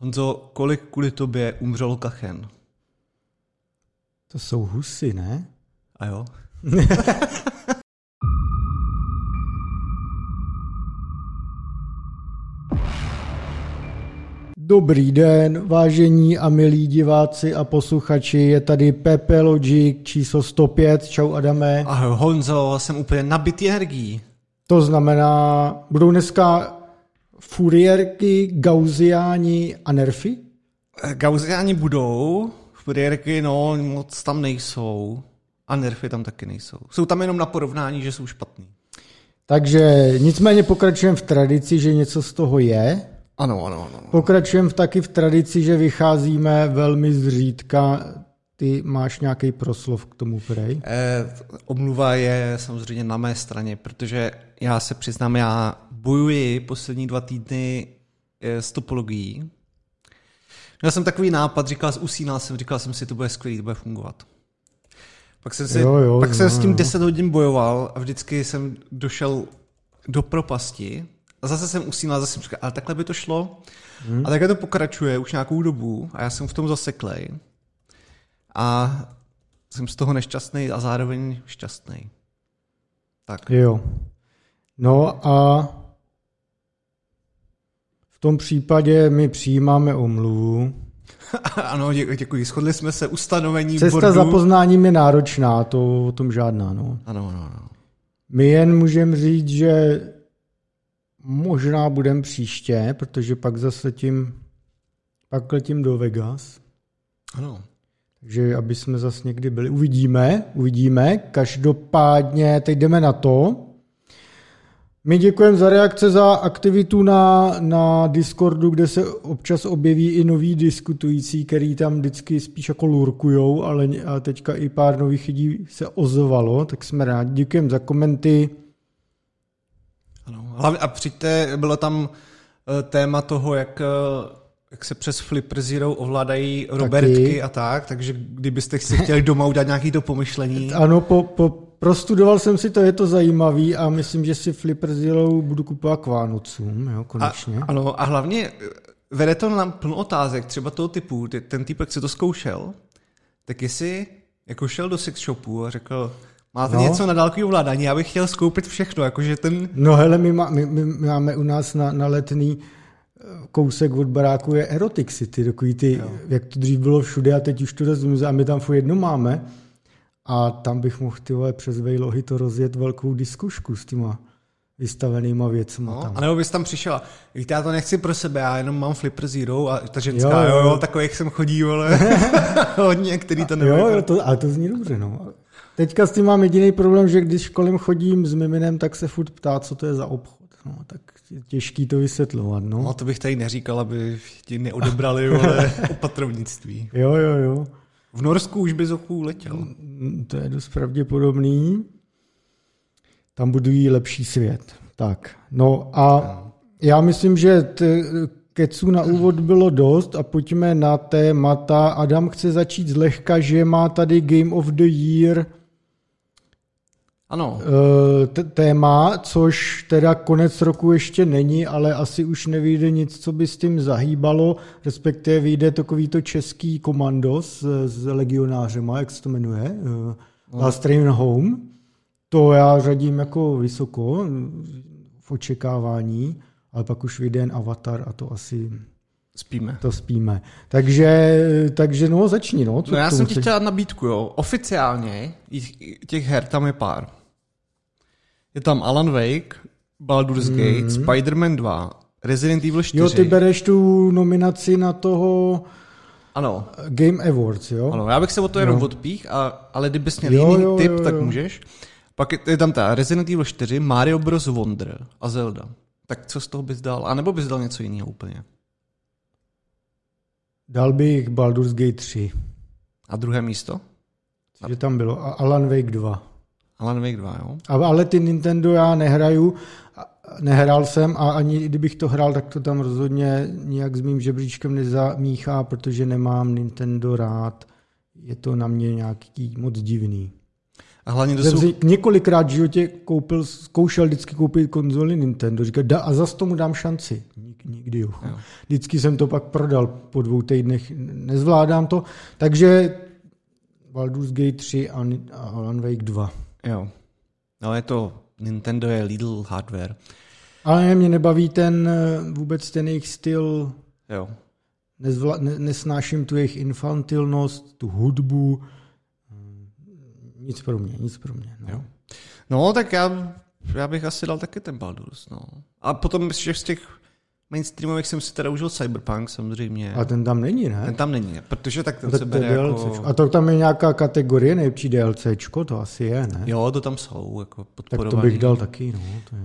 Honzo, kolik kvůli tobě umřelo kachen? To jsou husy, ne? A jo. Dobrý den, vážení a milí diváci a posluchači, je tady Pepe Logic číslo 105, čau Adame. Ahoj Honzo, jsem úplně nabitý energií. To znamená, budou dneska furierky, gaussiáni a nerfy? Gaussiáni budou, furierky no moc tam nejsou a nerfy tam taky nejsou. Jsou tam jenom na porovnání, že jsou špatný. Takže nicméně pokračujeme v tradici, že něco z toho je. Ano. Pokračujeme taky v tradici, že vycházíme velmi zřídka. Ty máš nějaký proslov k tomu, prej? Omluva je samozřejmě na mé straně, protože já se přiznám, já bojuji poslední 2 týdny s topologií. Měl jsem takový nápad, říkal jsem si, to bude skvělý, to bude fungovat. Pak jsem s tím 10 hodin bojoval a vždycky jsem došel do propasti. A zase jsem usínal, zase jsem říkal, ale takhle by to šlo. A takhle to pokračuje už nějakou dobu a já jsem v tom zaseklej. A jsem z toho nešťastný a zároveň šťastný. Tak. Jo. No a v tom případě my přijímáme omluvu. Ano, děkuji. Shodli jsme se ustanovení bordu. Cesta za poznáním je náročná, to o tom žádná. No. Ano. My jen můžeme říct, že možná budem příště, protože pak zase letím do Vegas. Ano. Takže aby jsme zase někdy byli. Uvidíme. Každopádně teď jdeme na to. My děkujeme za reakce, za aktivitu na Discordu, kde se občas objeví i noví diskutující, který tam vždycky spíš jako lurkujou, ale a teďka i pár nových lidí se ozvalo, tak jsme rádi. Děkujeme za komenty. Ano, hlavně a přijďte, bylo tam téma toho, jak se přes Flipper Zero ovládají Robertky a tak, takže kdybyste si chtěli doma udělat nějaké to pomyšlení. Ano, prostudoval jsem si to, je to zajímavý a myslím, že si Flipper Zero budu kupovat k Vánocům, jo, konečně. Ano, a hlavně vede to nám plno otázek, třeba toho typu, ten týpek se to zkoušel, tak jestli jako šel do sex shopu a řekl, máte něco na dálkový ovládání, já bych chtěl skoupit všechno, jakože ten... No hele, my máme u nás na Letný kousek od baráku je Erotic City, takový ty, jak to dřív bylo všude a teď už to rozumí, a my tam furt jedno máme a tam bych mohl přes vejlohy to rozjet velkou diskušku s těma vystavenýma věcma. No, tam. A nebo bys tam přišel, víte, já to nechci pro sebe, já jenom mám Flipper Zero a ta ženská, jo, takových jsem chodí, ale hodně, který to nebude. Ale to zní dobře, no. Teďka s tím mám jediný problém, že když kolem chodím s miminem, tak se furt ptá, co to je za obchod. No, tak je těžký to vysvětlovat. No, to bych tady neříkal, aby ti neodebrali, ale opatrovnictví. Jo. V Norsku už bez oků letěl. To je dost pravděpodobný. Tam budují lepší svět. Tak, no a já myslím, že keců na úvod bylo dost a pojďme na témata. Adam chce začít zlehka, že má tady Game of the Year. Ano. Téma, což teda konec roku ještě není, ale asi už nevyjde nic, co by s tím zahýbalo, respektive vyjde takovýto český komando s legionářema, jak se to jmenuje, Last Train Home. To já řadím jako vysoko v očekávání, ale pak už vyjde jen Avatar a to asi... Spíme. Takže no, začni. No já jsem ti chtěl nabídku, jo. Oficiálně těch her tam je pár. Je tam Alan Wake, Baldur's Gate, Spider-Man 2, Resident Evil 4. Jo, ty bereš tu nominaci na toho ano. Game Awards, jo? Ano, já bych se o to jenom odpích, ale kdybys měl jiný tip, tak můžeš. Pak je tam ta Resident Evil 4, Mario Bros. Wonder a Zelda. Tak co z toho bys dal? A nebo bys dal něco jiného úplně? Dal bych Baldur's Gate 3. A druhé místo? Cože tam bylo? Alan Wake 2. Jo. Ale ty Nintendo já nehraju, nehrál jsem a ani kdybych to hrál, tak to tam rozhodně nijak s mým žebříčkem nezamíchá, protože nemám Nintendo rád. Je to na mě nějaký moc divný. A hlavně to jsou... Několikrát v životě zkoušel vždycky koupit konzoli Nintendo. Říkal, a zas tomu dám šanci. Nikdy jo. Vždycky jsem to pak prodal po 2 týdnech. Nezvládám to. Takže Baldur's Gate 3 a Alan Wake 2. Jo. Ale to Nintendo je Lidl hardware. Ale mě nebaví vůbec ten jejich styl. Jo. Nesnáším tu jejich infantilnost, tu hudbu. Nic pro mě. No. Jo. No, tak já bych asi dal taky ten Baldur's. No. A potom z těch mainstreamových jsem si teda užil Cyberpunk samozřejmě. A ten tam není, ne? Ten tam není, protože tak ten se bere jako... A to tam je nějaká kategorie, nejlepší DLCčko, to asi je, ne? Jo, to tam jsou, jako podporovaný. Tak to bych dal taky, no. To je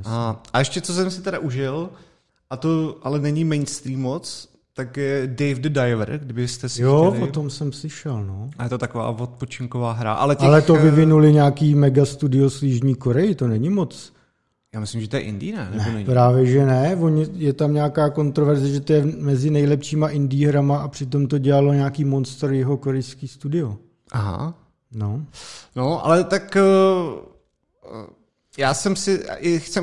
a ještě, co jsem si teda užil, a to ale není mainstream moc, tak je Dave the Diver, kdybyste si chtěli. O tom jsem slyšel, no. A je to taková odpočinková hra. Ale to vyvinuli nějaký mega studio z Jižní Koreji, to není moc. Já myslím, že to je indie, ne? Právě, že ne. Je tam nějaká kontroverze, že to je mezi nejlepšíma indie hrama a přitom to dělalo nějaký monster jeho korejský studio. Aha. No, ale tak... Já jsem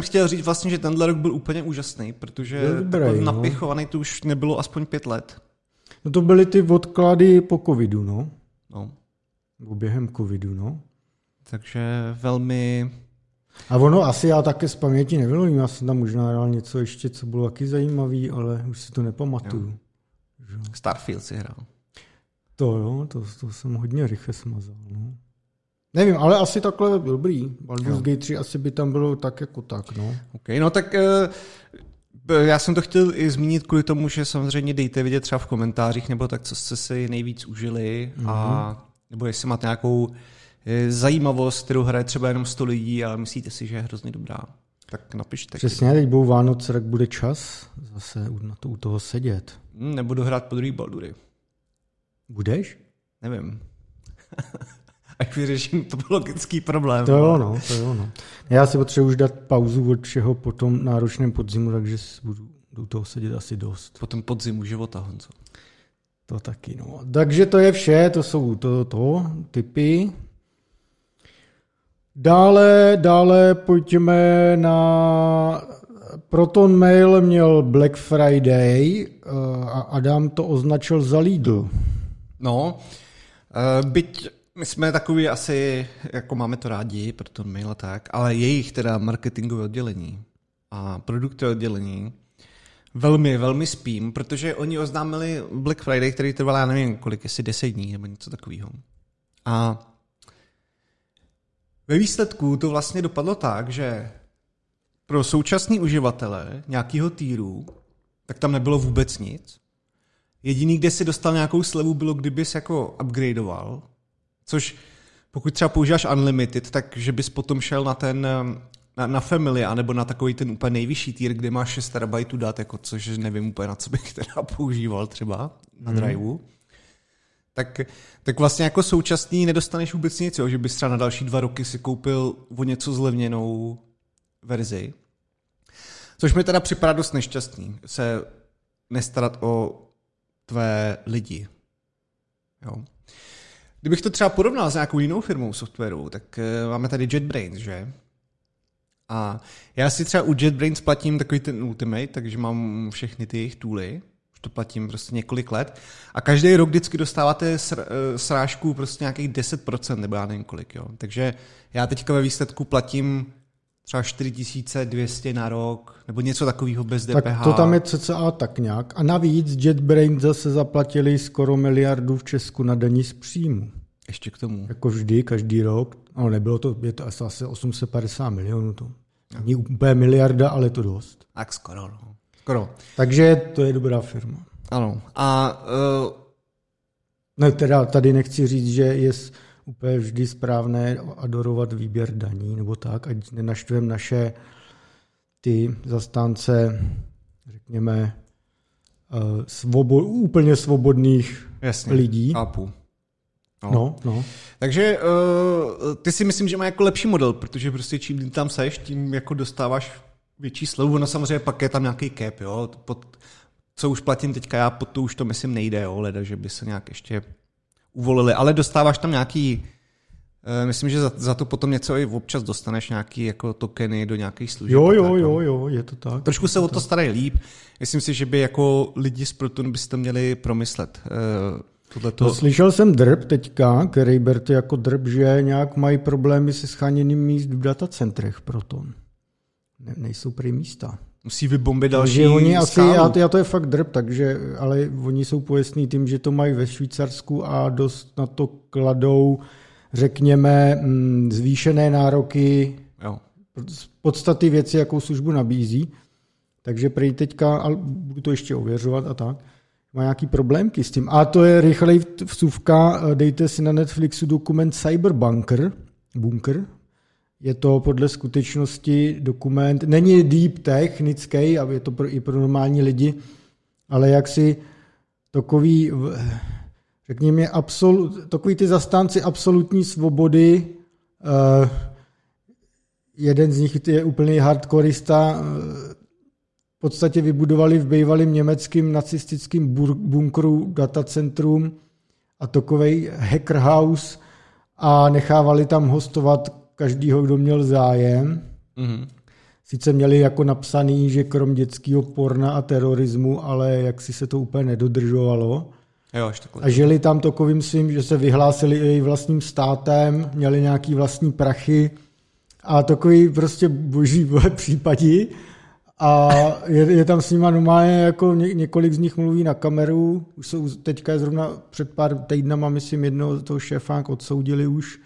chtěl říct vlastně, že tenhle rok byl úplně úžasný, protože byl napichovaný, to už nebylo aspoň 5 let. No to byly ty odklady po covidu, no. No. Během covidu, no. Takže velmi... A ono asi já také z paměti nevylovím, já jsem tam možná hrál něco ještě, co bylo taky zajímavý, ale už si to nepamatuju. Jo. Starfield si hrál. To jsem hodně rychle smazal, no. Nevím, ale asi takhle byl dobrý. Baldur's Gate 3 asi by tam bylo tak jako tak, no. Okay, no tak já jsem to chtěl i zmínit kvůli tomu, že samozřejmě dejte vidět třeba v komentářích, nebo tak, co jste si nejvíc užili, nebo jestli máte nějakou zajímavost, kterou hraje třeba jenom 100 lidí, ale myslíte si, že je hrozně dobrá. Tak napište. Přesně, teď budou Vánoce, tak bude čas zase na to u toho sedět. Nebudu hrát po druhý Baldury. Budeš? Nevím. Ať vyřeším topologický problém. To je ono. Já si potřebuji už dát pauzu od všeho po tom náročném podzimu, takže budu do toho sedět asi dost. Po tom podzimu života, Honzo. To taky, no. Takže to je vše, to jsou typy. Dále pojďme na... Proton Mail měl Black Friday a Adam to označil za Lidl. No, byť... My jsme takový asi, jako máme to rádi, proto mail a tak, ale jejich teda marketingové oddělení a produktové oddělení velmi, velmi spím, protože oni oznámili Black Friday, který trval, já nevím kolik, jestli 10 dní nebo něco takového. A ve výsledku to vlastně dopadlo tak, že pro současný uživatele nějakého týru, tak tam nebylo vůbec nic. Jediný, kde si dostal nějakou slevu, bylo, kdyby jsi jako upgradeoval. Což pokud třeba používáš Unlimited, takže bys potom šel na ten na Family, anebo na takový ten úplně nejvyšší tier, kde máš 6 terabajtů dát, jako což nevím úplně, na co bych teda používal třeba na driveu. Tak vlastně jako současný nedostaneš vůbec nic, jo? Že bys třeba na další 2 roky si koupil o něco zlevněnou verzi. Což mi teda připadá dost nešťastný, se nestarat o tvé lidi. Jo. Kdybych to třeba porovnal s nějakou jinou firmou softwaru, tak máme tady JetBrains, že? A já si třeba u JetBrains platím takový ten Ultimate, takže mám všechny ty jejich tooly, už to platím prostě několik let a každý rok vždycky dostáváte srážku prostě nějakých 10% nebo já nevím kolik, jo. Takže já teďka ve výsledku platím třeba 4200 na rok, nebo něco takového bez DPH. Tak to tam je cca tak nějak. A navíc JetBrains zase zaplatili skoro 1 miliardu v Česku na daní z příjmu. Ještě k tomu. Jako vždy, každý rok. No nebylo to, je to asi 850 milionů to. Není úplně miliarda, ale to dost. Tak skoro, no. Skoro. Takže to je dobrá firma. Ano. A no teda tady nechci říct, že je... úplně vždy správné adorovat výběr daní, nebo tak, ať nenaštveme naše ty zastánce, řekněme, úplně svobodných jasně, lidí. Chápu. No. Takže ty si myslím, že má jako lepší model, protože prostě čím tam seš, tím jako dostáváš větší slevu. No samozřejmě pak je tam nějaký cap, jo. Co už platím teďka já, pod to už to myslím nejde, jo, leda, že by se nějak ještě uvolili, ale dostáváš tam nějaký Myslím, že za to potom něco i občas dostaneš nějaký jako tokeny do nějakých služeb. Jo, je to tak. Trošku se o to starají líp. Myslím si, že by jako lidi z Protonu byste měli promyslet. No, slyšel jsem drb teďka, který berte jako drb, že nějak mají problémy se scháněním míst v datacentrech Proton. Nejsou prý místa. Musí vybombit další oni skálu. Asi, já to je fakt drb, takže, ale oni jsou pojistní tím, že to mají ve Švýcarsku a dost na to kladou, řekněme, zvýšené nároky z podstaty věci, jakou službu nabízí. Takže prý teďka, ale budu to ještě ověřovat a tak, má nějaký problémky s tím. A to je rychlej vsuvka, dejte si na Netflixu dokument Cyberbunker. Je to podle skutečnosti dokument, není deep technický, a je to i pro normální lidi, ale jak si takový, řekněme, takový ty zastánci absolutní svobody, jeden z nich je úplný hardkorista, v podstatě vybudovali v bývalém německém nacistickém bunkru datacentrum a takovej hacker house a nechávali tam hostovat každýho, kdo měl zájem. Mm-hmm. Sice měli jako napsaný, že krom dětského porna a terorismu, ale jak si se to úplně nedodržovalo. Jo, a žili tam takovým svým, že se vyhlásili i vlastním státem, měli nějaký vlastní prachy a takový prostě boží případí. A je tam s nima normálně, jako několik z nich mluví na kameru. Už jsou teďka zrovna před pár týdnama, myslím, jednoho toho šéfa odsoudili už.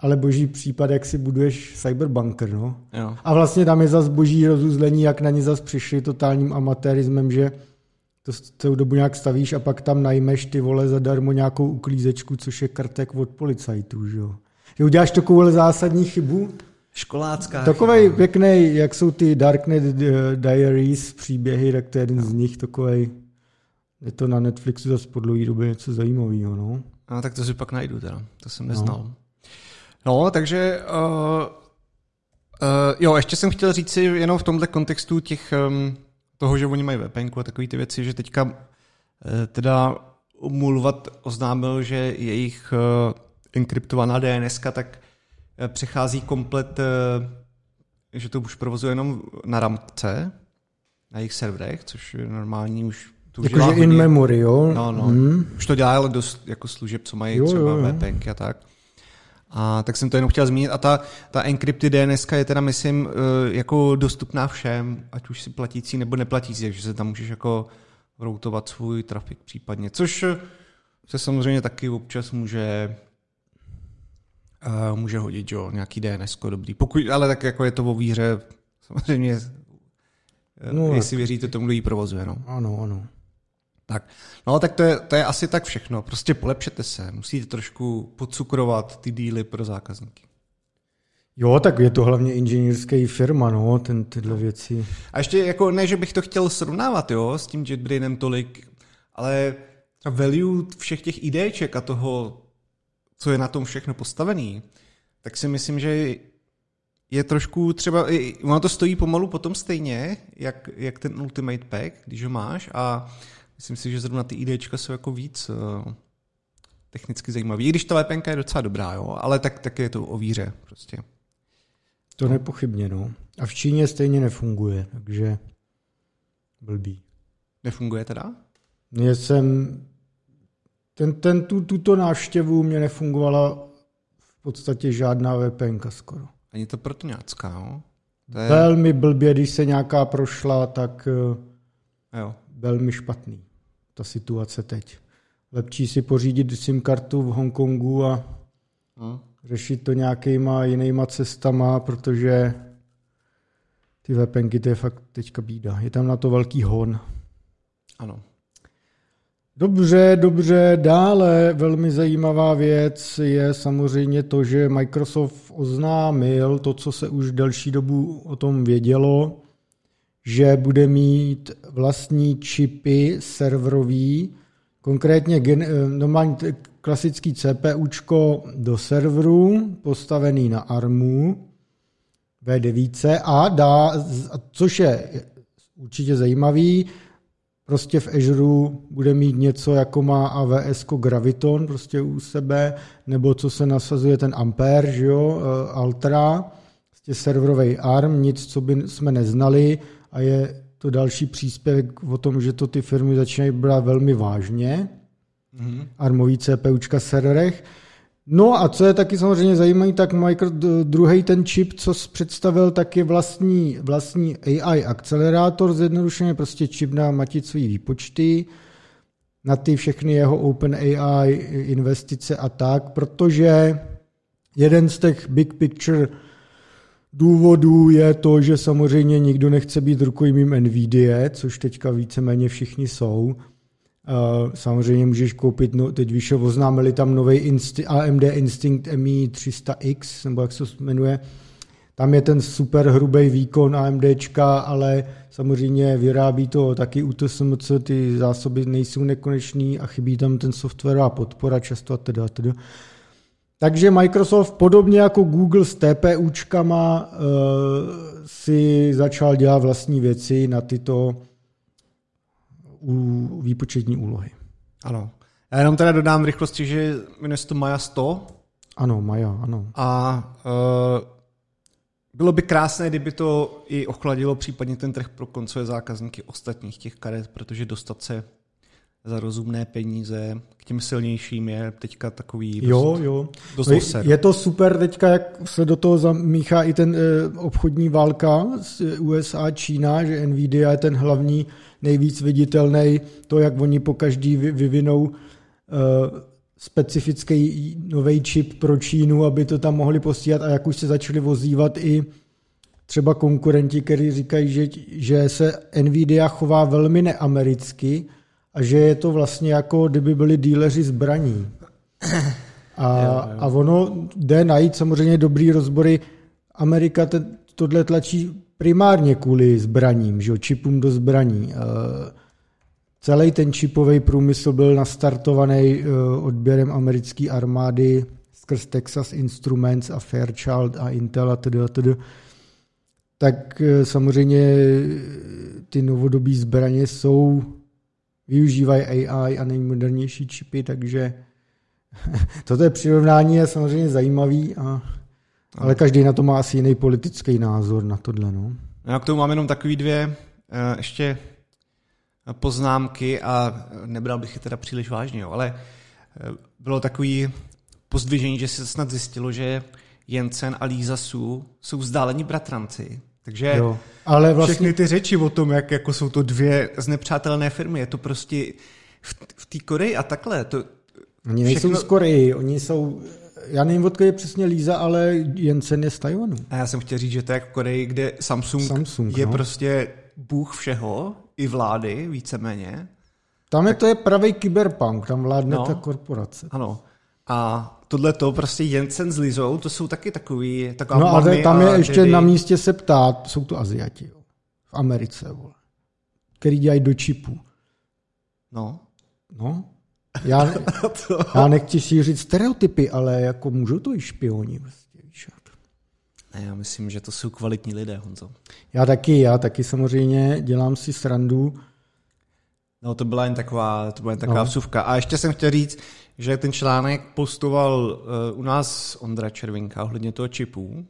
Ale boží případ, jak si buduješ cyberbanker, no. Jo. A vlastně tam je zas boží rozuzlení, jak na ně zas přišli totálním amatérismem, že to celou dobu nějak stavíš a pak tam najmeš ty vole zadarmo nějakou uklízečku, což je krtek od policajtů, že jo. Že uděláš takovou zásadní chybu. Školácká takovej pěknej, jak jsou ty Darknet Diaries, příběhy, tak to je jeden z nich takovej. Je to na Netflixu zase po dlouhé době něco zajímavého, no. A tak to si pak najdu teda, to jsem neznal. No. No, takže jo, ještě jsem chtěl říct si jenom v tomhle kontextu těch toho, že oni mají VPNku a takový ty věci, že teďka teda Mulvat oznámil, že jejich enkryptovaná DNSka tak přechází komplet, že to už provozuje jenom na ramce, na jejich serverech, což je normální už. Jakože in memory, jo? No. Hmm. Už to dělá, ale dost jako služeb, co mají třeba VPNky a tak. A tak jsem to jenom chtěl zmínit. A ta encrypted DNSka je teda, myslím, jako dostupná všem, ať už si platící nebo neplatící, takže se tam můžeš jako routovat svůj trafik případně, což se samozřejmě taky občas může hodit, jo, nějaký DNSko dobrý. Pokud, ale tak jako je to o víře, samozřejmě, no, jestli věříte tomu, kdo ji provozuje. No. Ano. Tak to je asi tak všechno. Prostě polepšete se. Musíte trošku podcukrovat ty díly pro zákazníky. Jo, tak je to hlavně inženýrská firma, no, tyhle věci. A ještě jako, ne, že bych to chtěl srovnávat, jo, s tím JetBrainem tolik, ale value všech těch idejček a toho, co je na tom všechno postavený, tak si myslím, že je trošku třeba, ono to stojí pomalu potom stejně, jak ten Ultimate Pack, když ho máš, a myslím si, že zrovna ty IDčka jsou jako víc technicky zajímavé. I když ta VPNka je docela dobrá, jo, ale tak je to o víře prostě. To nepochybně, no. A v Číně stejně nefunguje, takže blbý. Nefunguje teda? Já jsem tuto návštěvu mě nefungovala v podstatě žádná VPNka skoro. Ani to protoňácká, jo? To je velmi blbě, když se nějaká prošla, tak jo. Velmi špatný, ta situace teď. Lepší si pořídit SIM-kartu v Hongkongu a řešit to nějakýma jinýma cestama, protože ty VPNky, to je fakt teďka bída. Je tam na to velký hon. Ano. Dobře. Dále velmi zajímavá věc je samozřejmě to, že Microsoft oznámil to, co se už delší dobu o tom vědělo, že bude mít vlastní čipy serverový, konkrétně normální klasický CPUčko do serveru, postavený na ARMu V9, což je určitě zajímavý, prostě v Azure bude mít něco, jako má AWS Graviton prostě u sebe, nebo co se nasazuje ten Ampere, že jo, Altra, prostě serverový ARM, nic, co by jsme neznali, a je to další příspěvek o tom, že to ty firmy začínají brát velmi vážně, ARMový CPUčka serverech. No a co je taky samozřejmě zajímavý, tak druhý ten chip, co představil, tak je vlastní AI akcelerátor, zjednodušeně prostě chip na maticový výpočty, na ty všechny jeho OpenAI investice a tak, protože jeden z těch big picture důvodů je to, že samozřejmě nikdo nechce být rukojmím NVIDIA, což teďka víceméně všichni jsou. Samozřejmě můžeš koupit, no, teď vyšel, oznámili tam nový AMD Instinct MI 300X, nebo jak se jmenuje, tam je ten super hrubý výkon AMDčka, ale samozřejmě vyrábí to taky UTSMC, ty zásoby nejsou nekonečný a chybí tam ten softwarová podpora často a teda. Takže Microsoft podobně jako Google s TPUčkama si začal dělat vlastní věci na tyto výpočetní úlohy. Ano. Já jenom teda dodám v rychlosti, že jmenuje to Maja 100. Ano, Maja, ano. A bylo by krásné, kdyby to i ochladilo případně ten trh pro koncové zákazníky ostatních těch karet, protože dostat se za rozumné peníze k těm silnějším je teďka takový dost. Je to super teďka, jak se do toho zamíchá i ten obchodní válka s USA, Čína, že NVIDIA je ten hlavní, nejvíc viditelný, to, jak oni pokaždý vyvinou specifický nový čip pro Čínu, aby to tam mohli posílat, a jak už se začali ozývat i třeba konkurenti, kteří říkají, že se NVIDIA chová velmi neamericky, a že je to vlastně jako, kdyby byli díleři zbraní. A ono jde najít samozřejmě dobrý rozbory. Amerika tohle tlačí primárně kvůli zbraním, že jo, čipům do zbraní. Celý ten čipový průmysl byl nastartovaný odběrem americké armády skrz Texas Instruments a Fairchild a Intel a tedy. Tak samozřejmě ty novodobí zbraně jsou... využívají AI a nejmodernější čipy, takže toto je přirovnání, je samozřejmě zajímavý, ale každý na to má asi jiný politický názor na tohle. No. Já k tomu mám jenom takový dvě ještě poznámky a nebral bych je teda příliš vážně, ale bylo takový pozdvižení, že se snad zjistilo, že Jensen a Líza Su jsou vzdálení bratranci. Takže jo, ale vlastně... všechny ty řeči o tom, jak jako jsou to dvě znepřátelné firmy, je to prostě v té Koreji a takhle. Oni nejsou z Koreji, oni jsou, já nevím, odkud je přesně Líza, ale Jensen je z Tajvanu. A já jsem chtěl říct, že to je jak v Koreji, kde Samsung je prostě bůh všeho, i vlády víceméně. Tam tak... je pravý cyberpunk, tam vládne ta korporace. Ano. A tohle to prostě Jensen s Lizou, to jsou taky taková no, ale tam je ještě na místě se ptát, jsou to Aziati, jo. V Americe, vole, který dělají do čipů. No. Já nechci šířit stereotypy, ale jako můžou to i špioni. Vlastně, ne, já myslím, že to jsou kvalitní lidé, Honzo. Já taky samozřejmě dělám si srandu. No, to byla jen taková vsuvka. A ještě jsem chtěl říct, že ten článek postoval u nás Ondra Červinka ohledně toho čipu.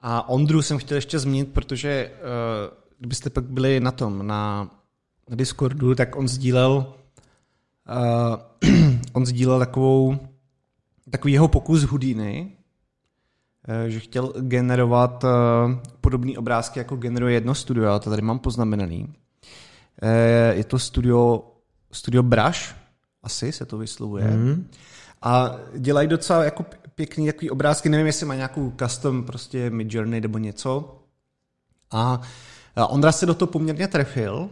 A Ondru jsem chtěl ještě zmínit, protože kdybyste pak byli na Discordu, tak on sdílel takový jeho pokus Houdiny, že chtěl generovat podobné obrázky, jako generuje jedno studio, a to tady mám poznamenaný. Je to studio Brush, asi se to vyslovuje. A dělají docela jako pěkný takový obrázky, nevím, jestli má nějakou custom prostě Midjourney nebo něco. A Ondra se do toho poměrně trefil.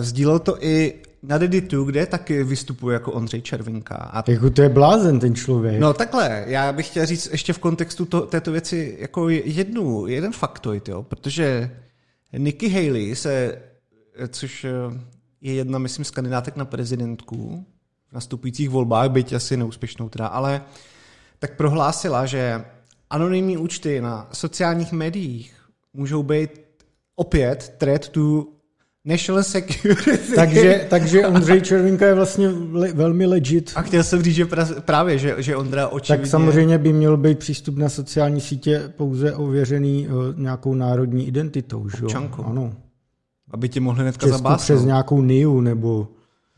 Sdílel to i na Redditu, kde taky vystupuje jako Ondřej Červinka. A jako to je blázen ten člověk. No takhle, já bych chtěl říct ještě v kontextu této věci jako jeden faktoid, jo, protože Nikki Haley což je jedna, myslím, z kandidátek na prezidentku v nastupujících volbách, byť asi neúspěšnou teda, ale tak prohlásila, že anonymní účty na sociálních médiích můžou být opět threat to National Security. Takže Ondřej Červinka je vlastně velmi legit. A chtěl jsem říct, že právě, že Ondra očividně... Tak samozřejmě by měl být přístup na sociální sítě pouze ověřený nějakou národní identitou. Občankou. Ano. Aby ti mohli hnedka zabásnout. Přes nějakou NIU nebo...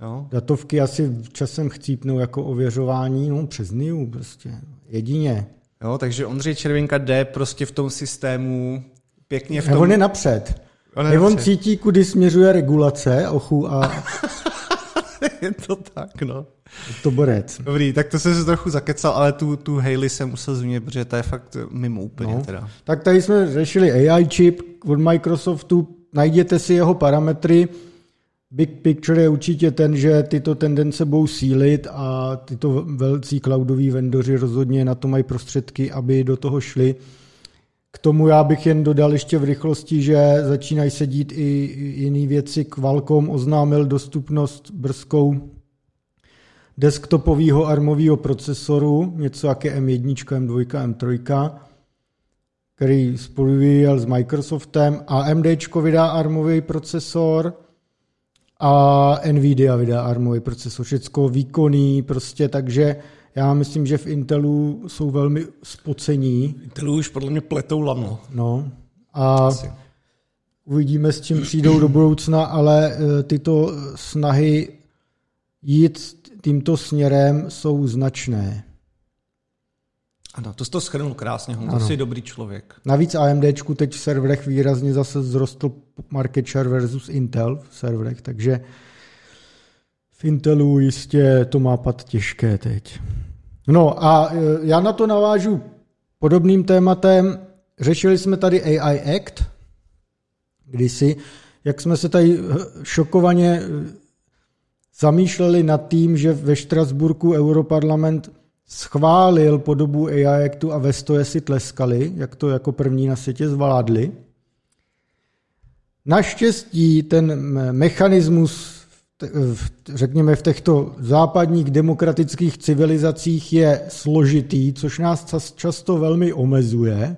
Jo. Datovky asi časem chcípnou jako ověřování, no přes NIU prostě. Jedině. Jo, takže Ondřej Červinka jde prostě v tom systému pěkně v tom... On je napřed. On cítí, kudy směřuje regulace, ochu a... Je to tak, no. To borec. Dobrý, tak to jsem se trochu zakecal, ale tu Hayley jsem musel změnit, protože ta je fakt mimo úplně teda. Tak tady jsme řešili AI chip od Microsoftu, najděte si jeho parametry. Big picture je určitě ten, že tyto tendence budou sílit a tyto velcí cloudoví vendoři rozhodně na to mají prostředky, aby do toho šli. K tomu já bych jen dodal ještě v rychlosti, že začínají se dít i jiné věci. Qualcomm oznámil dostupnost brzkou desktopového armového procesoru, něco jako M1, M2, M3, který spolu vyvíjel s Microsoftem. AMD vydá armový procesor a NVIDIA vydá armový procesor. Všecko výkonný prostě, takže... Já myslím, že v Intelu jsou velmi spocení. Intelu už podle mě pletou lano. No. A uvidíme, s čím přijdou do budoucna, ale tyto snahy jít tímto směrem jsou značné. Ano, to jsi to shrnul krásně, Honzo, jsi dobrý člověk. Navíc AMDčku teď v serverech výrazně zase zrostl market share versus Intel v serverech, takže v Intelu jistě to má pad těžké teď. No a já na to navážu podobným tématem. Řešili jsme tady AI Act kdysi, jak jsme se tady šokovaně zamýšleli nad tím, že ve Štrasburku Europarlament schválil podobu AI Actu a ve stoje si tleskali, jak to jako první na světě zvládli. Naštěstí ten mechanismus, řekněme, v těchto západních demokratických civilizacích je složitý, což nás často velmi omezuje,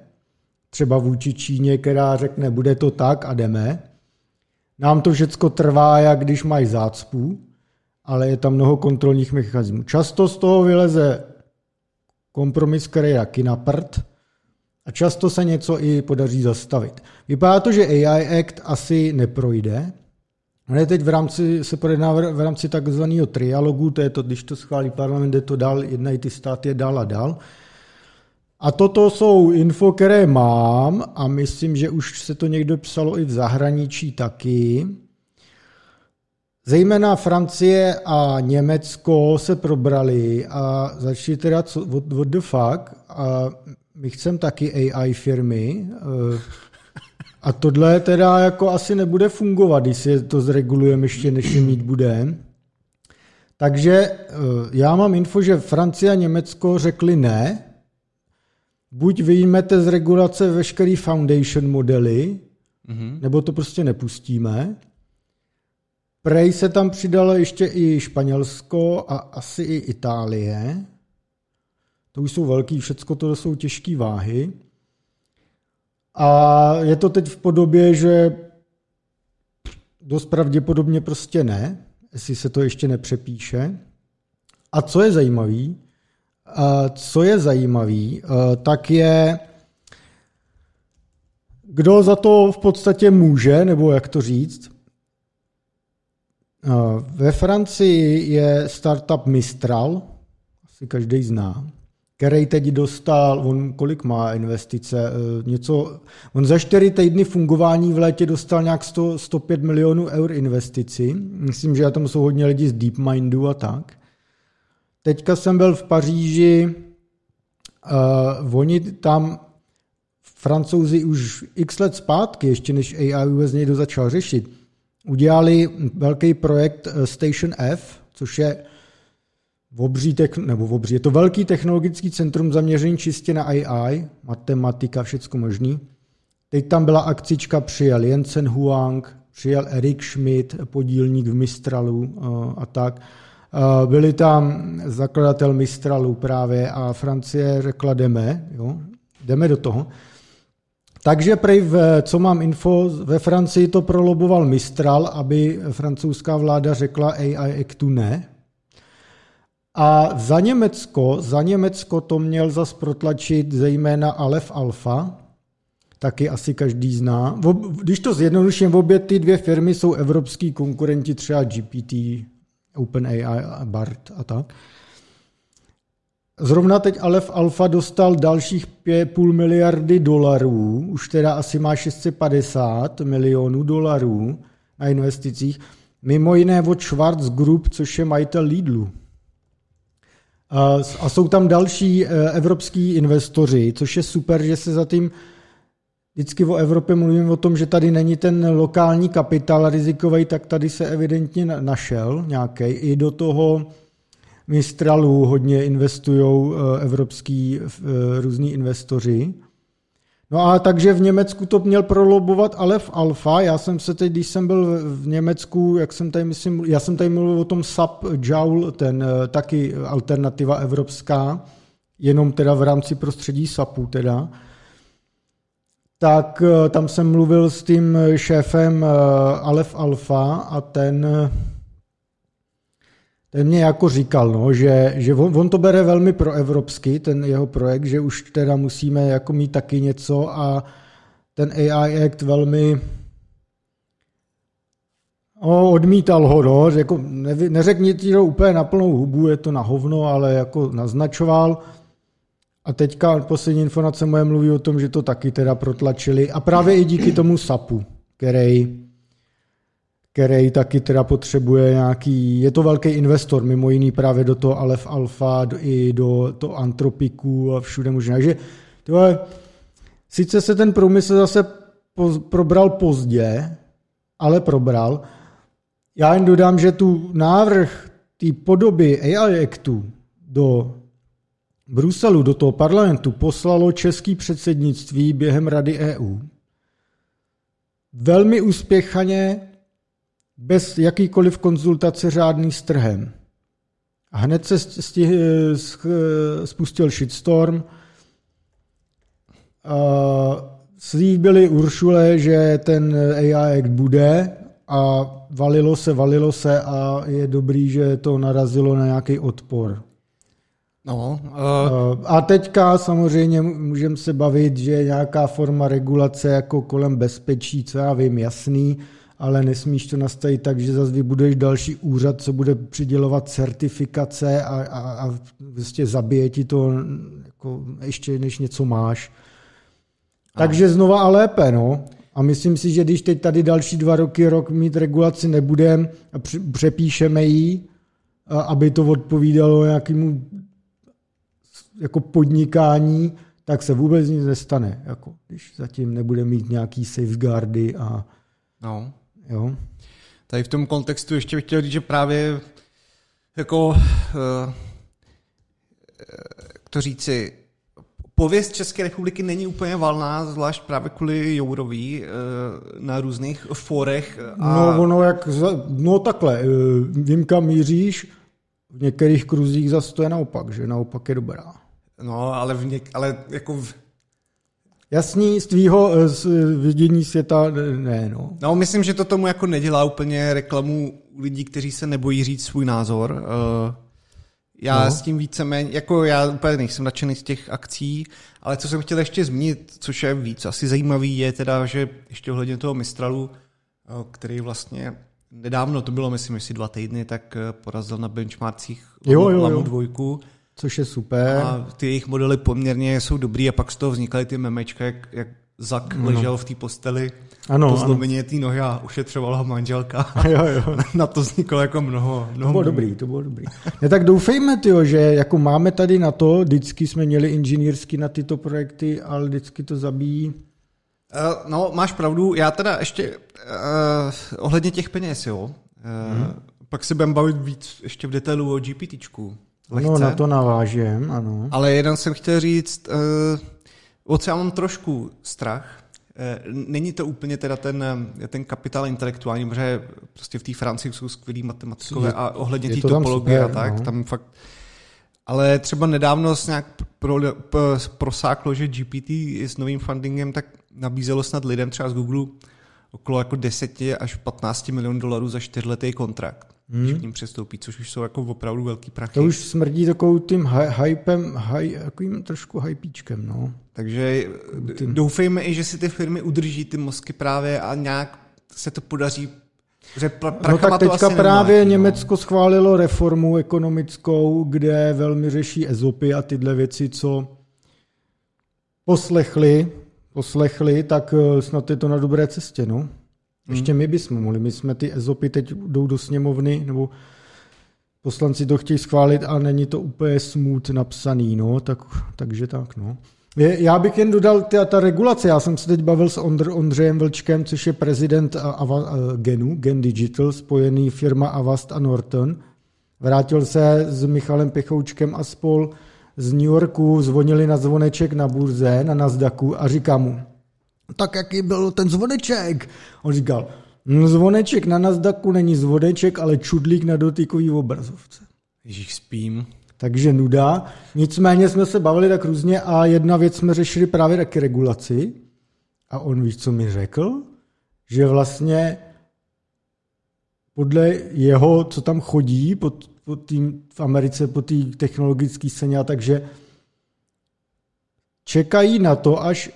třeba vůči Číně, která řekne, bude to tak a jdeme. Nám to všecko trvá, jak když mají zácpů, ale je tam mnoho kontrolních mechanismů. Často z toho vyleze kompromis, který je taky na prd, a často se něco i podaří zastavit. Vypadá to, že AI Act asi neprojde. Ale teď se projednává v rámci takzvaného trialogu, to je to, když to schválí parlament, je to dál, jednají ty státy dál a dál. A toto jsou info, které mám a myslím, že už se to někdo psalo i v zahraničí taky. Zejména Francie a Německo se probrali a začali teda what the fuck a my chceme taky AI firmy. A tohle teda jako asi nebude fungovat, když si to zregulujeme ještě, než je mít bude. Takže já mám info, že Francie a Německo řekli ne. Buď vyjmete z regulace veškerý foundation modely, nebo to prostě nepustíme. Prej se tam přidalo ještě i Španělsko a asi i Itálie. To už jsou velký, všecko to jsou těžké váhy. A je to teď v podobě, že dost pravděpodobně prostě ne, jestli se to ještě nepřepíše. A co je zajímavý, tak je, kdo za to v podstatě může, nebo jak to říct. Ve Francii je startup Mistral, asi každý zná, který teď dostal, on kolik má investice, on za 4 týdny fungování v létě dostal nějak 105 milionů eur investici. Myslím, že tam jsou hodně lidi z DeepMindu a tak. Teďka jsem byl v Paříži, oni tam, Francouzi už x let zpátky, ještě než AI vůbec někdo začal řešit, udělali velký projekt Station F, což je je to velký technologický centrum zaměřený čistě na AI, matematika, všecko možný. Teď tam byla akcička, přijel Jensen Huang, přijel Eric Schmidt, podílník v Mistralu a tak. Byli tam zakladatel Mistralu právě a Francie řekla jdeme do toho. Takže prej, co mám info, ve Francii to proloboval Mistral, aby francouzská vláda řekla AI Actu ne. A za Německo to měl zas protlačit zejména Aleph Alpha, taky asi každý zná. Když to zjednoduším, obě ty dvě firmy jsou evropský konkurenti, třeba GPT, OpenAI a BART a tak. Zrovna teď Aleph Alpha dostal dalších $5,5 miliardy, už teda asi má 650 milionů dolarů na investicích, mimo jiné od Schwarz Group, což je majitel Lidlu. A jsou tam další evropský investoři, což je super, že se za tím vždycky o Evropě mluvím o tom, že tady není ten lokální kapitál rizikový, tak tady se evidentně našel nějaký. I do toho Mistralu hodně investujou evropský různí investoři. No a takže v Německu to měl prolobovat Aleph Alpha. Já jsem se teď, když jsem byl v Německu, já jsem tady mluvil o tom SAP Joule, ten taky alternativa evropská, jenom teda v rámci prostředí SAPu teda. Tak tam jsem mluvil s tím šéfem Aleph Alpha a ten mě jako říkal, no, že on to bere velmi proevropsky, ten jeho projekt, že už teda musíme jako mít taky něco a ten AI Act velmi odmítal ho, no, jako neřekni ti to úplně na plnou hubu, je to na hovno, ale jako naznačoval. A teďka poslední informace moje mluví o tom, že to taky teda protlačili a právě i díky tomu SAPu, který taky teda potřebuje nějaký, je to velký investor, mimo jiný právě do toho Aleph Alpha, i do toho Antropiku a všude možná. Takže sice se ten průmysl zase probral pozdě, ale probral. Já jen dodám, že tu návrh té podoby AI Actu do Bruselu, do toho parlamentu poslalo české předsednictví během Rady EU. Velmi uspěchaně, bez jakýkoliv konzultace řádný s trhem. A hned se spustil shitstorm. Slíbili Uršule, že ten AI Act bude a valilo se a je dobrý, že to narazilo na nějaký odpor. No, a teďka samozřejmě můžeme se bavit, že je nějaká forma regulace jako kolem bezpečí, co já vím, jasný, ale nesmíš to nastavit tak, že zase vybuduješ další úřad, co bude přidělovat certifikace a vlastně zabije ti to jako ještě než něco máš. Takže znova a lépe, no. A myslím si, že když teď tady další 2 roky mít regulaci nebudeme a přepíšeme ji, aby to odpovídalo nějakému jako podnikání, tak se vůbec nic nestane, jako když zatím nebude mít nějaký safeguardy a no. Jo. Tady v tom kontextu ještě bych chtěl říct, že právě jako to říci, pověst České republiky není úplně valná, zvlášť právě kvůli Jourový na různých forech. A... No, ono jak, no takhle, vím, kam míříš, v některých kruzích zase to je naopak, že naopak je dobrá. No, ale, jasný, z tvýho vidění světa ne, no. No, myslím, že to tomu jako nedělá úplně reklamu lidí, kteří se nebojí říct svůj názor. Já s tím víceméně, jako já úplně nejsem nadšený z těch akcí, ale co jsem chtěl ještě zmínit, což je víc asi zajímavý, je teda, že ještě ohledně toho Mistralu, který vlastně nedávno, to bylo myslím, jestli 2 týdny, tak porazil na benchmarkcích Lamu 2. Což je super. A ty jejich modely poměrně jsou dobrý a pak z toho vznikaly ty memečka, jak Zak ležel v té posteli po zlomině té nohy a ušetřovala manželka. Jo. Na to vzniklo jako mnoho. To bylo dobrý. Ne, tak doufejme, že jako máme tady na to, vždycky jsme měli inženýrsky na tyto projekty, ale vždycky to zabíjí. No, máš pravdu. Já teda ještě ohledně těch peněz, jo. Pak se budeme bavit víc ještě v detailu o GPTčku. Lehce. No, na to navážem, ano. Ale jeden jsem chtěl říct, o co já mám trošku strach, není to úplně teda ten kapitál intelektuální, protože prostě v té Francii jsou skvělí matematikové a ohledně té topologie super, a tak, no. Tam fakt... Ale třeba nedávno se nějak prosáklo, že GPT s novým fundingem, tak nabízelo snad lidem třeba z Google okolo jako 10 až 15 milionů dolarů za 4letý kontrakt. Když k ním přestoupí, což už jsou jako opravdu velký prachy. To už smrdí takovou tím hypem, takovým trošku hypíčkem, no. Takže doufejme i, že si ty firmy udrží ty mozky právě a nějak se to podaří. No tak teďka právě nemá, Německo schválilo reformu ekonomickou, kde velmi řeší EZOPy a tyhle věci, co poslechli, tak snad je to na dobré cestě, no. Ještě my bychom mohli, my jsme ty EZOPy teď jdou do sněmovny, nebo poslanci to chtějí schválit a není to úplně smooth napsaný, no, takže tak, no. Já bych jen dodal ta regulace, já jsem se teď bavil s Ondřejem Vlčkem, což je prezident Genu, Gen Digital, spojený firma Avast a Norton. Vrátil se s Michalem Pechoučkem a spol z New Yorku, zvonili na zvoneček na burze, na Nasdaqu a říká mu, tak jaký byl ten zvoneček? On říkal, zvoneček na Nasdaqu není zvoneček, ale čudlík na dotykový obrazovce. Ježíš, spím. Takže nuda. Nicméně jsme se bavili tak různě a jedna věc jsme řešili právě taky regulaci. A on víš, co mi řekl? Že vlastně podle jeho, co tam chodí v Americe po té technologické scéně, a takže čekají na to, až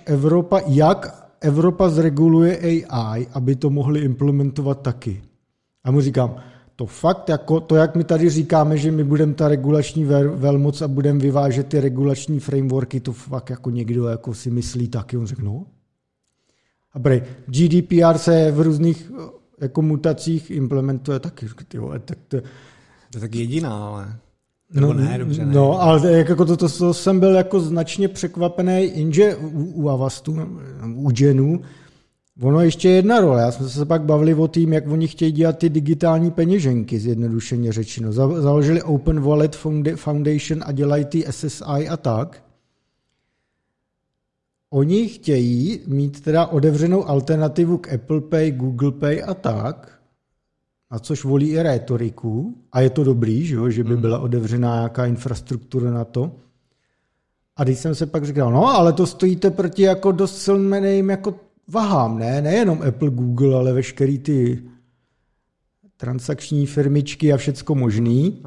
Evropa zreguluje AI, aby to mohli implementovat taky. A mu říkám, to fakt, jako to, jak my tady říkáme, že my budeme ta regulační velmoc a budeme vyvážet ty regulační frameworky, to fakt jako někdo jako si myslí taky. On řekl, no. A prej, GDPR se v různých jako mutacích implementuje taky. To tak jediná, ale... Nebo no, ne, dobře, ne. No, ale jako to jsem byl jako značně překvapený, jenže u Avastu, u Genu, ono ještě jedna role. Já jsme se pak bavili o tým, jak oni chtějí dělat ty digitální peněženky, zjednodušeně řečeno. Založili Open Wallet Foundation a dělají ty SSI a tak. Oni chtějí mít teda otevřenou alternativu k Apple Pay, Google Pay a tak, a což volí i rétoriku, a je to dobrý, že by byla otevřená nějaká infrastruktura na to. A když jsem se pak říkal, no ale to stojíte proti jako dost silným jako vahám, ne? Nejenom Apple, Google, ale veškerý ty transakční firmičky a všecko možný.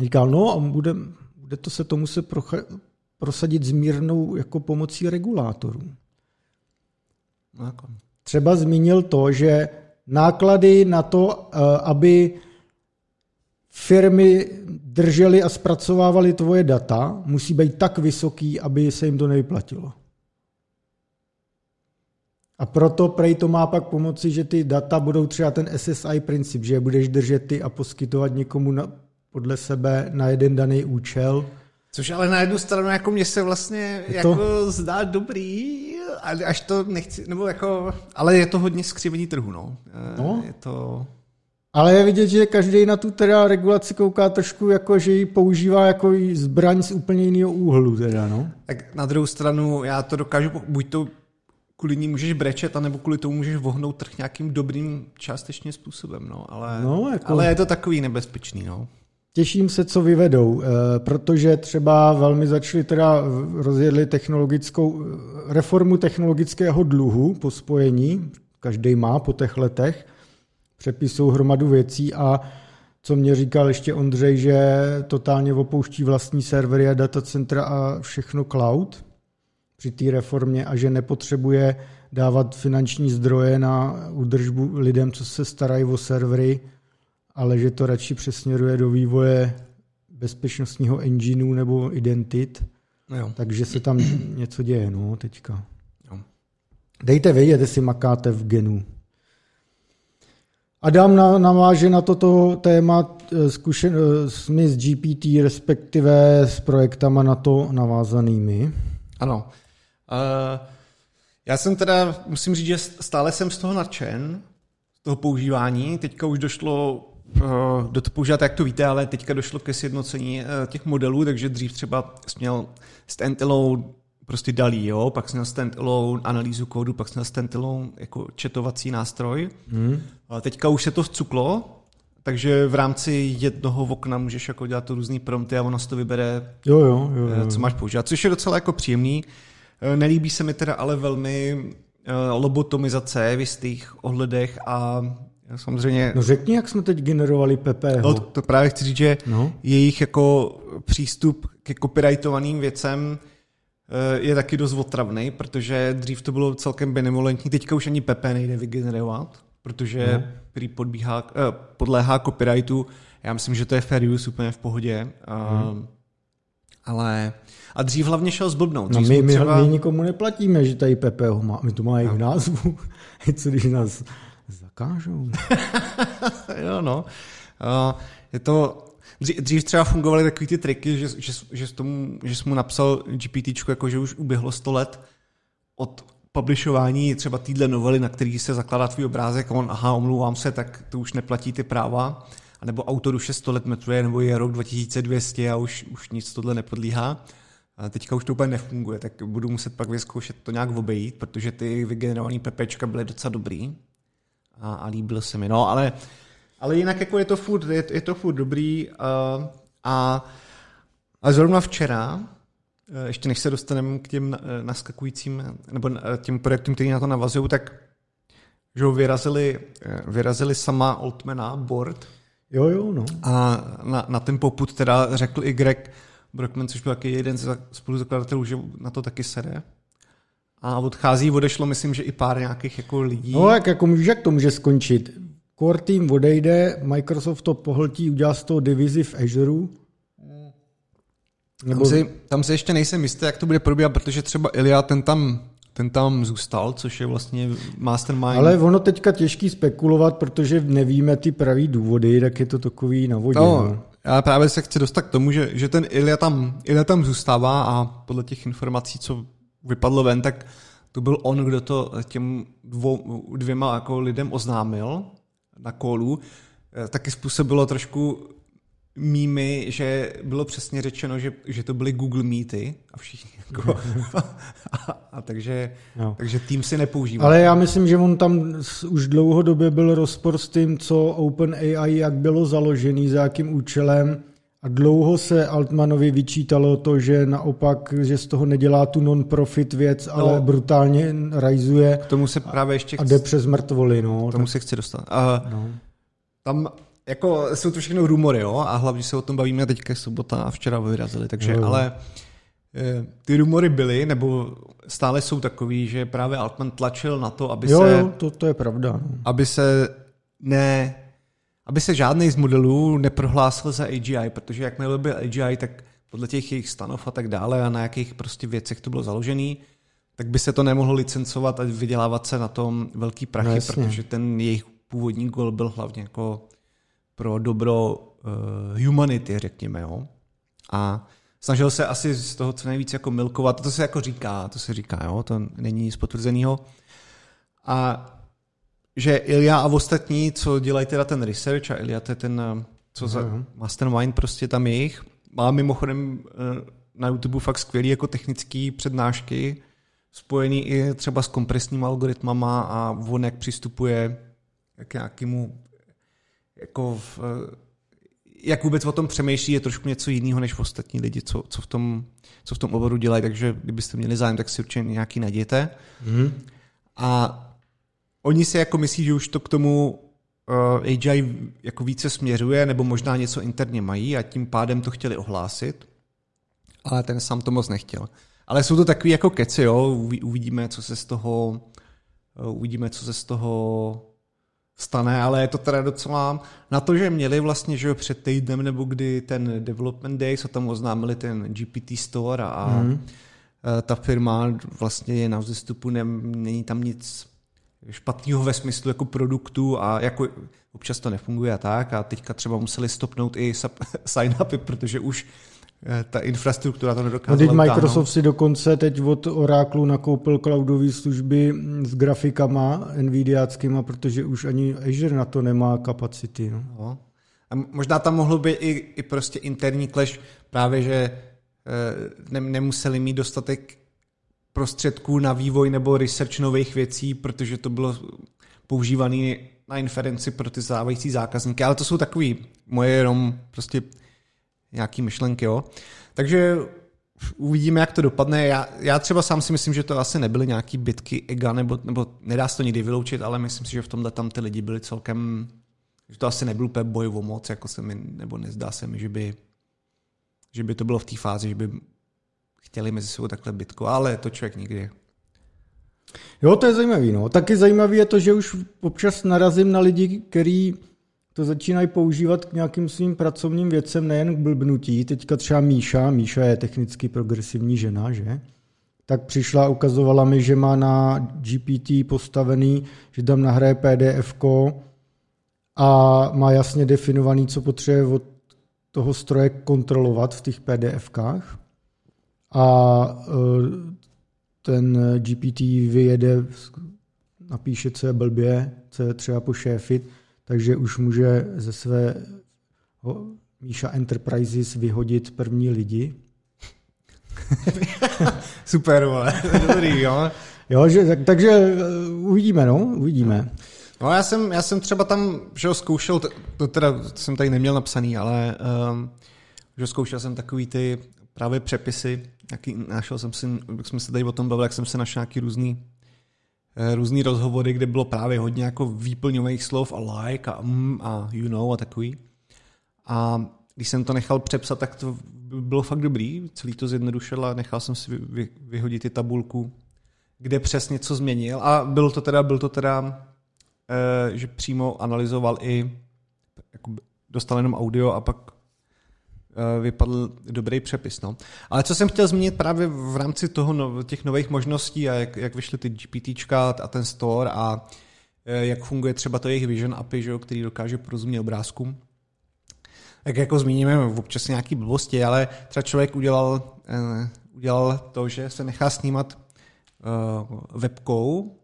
Říkal, no a bude to se to muset prosadit s mírnou jako pomocí regulátorů. Třeba zmínil to, že náklady na to, aby firmy držely a zpracovávaly tvoje data, musí být tak vysoký, aby se jim to nevyplatilo. A proto prej to má pak pomoci, že ty data budou třeba ten SSI princip, že je budeš držet ty a poskytovat někomu podle sebe na jeden daný účel. Což ale na jednu stranu jako mě se vlastně jako zdá dobrý, až to nechci, nebo jako, ale je to hodně skřivení trhu, no. Je to... Ale je vidět, že každý na tu teda regulaci kouká trošku, jako, že ji používá jako zbraň z úplně jiného úhlu teda, no. Tak na druhou stranu já to dokážu, buď to kvůli ní můžeš brečet, anebo kvůli tomu můžeš vohnout trh nějakým dobrým částečně způsobem, no. Ale je to takový nebezpečný, no. Těším se, co vyvedou, protože třeba velmi začali teda rozjedli technologickou reformu technologického dluhu po spojení, každý má po těch letech, přepisují hromadu věcí a co mě říkal ještě Ondřej, že totálně opouští vlastní servery a datacentra a všechno cloud při té reformě a že nepotřebuje dávat finanční zdroje na údržbu lidem, co se starají o servery, ale že to radši přesměruje do vývoje bezpečnostního engineu nebo identit, no takže se tam něco děje, no, teďka. Jo. Dejte vědět, jestli makáte v Genu. Adam naváže na toto téma zkušenosti s GPT, respektive s projektama na to navázanými. Ano. Já jsem teda, musím říct, že stále jsem z toho nadšen, z toho používání. Teďka už došlo do to používat, jak to víte, ale teďka došlo ke sjednocení těch modelů, takže dřív třeba jsi měl standalone prostě DALL-E, jo, pak jsi měl standalone analýzu kódu, pak jsi měl standalone jako chatovací nástroj. Teďka už se to vcuklo, takže v rámci jednoho okna můžeš jako dělat to různý prompty a ono si to vybere, co máš používat, což je docela jako příjemný. Nelíbí se mi teda ale velmi lobotomizace v jistých ohledech a samozřejmě... No řekni, jak jsme teď generovali Pepeho. No, to právě chci říct, že jejich jako přístup ke copyrightovaným věcem je taky dost otravný, protože dřív to bylo celkem benevolentní. Teďka už ani Pepe nejde vygenerovat, protože podléhá copyrightu. Já myslím, že to je fair use, úplně v pohodě. Ale... A dřív hlavně šel zblbnout. No my, třeba... my nikomu neplatíme, že tady Pepe ho má. My to máme i v názvu. Co když nás zakážou? Jo, no. Je to... Dřív třeba fungovaly takový ty triky, že jsi mu napsal GPTčku, jako že už uběhlo 100 let od publishování třeba téhle novely, na který se zakládá tvůj obrázek, a on, aha, omlouvám se, tak to už neplatí ty práva, anebo autor už je 100 let metruje, nebo je rok 2200 a už nic tohle nepodlíhá. A teďka už to úplně nefunguje, tak budu muset pak vyzkoušet to nějak obejít, protože ty vygenerované pepečka byly docela dobrý a líbilo se mi. No, ale jinak jako je to furt dobrý a zrovna včera, ještě než se dostaneme k těm naskakujícím nebo těm projektům, který na to navazují, tak že vyrazili sama Altmana board. Jo, no. A na ten popud teda řekl Y Brockman, což byl taky jeden ze spoluzakladatelů, že na to taky sede. A odešlo, myslím, že i pár nějakých jako lidí. No, jak to může skončit? Core tým odejde, Microsoft to pohltí, udělá z toho divizi v Azureu. Nebo... Tam se ještě nejsem jistý, jak to bude probíhat, protože třeba Ilya ten tam zůstal, což je vlastně mastermind. Ale ono teďka těžký spekulovat, protože nevíme ty pravý důvody, tak je to takový na vodě. No, já právě se chci dostat k tomu, že ten Ilya tam zůstává a podle těch informací, co vypadlo ven, tak to byl on, kdo to těm dvěma jako lidem oznámil na callu. Taky způsobilo trošku mýmy, že bylo přesně řečeno, že to byly Google Meety a všichni jako... takže tým si nepoužívá. Ale já myslím, že on tam už dlouhodobě byl rozpor s tím, co OpenAI, jak bylo založený, za jakým účelem, a dlouho se Altmanovi vyčítalo to, že naopak, že z toho nedělá tu non-profit věc, ale brutálně rajzuje k tomu se právě ještě a jde přes mrtvoly. No, k tomu se chci dostat. Tam jako jsou to všechno rumory, jo? A hlavně se o tom bavíme teďka sobota a včera vyrazili, takže ale ty rumory byly, nebo stále jsou takový, že právě Altman tlačil na to, aby to je pravda. Aby se žádný z modelů neprohlásil za AGI, protože jakmile byl AGI, tak podle těch jejich stanov a tak dále a na jakých prostě věcech to bylo založený, tak by se to nemohlo licencovat a vydělávat se na tom velký prachy, protože ten jejich původní goal byl hlavně jako pro dobro humanity, řekněme. Jo? A snažil se asi z toho co nejvíc jako milkovat, to se jako říká, jo? To není nic potvrzenýho. A že Ilya a ostatní, co dělají teda ten research, a Ilya to je ten, co za mastermind prostě tam jejich, má mimochodem na YouTube fakt skvělý jako technický přednášky, spojený i třeba s kompresními algoritmama a on jak přistupuje k nějakému jako jak vůbec o tom přemýšlí, je trošku něco jiného než ostatní lidi, co v tom oboru dělají, takže kdybyste měli zájem, tak si určitě nějaký najděte. A oni si jako myslí, že už to k tomu AGI jako více směřuje, nebo možná něco interně mají a tím pádem to chtěli ohlásit, ale ten sám to moc nechtěl. Ale jsou to takový jako keci, jo, uvidíme, co se z toho stane, ale je to teda docela na to, že měli vlastně, že před týdnem nebo kdy ten development day, co tam oznámili ten GPT Store a ta firma vlastně je na vzestupu, není tam nic špatného ve smyslu jako produktu a jako občas to nefunguje a tak, a teďka třeba museli stopnout i sign-upy, protože už ta infrastruktura to nedokázala. No, Microsoft si dokonce teď od Oraclu nakoupil cloudové služby s grafikama NVIDIAckýma, protože už ani Azure na to nemá kapacity. No. A možná tam mohlo být i prostě interní clash, právě že nemuseli mít dostatek prostředků na vývoj nebo research nových věcí, protože to bylo používané na inferenci pro ty stávající zákazníky, ale to jsou takový moje jenom prostě nějaký myšlenky, jo. Takže Uvidíme, jak to dopadne. Já třeba sám si myslím, že to asi nebyly nějaký bitky ega, nebo nedá se to nikdy vyloučit, ale myslím si, že v tomhle tam ty lidi byli celkem, že to asi nebyl úplně boj o moc, jako se mi, nebo nezdá se mi, že by to bylo v té fázi, že by chtěli mezi sebou takhle bitku, ale to člověk nikdy. Jo, to je zajímavý. No. Taky zajímavý je to, že už občas narazím na lidi, kteří to začínají používat k nějakým svým pracovním věcem, nejen k blbnutí. Teďka třeba Míša je technicky progresivní žena, že? Tak přišla a ukazovala mi, že má na GPT postavený, že tam nahraje PDF-ko a má jasně definovaný, co potřebuje od toho stroje kontrolovat v těch PDF-kách. A ten GPT vyjede, napíše, co je blbě, co je třeba pošéfit, takže už může ze své Míša Enterprises vyhodit první lidi. Super, vole. Dobrý, jo. Jo, že, takže uvidíme, no, uvidíme. No, já jsem třeba tam, že ho zkoušel, to teda jsem tady neměl napsaný, ale že zkoušel jsem takový ty právě přepisy, našel jsem si, jak jsme se tady o tom bavili, jak jsem se našel nějaký různý rozhovory, kde bylo právě hodně jako výplňových slov a like a you know a takový. A když jsem to nechal přepsat, tak to bylo fakt dobrý, celý to zjednodušil a nechal jsem si vyhodit i tabulku, kde přesně co změnil. A bylo to teda, že přímo analyzoval i, jako dostal jenom audio a pak vypadl dobrý přepis. No. Ale co jsem chtěl zmínit právě v rámci toho, těch nových možností a jak vyšly ty GPTčka a ten store a jak funguje třeba to jejich vision API, že jo, který dokáže porozumět obrázkům. Tak jako zmíníme občas nějaký blbosti, ale třeba člověk udělal to, že se nechá snímat webkou,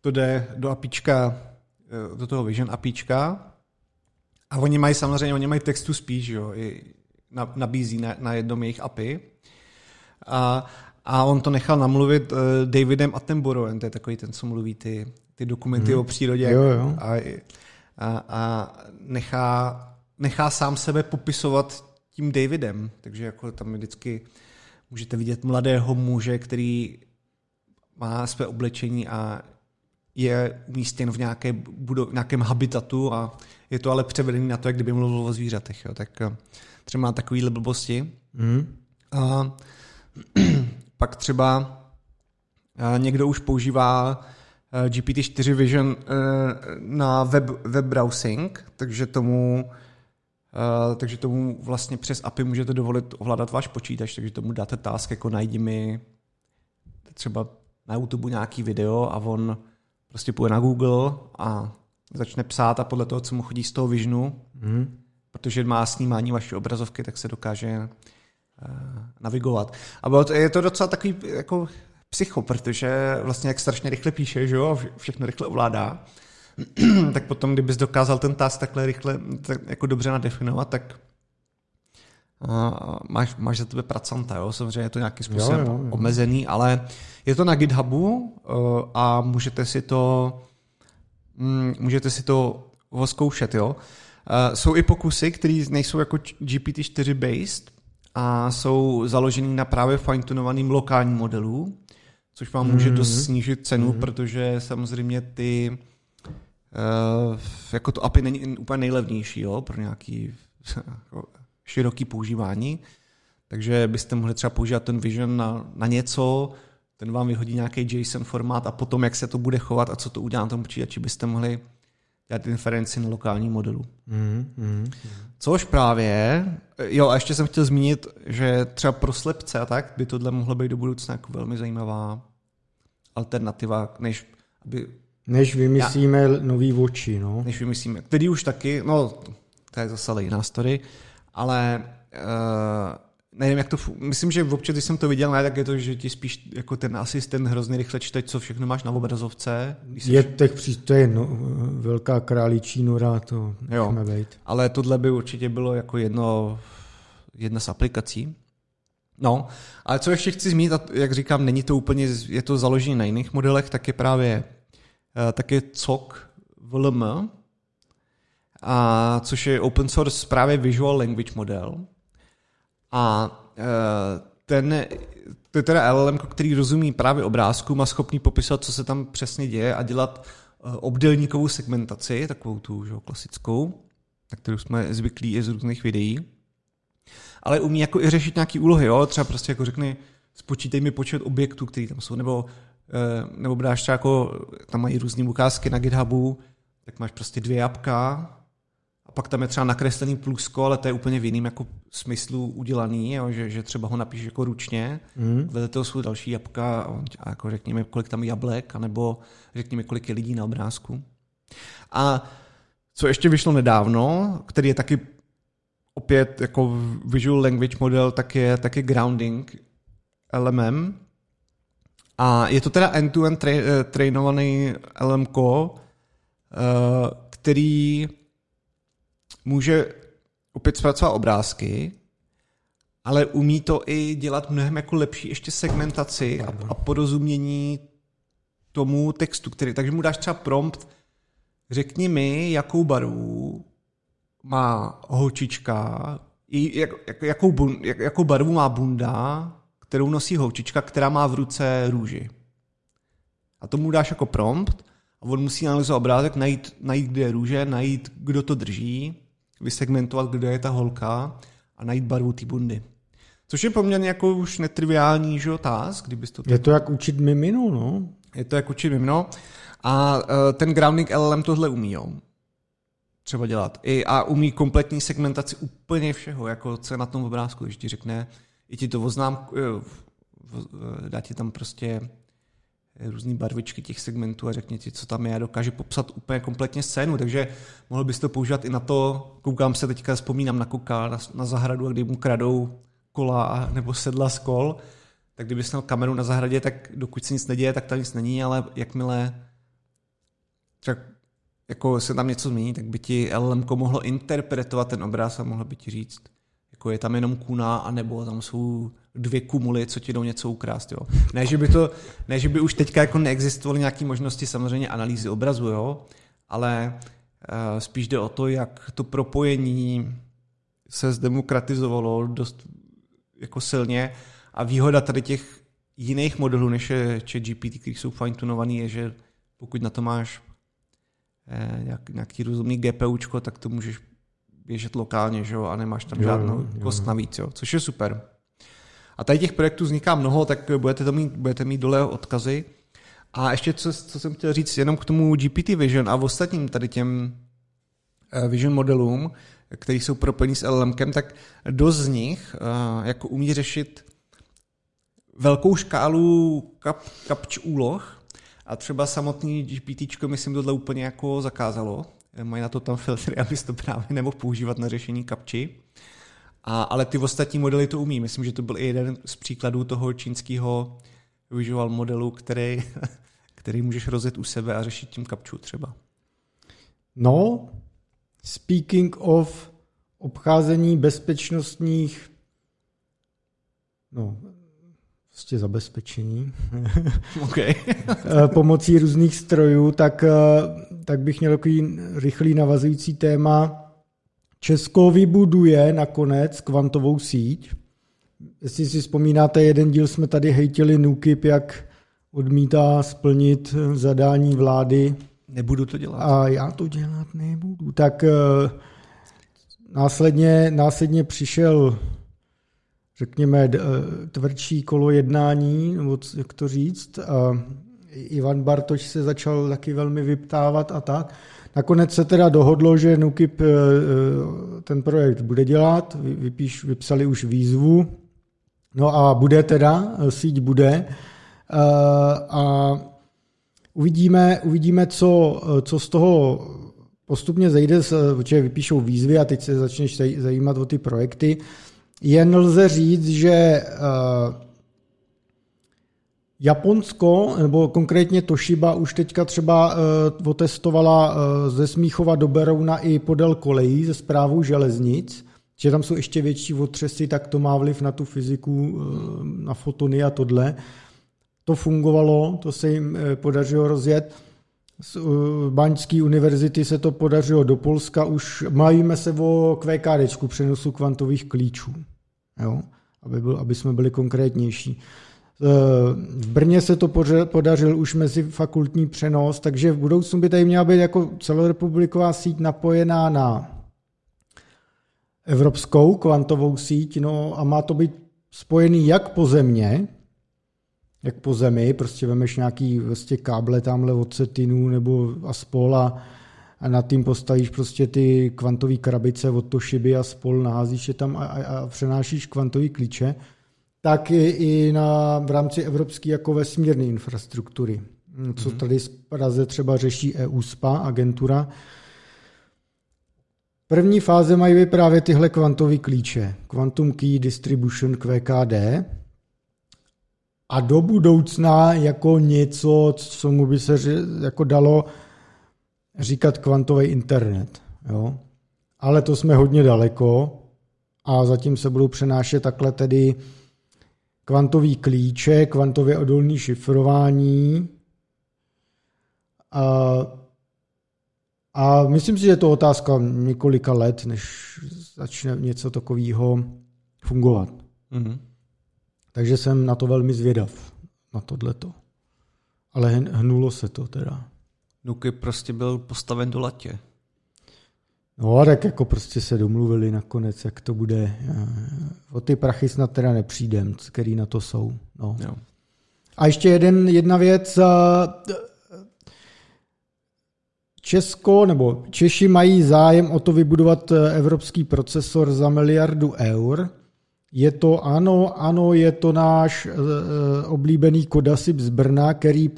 to jde do APIčka, do toho vision APIčka a oni mají text to speech, jo, nabízí na jednom jejich API. A on to nechal namluvit Davidem Attenborough'em, to je takový ten, co mluví ty dokumenty o přírodě. Jo, jo. A nechá sám sebe popisovat tím Davidem. Takže jako tam vždycky můžete vidět mladého muže, který má své oblečení a je umístěn v nějakém habitatu a je to ale převedený na to, jak kdyby mluvil o zvířatech. Jo. Tak třeba má takovýhle blbosti. A pak třeba někdo už používá GPT-4 Vision na web browsing, takže tomu vlastně přes API můžete dovolit ovládat váš počítač, takže tomu dáte task, jako najdi mi třeba na YouTube nějaký video a on prostě půjde na Google a začne psát a podle toho, co mu chodí z toho visionu, protože má snímání vaší obrazovky, tak se dokáže navigovat. A je to docela takový jako psycho, protože vlastně jak strašně rychle píše, že jo, všechno rychle ovládá, tak potom, kdybys dokázal ten task takhle rychle tak jako dobře nadefinovat, tak máš za tebe pracanta, jo? Samozřejmě je to nějakým způsobem omezený, ale je to na GitHubu a můžete si to zkoušet, jo. Jsou i pokusy, které nejsou jako GPT-4 based a jsou založený na právě fine-tunovaným lokálním modelu, což vám může dost snížit cenu, protože samozřejmě ty jako to API není úplně nejlevnější, jo, pro nějaký široký používání, takže byste mohli třeba používat ten Vision na něco, ten vám vyhodí nějaký JSON formát a potom, jak se to bude chovat a co to udělá na tom počítači, byste mohli dělat inferenci na lokální modelu. Což právě, jo, a ještě jsem chtěl zmínit, že třeba pro slepce a tak by tohle mohlo být do budoucna jako velmi zajímavá alternativa, než vymyslíme nový oči, no. Než vymyslíme, tedy už taky, no, to je zase jiná story, ale nevím, jak to myslím, že občas, když jsem to viděl, tak je to, že ti spíš jako ten asistent hrozně rychle čte, co všechno máš na obrazovce. To je velká králičí nora, to nechme být. Ale tohle by určitě bylo jako jedna z aplikací. No, ale co ještě chci zmínit, jak říkám, není to úplně, je to založené na jiných modelech, tak je právě taky COG VLM, což je open source právě visual language model. A ten, to je teda LLM, který rozumí právě obrázkům a schopný popisovat, co se tam přesně děje a dělat obdélníkovou segmentaci, takovou tu že, klasickou, na kterou jsme zvyklí i z různých videí. Ale umí jako i řešit nějaký úlohy, jo? Třeba prostě jako řekni, spočítej mi počet objektů, který tam jsou, nebo dáš třeba jako, tam mají různý ukázky na GitHubu, tak máš prostě 2 jabka a pak tam je třeba nakreslený plusko, ale to je úplně v jiným jako smyslu udělaný, jo? Že třeba ho napíš jako ručně, vedle toho jsou další jabka a jako řekni mi, kolik tam je jablek, anebo řekni mi, kolik je lidí na obrázku. A co ještě vyšlo nedávno, který je taky opět jako visual language model, tak je taky grounding LLM. A je to teda end-to-end trainovaný LMko, který může opět zpracovat obrázky, ale umí to i dělat mnohem jako lepší ještě segmentaci a porozumění tomu textu, který, takže mu dáš třeba prompt, řekni mi, jakou barvu má holčička, jakou barvu má bunda, kterou nosí holčička, která má v ruce růži. A tomu dáš jako prompt a on musí analyzovat obrázek, najít, kde je růže, najít, kdo to drží, vysegmentovat, kde je ta holka a najít barvu té bundy. Což je poměrně jako už netriviální task, kdybys to... Je to jak učit miminu, no. Je to jak učit mimino. A ten grounding LLM tohle umí, jo. Třeba dělat. A umí kompletní segmentaci úplně všeho, jako co je na tom obrázku, když ti řekne, i ti to oznám, dá ti tam prostě různý barvičky těch segmentů a řekne ti, co tam je, a dokáže popsat úplně kompletně scénu, takže mohl bys to používat i na to, koukám se teďka, vzpomínám na koka, na zahradu, a kdy mu kradou kola nebo sedla z kol, tak kdybys měl kameru na zahradě, tak dokud se nic neděje, tak tam nic není, ale jakmile třeba jako se tam něco změní, tak by ti LLMko mohlo interpretovat ten obraz a mohlo by ti říct, jako je tam jenom kuna, anebo tam jsou 2 kumuly, co ti jdou něco ukrást. Jo. Ne, že by už teďka jako neexistovaly nějaké možnosti samozřejmě analýzy obrazu, jo, ale spíš jde o to, jak to propojení se zdemokratizovalo dost jako silně a výhoda tady těch jiných modelů, než je ChatGPT, který jsou fine-tunovaný, je, že pokud na to máš nějaký rozumný GPUčko, tak to můžeš běžet lokálně, že jo, a nemáš tam žádnou kost navíc, jo, což je super. A tady těch projektů vzniká mnoho, tak budete mít dole odkazy. A ještě, co jsem chtěl říct, jenom k tomu GPT Vision a ostatním tady těm Vision modelům, který jsou propojení s LLMkem, tak dost z nich jako umí řešit velkou škálu kapč úloh a třeba samotný GPTčko, myslím, tohle úplně jako zakázalo. Mají na to tam filtry, abys to právě nemohl používat na řešení kapči. Ale ty ostatní modely to umí. Myslím, že to byl i jeden z příkladů toho čínského visual modelu, který můžeš rozjet u sebe a řešit tím kapču třeba. No, speaking of obcházení bezpečnostních prostě zabezpečení okay. pomocí různých strojů, tak bych měl takový rychlý navazující téma. Česko vybuduje nakonec kvantovou síť. Jestli si vzpomínáte, jeden díl jsme tady hejtili NÚKIB, jak odmítá splnit zadání vlády. Nebudu to dělat. A já to dělat nebudu. Tak následně přišel, řekněme, tvrdší kolo jednání, nebo jak to říct, a Ivan Bartoš se začal taky velmi vyptávat a tak. Nakonec se teda dohodlo, že NÚKIB ten projekt bude dělat, vypsali už výzvu, no a bude teda, síť bude a uvidíme co z toho postupně zejde, protože vypíšou výzvy a teď se začneš zajímat o ty projekty. Jen lze říct, že Japonsko, nebo konkrétně Toshiba, už teďka třeba otestovala ze Smíchova do Berouna i podél kolejí ze Správou železnic, že tam jsou ještě větší otřesy, tak to má vliv na tu fyziku, na fotony a tohle. To fungovalo, to se jim podařilo rozjet. Z Báňské univerzity se to podařilo do Polska, už mluvíme se o QKD, přenosu kvantových klíčů. Jo? aby jsme byli konkrétnější. V Brně se to podařil už mezifakultní přenos, takže v budoucnu by tady měla být jako celorepubliková síť napojená na evropskou kvantovou síť, no a má to být spojený jak pozemně, jak po zemi, prostě vemeš nějaký vlastně káble tamhle od Setinu nebo Aspol a nad tím postavíš prostě ty kvantové krabice od Toshiby a Aspol, naházíš je tam a přenášíš kvantové klíče, tak i na, v rámci evropské jako vesmírné infrastruktury. Co tady z Praze třeba řeší EUSPA, agentura. První fáze mají být právě tyhle kvantové klíče. Quantum Key Distribution QKD. A do budoucna jako něco, co mu by se jako dalo říkat kvantový internet. Jo? Ale to jsme hodně daleko a zatím se budou přenášet takhle tedy kvantový klíče, kvantově odolný šifrování. A myslím si, že je to otázka několika let, než začne něco takového fungovat. Mm-hmm. Takže jsem na to velmi zvědav, na tohleto. Ale hnulo se to teda. Nuky prostě byl postaven do latě. No tak jako prostě se domluvili nakonec, jak to bude. O ty prachy snad teda nepřijdem, který na to jsou. No. Jo. A ještě jedna věc. Česko nebo Češi mají zájem o to vybudovat evropský procesor za 1 miliardu eur. Je to ano, je to náš oblíbený Codasip z Brna, který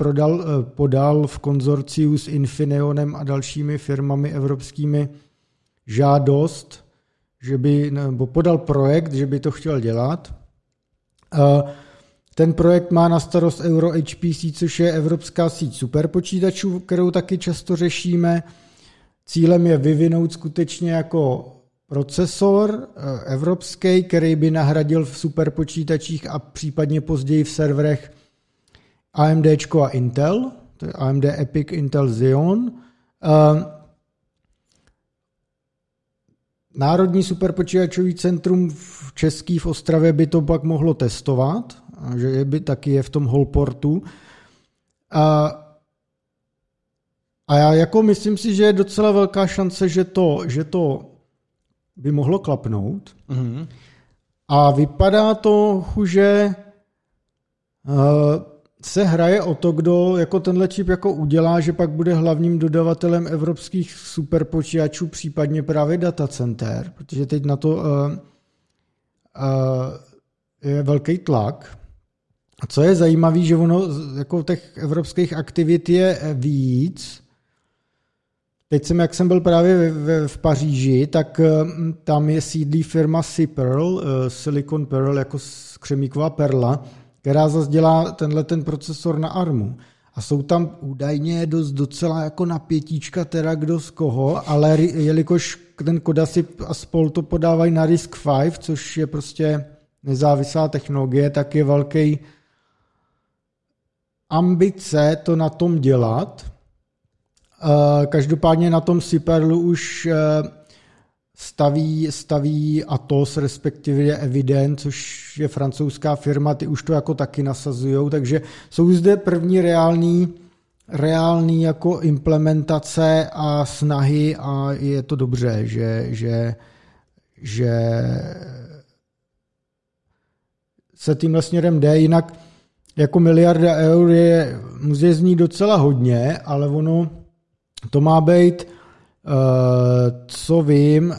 podal v konzorciu s Infineonem a dalšími firmami evropskými žádost, nebo podal projekt, že by to chtěl dělat. Ten projekt má na starost EuroHPC, což je evropská síť superpočítačů, kterou taky často řešíme. Cílem je vyvinout skutečně jako procesor evropský, který by nahradil v superpočítačích a případně později v serverech AMD a Intel, to je AMD EPYC, Intel Xeon. Národní superpočítačový centrum v České v Ostravě by to pak mohlo testovat, že by taky je v tom Holportu. A já jako myslím si, že je docela velká šance, že to by mohlo klapnout. Mm-hmm. A vypadá to, že se hraje o to, kdo jako tenhle čip jako udělá, že pak bude hlavním dodavatelem evropských superpočítačů, případně právě datacenter, protože teď na to je velký tlak. A co je zajímavé, že ono jako těch evropských aktivit je víc. Teď jak jsem byl právě v Paříži, tak tam je sídlí firma Cpearl, Silicon Pearl jako křemíková perla, která zase dělá ten procesor na ARMu. A jsou tam údajně docela jako napětíčka, teda kdo z koho, ale jelikož ten Codasip a spol to podávají na RISC-V, což je prostě nezávislá technologie, tak je velký ambice to na tom dělat. Každopádně na tom Cpearlu už staví Atos, respektive Evident, což je francouzská firma, ty už to jako taky nasazujou, takže jsou zde první reální jako implementace a snahy a je to dobře, že se tímhle směrem jde, jinak jako 1 miliarda eur může znít docela hodně, ale ono to má být, co vím,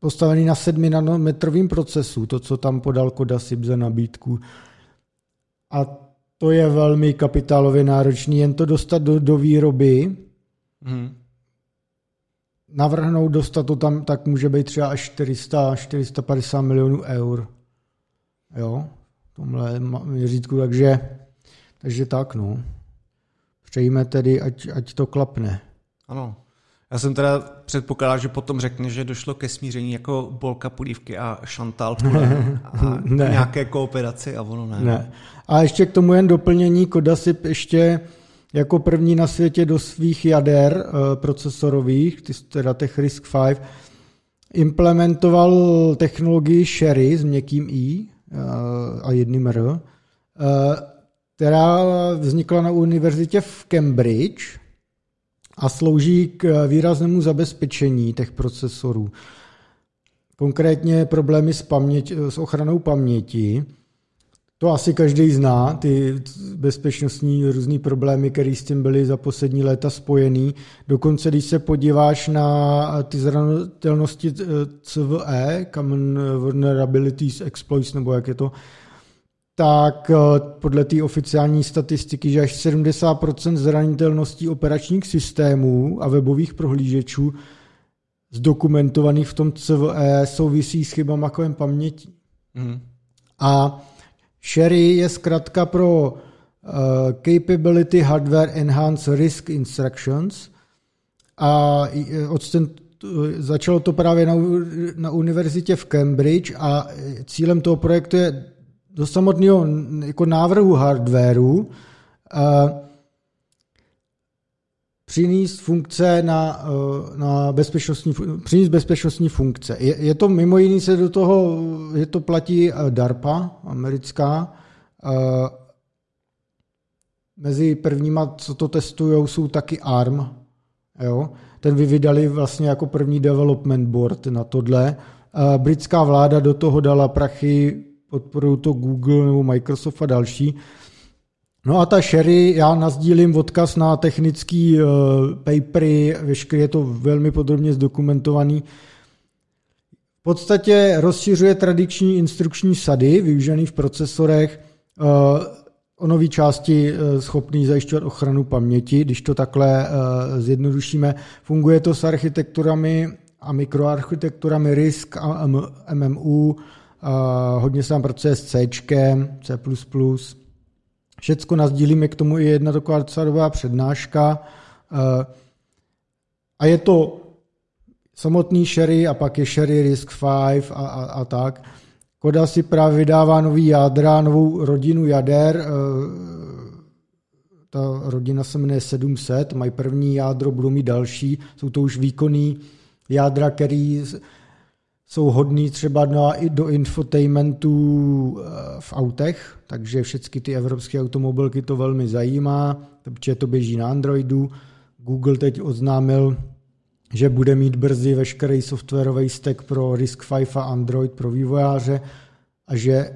postavený na 7-nanometrovým procesu, to, co tam podal Codasip za nabídku. A to je velmi kapitálově náročný, jen to dostat do výroby, navrhnout, dostat to tam, tak může být třeba až 400-450 milionů eur. Jo, v tomhle měřítku, takže tak, no. Přejme tedy, ať to klapne. Ano. Já jsem teda předpokládal, že potom řekne, že došlo ke smíření jako Bolka Polívky a Chantal Poulet a nějaké kooperaci a ono ne. A ještě k tomu jen doplnění, Codasip ještě jako první na světě do svých jader procesorových, teda těch RISC-V, implementoval technologii CHERI s měkkým I a jedným R, která vznikla na univerzitě v Cambridge a slouží k výraznému zabezpečení těch procesorů. Konkrétně problémy s ochranou paměti. To asi každý zná, ty bezpečnostní různý problémy, které s tím byly za poslední léta spojený. Dokonce, když se podíváš na ty zranitelnosti CVE, Common Vulnerabilities Exploits, nebo jak je to, tak podle té oficiální statistiky, že až 70% zranitelností operačních systémů a webových prohlížečů zdokumentovaných v tom CVE souvisí s chybama kolem paměti. Mm. A CHERI je zkrátka pro Capability Hardware Enhanced Risk Instructions a začalo to právě na univerzitě v Cambridge a cílem toho projektu je do samotného jako návrhu hardwareu přinést funkce bezpečnostní funkce. Je to mimo jiné se do toho, že to platí DARPA, americká. Mezi prvníma, co to testujou, jsou taky ARM. Jo? Ten vydali vlastně jako první development board na tohle. Britská vláda do toho dala prachy, podporují to Google nebo Microsoft a další. No a ta CHERI, já nasdílím odkaz na technický papery, veškerý je to velmi podrobně zdokumentovaný. V podstatě rozšiřuje tradiční instrukční sady, využený v procesorech, o nové části schopný zajišťovat ochranu paměti, když to takhle zjednodušíme. Funguje to s architekturami a mikroarchitekturami RISC a MMU, hodně se tam pracuje s C, C++. Všecko nasdílíme, k tomu i jedna taková docela přednáška. A je to samotný CHERI a pak je CHERI RISC-V a tak. Codasip právě vydává nový jádra, novou rodinu jader. Ta rodina se jmenuje 700, mají první jádro, budou mít další. Jsou to už výkonný jádra, který jsou hodný třeba do infotainmentu v autech, takže všechny ty evropské automobilky to velmi zajímá, protože to běží na Androidu. Google teď oznámil, že bude mít brzy veškerý softwarový stack pro RISC-V a Android pro vývojáře a že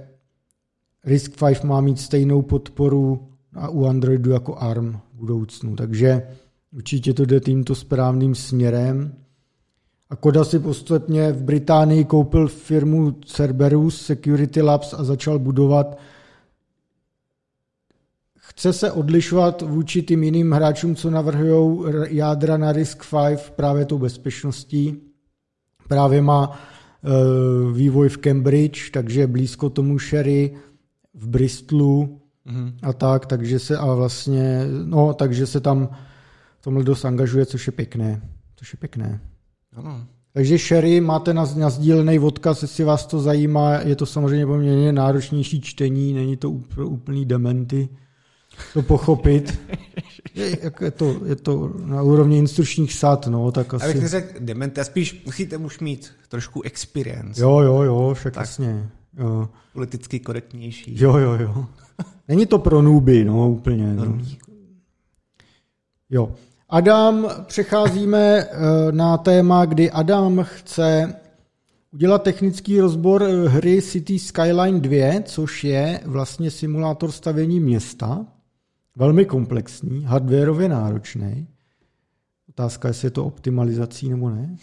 RISC-V má mít stejnou podporu u Androidu jako ARM v budoucnu. Takže určitě to jde tímto správným směrem. A Codasip postupně v Británii koupil firmu Cerberus Security Labs a začal budovat. Chce se odlišovat vůči tím jiným hráčům, co navrhují jádra na RISC-V právě tou bezpečností. Právě má vývoj v Cambridge, takže blízko tomu CHERI, v Bristolu a tak, takže se tam v tomhle dost angažuje, což je pěkné. Ano. Takže CHERI, máte nasdílený odkaz, jestli vás to zajímá, je to samozřejmě poměrně náročnější čtení, není to úplný dementy to pochopit. Je to na úrovni instrukčních sad, no, tak asi. Abych neřekl dementy, spíš musíte už mít trošku experience. Jo, však tak. Jasně. Jo. Politicky korektnější. Jo. Není to pro nooby, no, úplně. No. Jo. Adam, přecházíme na téma, kdy Adam chce udělat technický rozbor hry City Skyline 2, což je vlastně simulátor stavění města, velmi komplexní, hardwarově náročný. Otázka, jestli je to optimalizací nebo ne.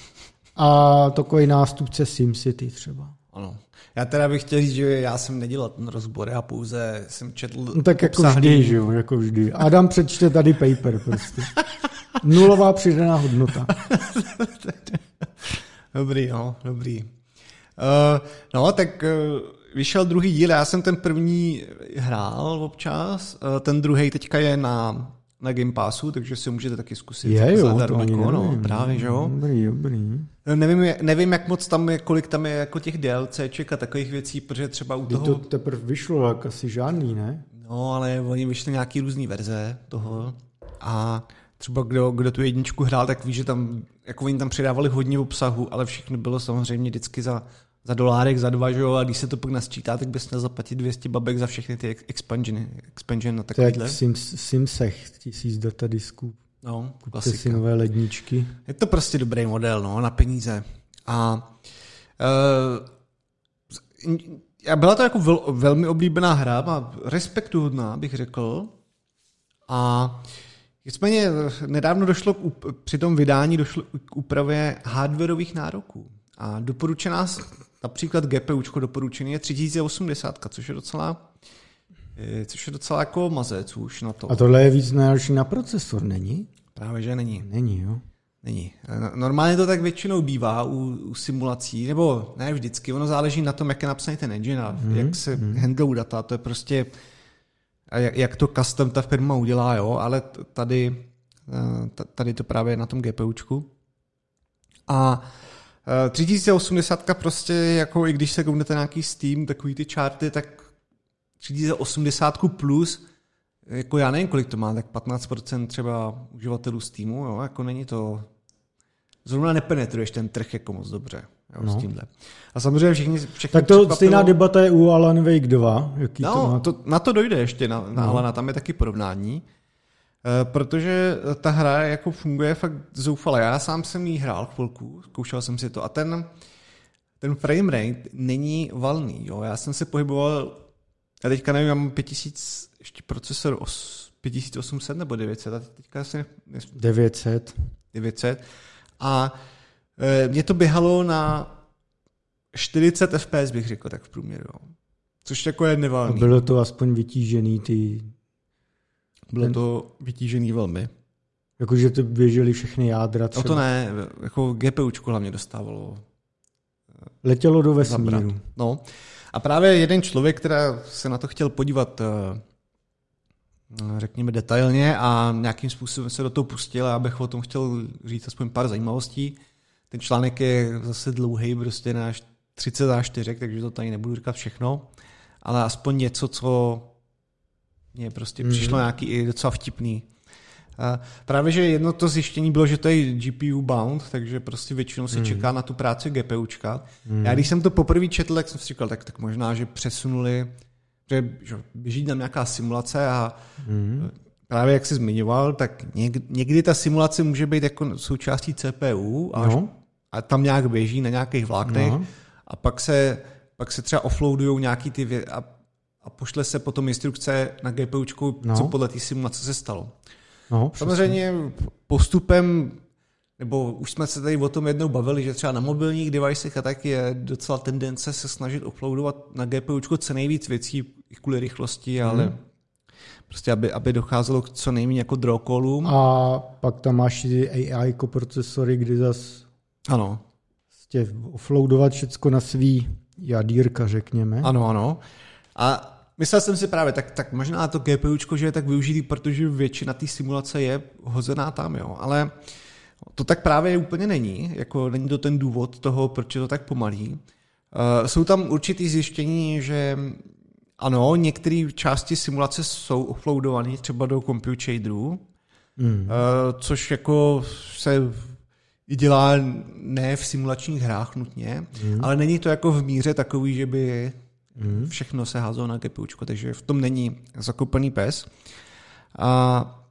A takový nástupce SimCity třeba. Ano. Já teda bych chtěl říct, že já jsem nedělal ten rozbor, já pouze jsem četl... No tak jako vždy, že jo, jako vždy. Adam přečte tady paper prostě. Nulová přidaná hodnota. Dobrý. Tak vyšel druhý díl, já jsem ten první hrál občas, ten druhý teďka je na Game Passu, takže si můžete taky zkusit. Je, jo, to ani nevím. Právě, že jo? Dobrý. Nevím, jak moc tam je, kolik tam je jako těch DLCček a takových věcí, protože třeba u toho... to teprve vyšlo, jak asi žádný, ne? No, ale oni vyšly nějaký různý verze toho a třeba kdo tu jedničku hrál, tak ví, že tam, jako oni tam přidávali hodně obsahu, ale všechno bylo samozřejmě vždycky za dolárek, za dva, že jo, a když se to pak nasčítá, tak bys měl zaplatit 200 babek za všechny ty expansiony na takovýhle. Simsech 1000 datadisků. No, kupte si nové ledničky. Je to prostě dobrý model, no, na peníze. A byla to jako velmi oblíbená hra, má respektuhodná, bych řekl. A nicméně nedávno při tom vydání došlo k úpravě hardwarových nároků. A doporučená, například GPUčko doporučený je 3080, což je docela jako mazec už na to. A tohle je víc náročný na procesor, není? Právě, že není. Není, jo? Není. Normálně to tak většinou bývá u simulací, nebo ne vždycky, ono záleží na tom, jak je napsaný ten engine a jak se handlou data, to je prostě, jak to custom ta firma udělá, jo, ale tady to právě na tom GPUčku. A 3080 prostě, jako i když se kouknete nějaký Steam, takový ty charty, tak 3080 plus, jako já nevím, kolik to má, tak 15% třeba uživatelů Steamu, jo, jako není to, zrovna nepenetruješ ten trh jako moc dobře, jo, no. S tímhle. A samozřejmě všichni tak to překvapilo. Stejná debata je u Alan Wake 2, jaký no, to má. To, na to dojde ještě, na Alana, tam je taky porovnání, protože ta hra jako funguje fakt zoufale. Já sám jsem jí hrál chvilku, zkoušel jsem si to a ten framerate není valný, jo, já jsem se pohyboval. Já teďka nevím, mám 5000 ještě procesor 5800 nebo 900 a teďka asi 900 a mě to běhalo na 40 fps, bych řekl tak v průměru, což jako je nevalný. Bylo to aspoň vytížený Bylo to vytížený velmi. Jakože to běžely všechny jádra třeba. No to ne, jako GPUčku hlavně dostávalo. Letělo do vesmíru. No. A právě jeden člověk, který se na to chtěl podívat, řekněme, detailně a nějakým způsobem se do toho pustil, já bych o tom chtěl říct aspoň pár zajímavostí. Ten článek je zase dlouhý, prostě na 30 A4, takže to tady nebudu říkat všechno, ale aspoň něco, co mně prostě přišlo nějaký i docela vtipný. Právě, že jedno to zjištění bylo, že to je GPU bound, takže prostě většinou se čeká na tu práci GPUčka. Já když jsem to poprvé četl, tak jsem si říkal, tak možná, že přesunuli, že běží tam nějaká simulace a právě jak jsi zmiňoval, tak někdy ta simulace může být jako součástí CPU a tam nějak běží na nějakých vláknech a pak se třeba offloadujou nějaký ty věci a pošle se potom instrukce na GPUčku, co podle té simulace se stalo. No, samozřejmě postupem, nebo už jsme se tady o tom jednou bavili, že třeba na mobilních devicech a tak je docela tendence se snažit uploadovat na GPUčku co nejvíc věcí kvůli rychlosti, ale prostě aby docházelo k co nejméně jako draw callům. A pak tam máš ty AI koprocesory, kdy zase chtějí offloadovat všecko na svý jadírka, řekněme. Ano. A myslel jsem si právě, tak možná to GPUčko, že je tak využitý, protože většina té simulace je hozená tam, jo. Ale to tak právě úplně není, jako není to ten důvod toho, proč je to tak pomalý. Jsou tam určitý zjištění, že ano, některé části simulace jsou offloadované třeba do compute shaderů, což jako se dělá ne v simulačních hrách nutně, ale není to jako v míře takový, že by všechno se házelo na GPUčko, takže v tom není zakopaný pes. A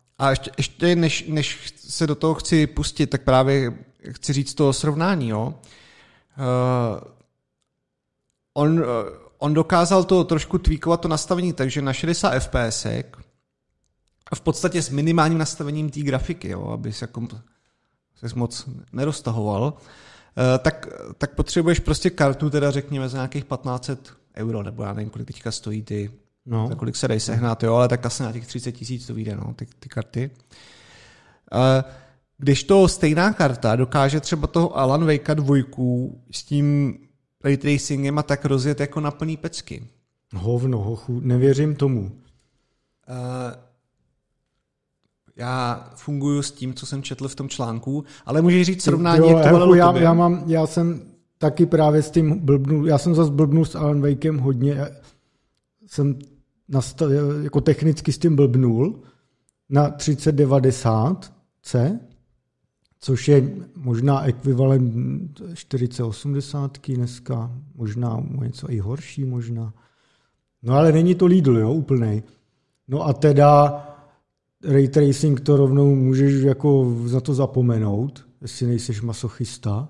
ještě než se do toho chci pustit, tak právě chci říct to srovnání. Jo. On dokázal to trošku tweakovat, to nastavení, takže na 60 fps v podstatě s minimálním nastavením té grafiky, jo, aby se jako moc neroztahoval, tak potřebuješ prostě kartu, teda řekněme za nějakých 1500 euro, nebo já nevím, kolik teďka stojí za kolik se dají sehnat, jo, ale tak asi na těch 30 000 to vyjde, no, ty karty. Když to stejná karta dokáže třeba toho Alan Wakea 2 s tím ray tracingem a tak rozjet jako na plný pecky. Hovno, hochu, nevěřím tomu. Já funguju s tím, co jsem četl v tom článku, ale můžeš říct srovnání, jak to bylo taky právě s tím blbnul. Já jsem zase blbnul s Alan Wakem hodně. Jsem jako technicky s tím blbnul na 3090 C, což je možná ekvivalent 4080 dneska, možná něco i horší možná. No ale není to Lidl, jo, úplnej. No a teda ray tracing to rovnou můžeš jako za to zapomenout, jestli nejseš masochista,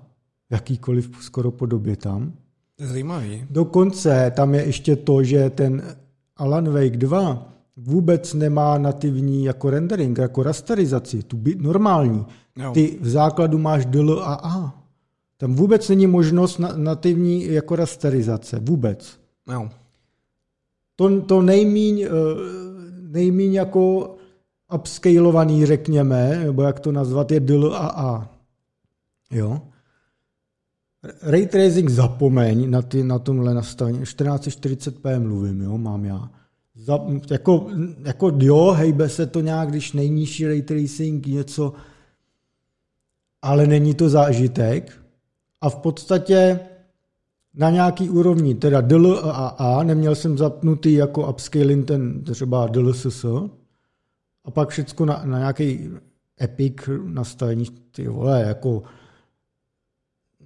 jakýkoliv skoro podobě tam. Zajímavý. Dokonce tam je ještě to, že ten Alan Wake 2 vůbec nemá nativní jako rendering, jako rasterizaci, tu normální. No. Ty v základu máš DLAA. Tam vůbec není možnost nativní jako rasterizace. Vůbec. No. To nejmíň jako upscalovaný, řekněme, nebo jak to nazvat, je DLAA. Jo? Ray tracing zapomeň na tomhle nastavení. 1440p mluvím, jo, mám já. Jako jo, hejbe se to nějak, když nejnižší ray tracing něco, ale není to zážitek. A v podstatě na nějaký úrovni, teda DLAA, neměl jsem zapnutý jako upscaling ten třeba DLSS, a pak všecko na nějaký epic nastavení, ty vole, jako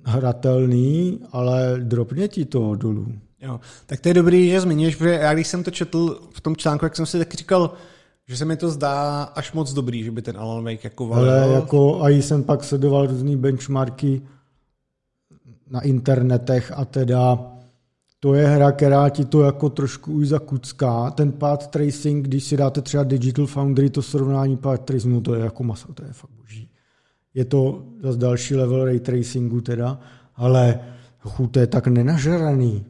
hratelný, ale dropně ti to dolů. Jo, tak to je dobrý, že zmiňuješ, protože já když jsem to četl v tom článku, jak jsem si taky říkal, že se mi to zdá až moc dobrý, že by ten Alan Wake jako valil. Ale jako, a jsem pak sledoval různý benchmarky na internetech a teda to je hra, která ti to jako trošku už zakucká. Ten path tracing, když si dáte třeba Digital Foundry, to srovnání path tracingu, to je jako masa, to je fakt boží. Je to zase další level ray tracingu teda, ale to je tak nenažraný.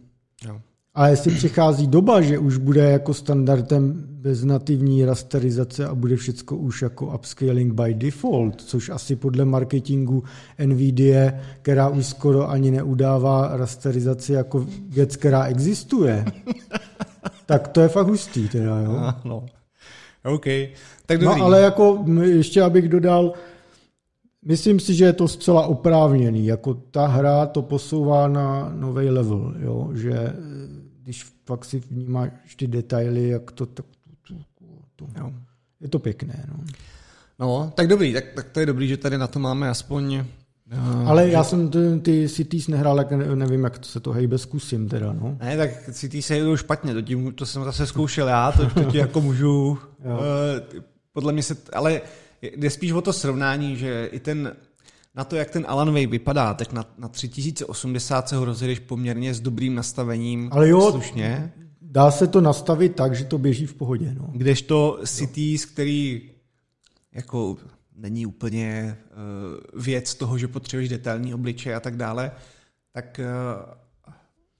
Jo. A jestli přichází doba, že už bude jako standardem bez nativní rasterizace a bude všecko už jako upscaling by default, což asi podle marketingu NVIDIA, která už skoro ani neudává rasterizaci jako věc, která existuje, tak to je fakt hustý teda, jo? No. Okay. Tak dobrý. No ale jako ještě abych dodal, myslím si, že je to zcela oprávněný. Jako ta hra to posouvá na nový level, jo? Že když fakt si vnímáš ty detaily, jak to... Jo. Je to pěkné. No tak dobrý, tak to je dobrý, že tady na to máme aspoň... Ale já jsem ty Cities nehrál, tak nevím, jak se to hejbe, zkusím teda. No. Ne, tak Cities se jedou špatně, to jsem zase zkoušel já, to ti jako můžu... podle mě se... Ale... Jde spíš o to srovnání, že i ten, na to, jak ten Alan Wake vypadá, tak na 3080 se ho rozjedeš poměrně s dobrým nastavením. Ale jo, slušně. Dá se to nastavit tak, že to běží v pohodě. No. Kdežto Cities, který jako není úplně věc toho, že potřebuješ detailní obličeje a tak dále, tak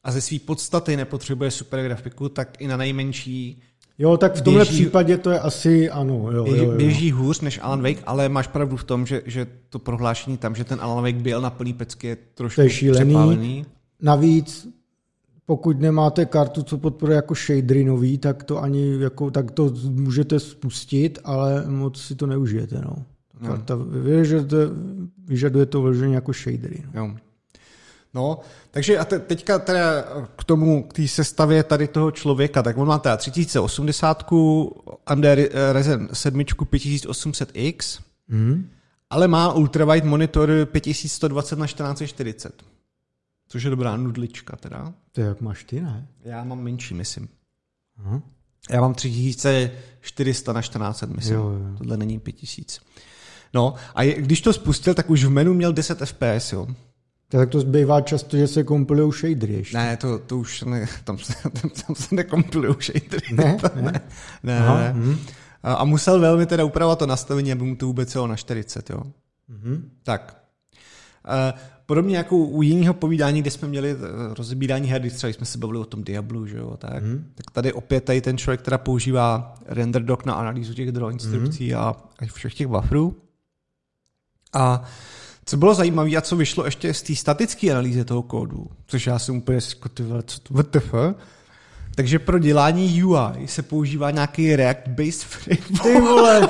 a ze své podstaty nepotřebuje super grafiku, tak i na nejmenší. Jo, tak v tomhle případě to je asi ano. Jo. Běží hůř než Alan Wake, ale máš pravdu v tom, že to prohlášení tam, že ten Alan Wake byl na plný pecky, je trošku přepálený. Navíc, pokud nemáte kartu, co podporuje jako shadery nový, tak to ani jako, tak to můžete spustit, ale moc si to neužijete. No. Karta vyžaduje to vložení jako shadery. No. Jo. No, takže a teďka teda k tomu, k té sestavě tady toho člověka, tak on má teda 3080, AMD Ryzen 7 5800X, ale má ultrawide monitor 5120x1440, což je dobrá nudlička teda. To jak máš ty, ne? Já mám menší, myslím. Hmm. Já mám 3400x1400, myslím. Jo. Tohle není 5000. No, a když to spustil, tak už v menu měl 10 FPS, jo. Tak to zbývá často, že se kompilují shadery ještě. Ne, to už ne, tam se nekompilují shadery. Ne. A musel velmi teda upravovat to nastavení, aby mu to vůbec jelo na 40, jo. Mm-hmm. Tak. Podobně jako u jiného povídání, kde jsme měli rozebírání her, třeba jsme se bavili o tom Diablu, že jo, tak. Mm-hmm. Tak tady opět tady ten člověk, která používá RenderDoc na analýzu těch draw instrukcí a všech těch bufferů. A co bylo zajímavé a co vyšlo ještě z té statické analýzy toho kódu, což já jsem úplně skotoval, co to WTF. Takže pro dělání UI se používá nějaký React-based framework. Ty vole,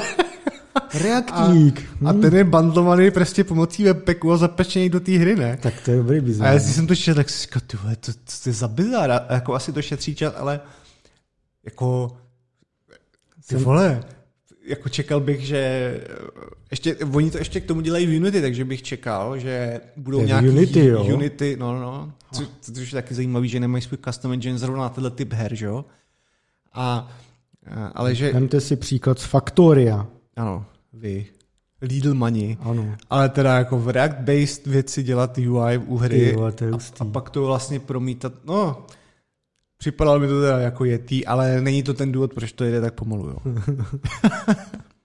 Reactík. A ten je bundlovaný prostě pomocí webpacku a zapečený do té hry, ne? Tak to je dobrý bizar. A já jsem to četl, tak jsem skotoval, to je za bizar. Jako asi to šetří čas, ale jako ty vole... jako čekal bych, že ještě, oni to ještě k tomu dělají v Unity, takže bych čekal, že budou nějaký Unity, no, což je taky zajímavý, že nemají svůj custom engine zrovna na tenhle typ her, že jo? Ale že... Vemte si příklad z Factoria. Ano, vy. Lidl Money. Ano. Ale teda jako v React-based věci dělat UI u hry a pak to vlastně promítat, no... Připadalo mi to teda jako jetý, ale není to ten důvod, proč to jede tak pomalu, jo.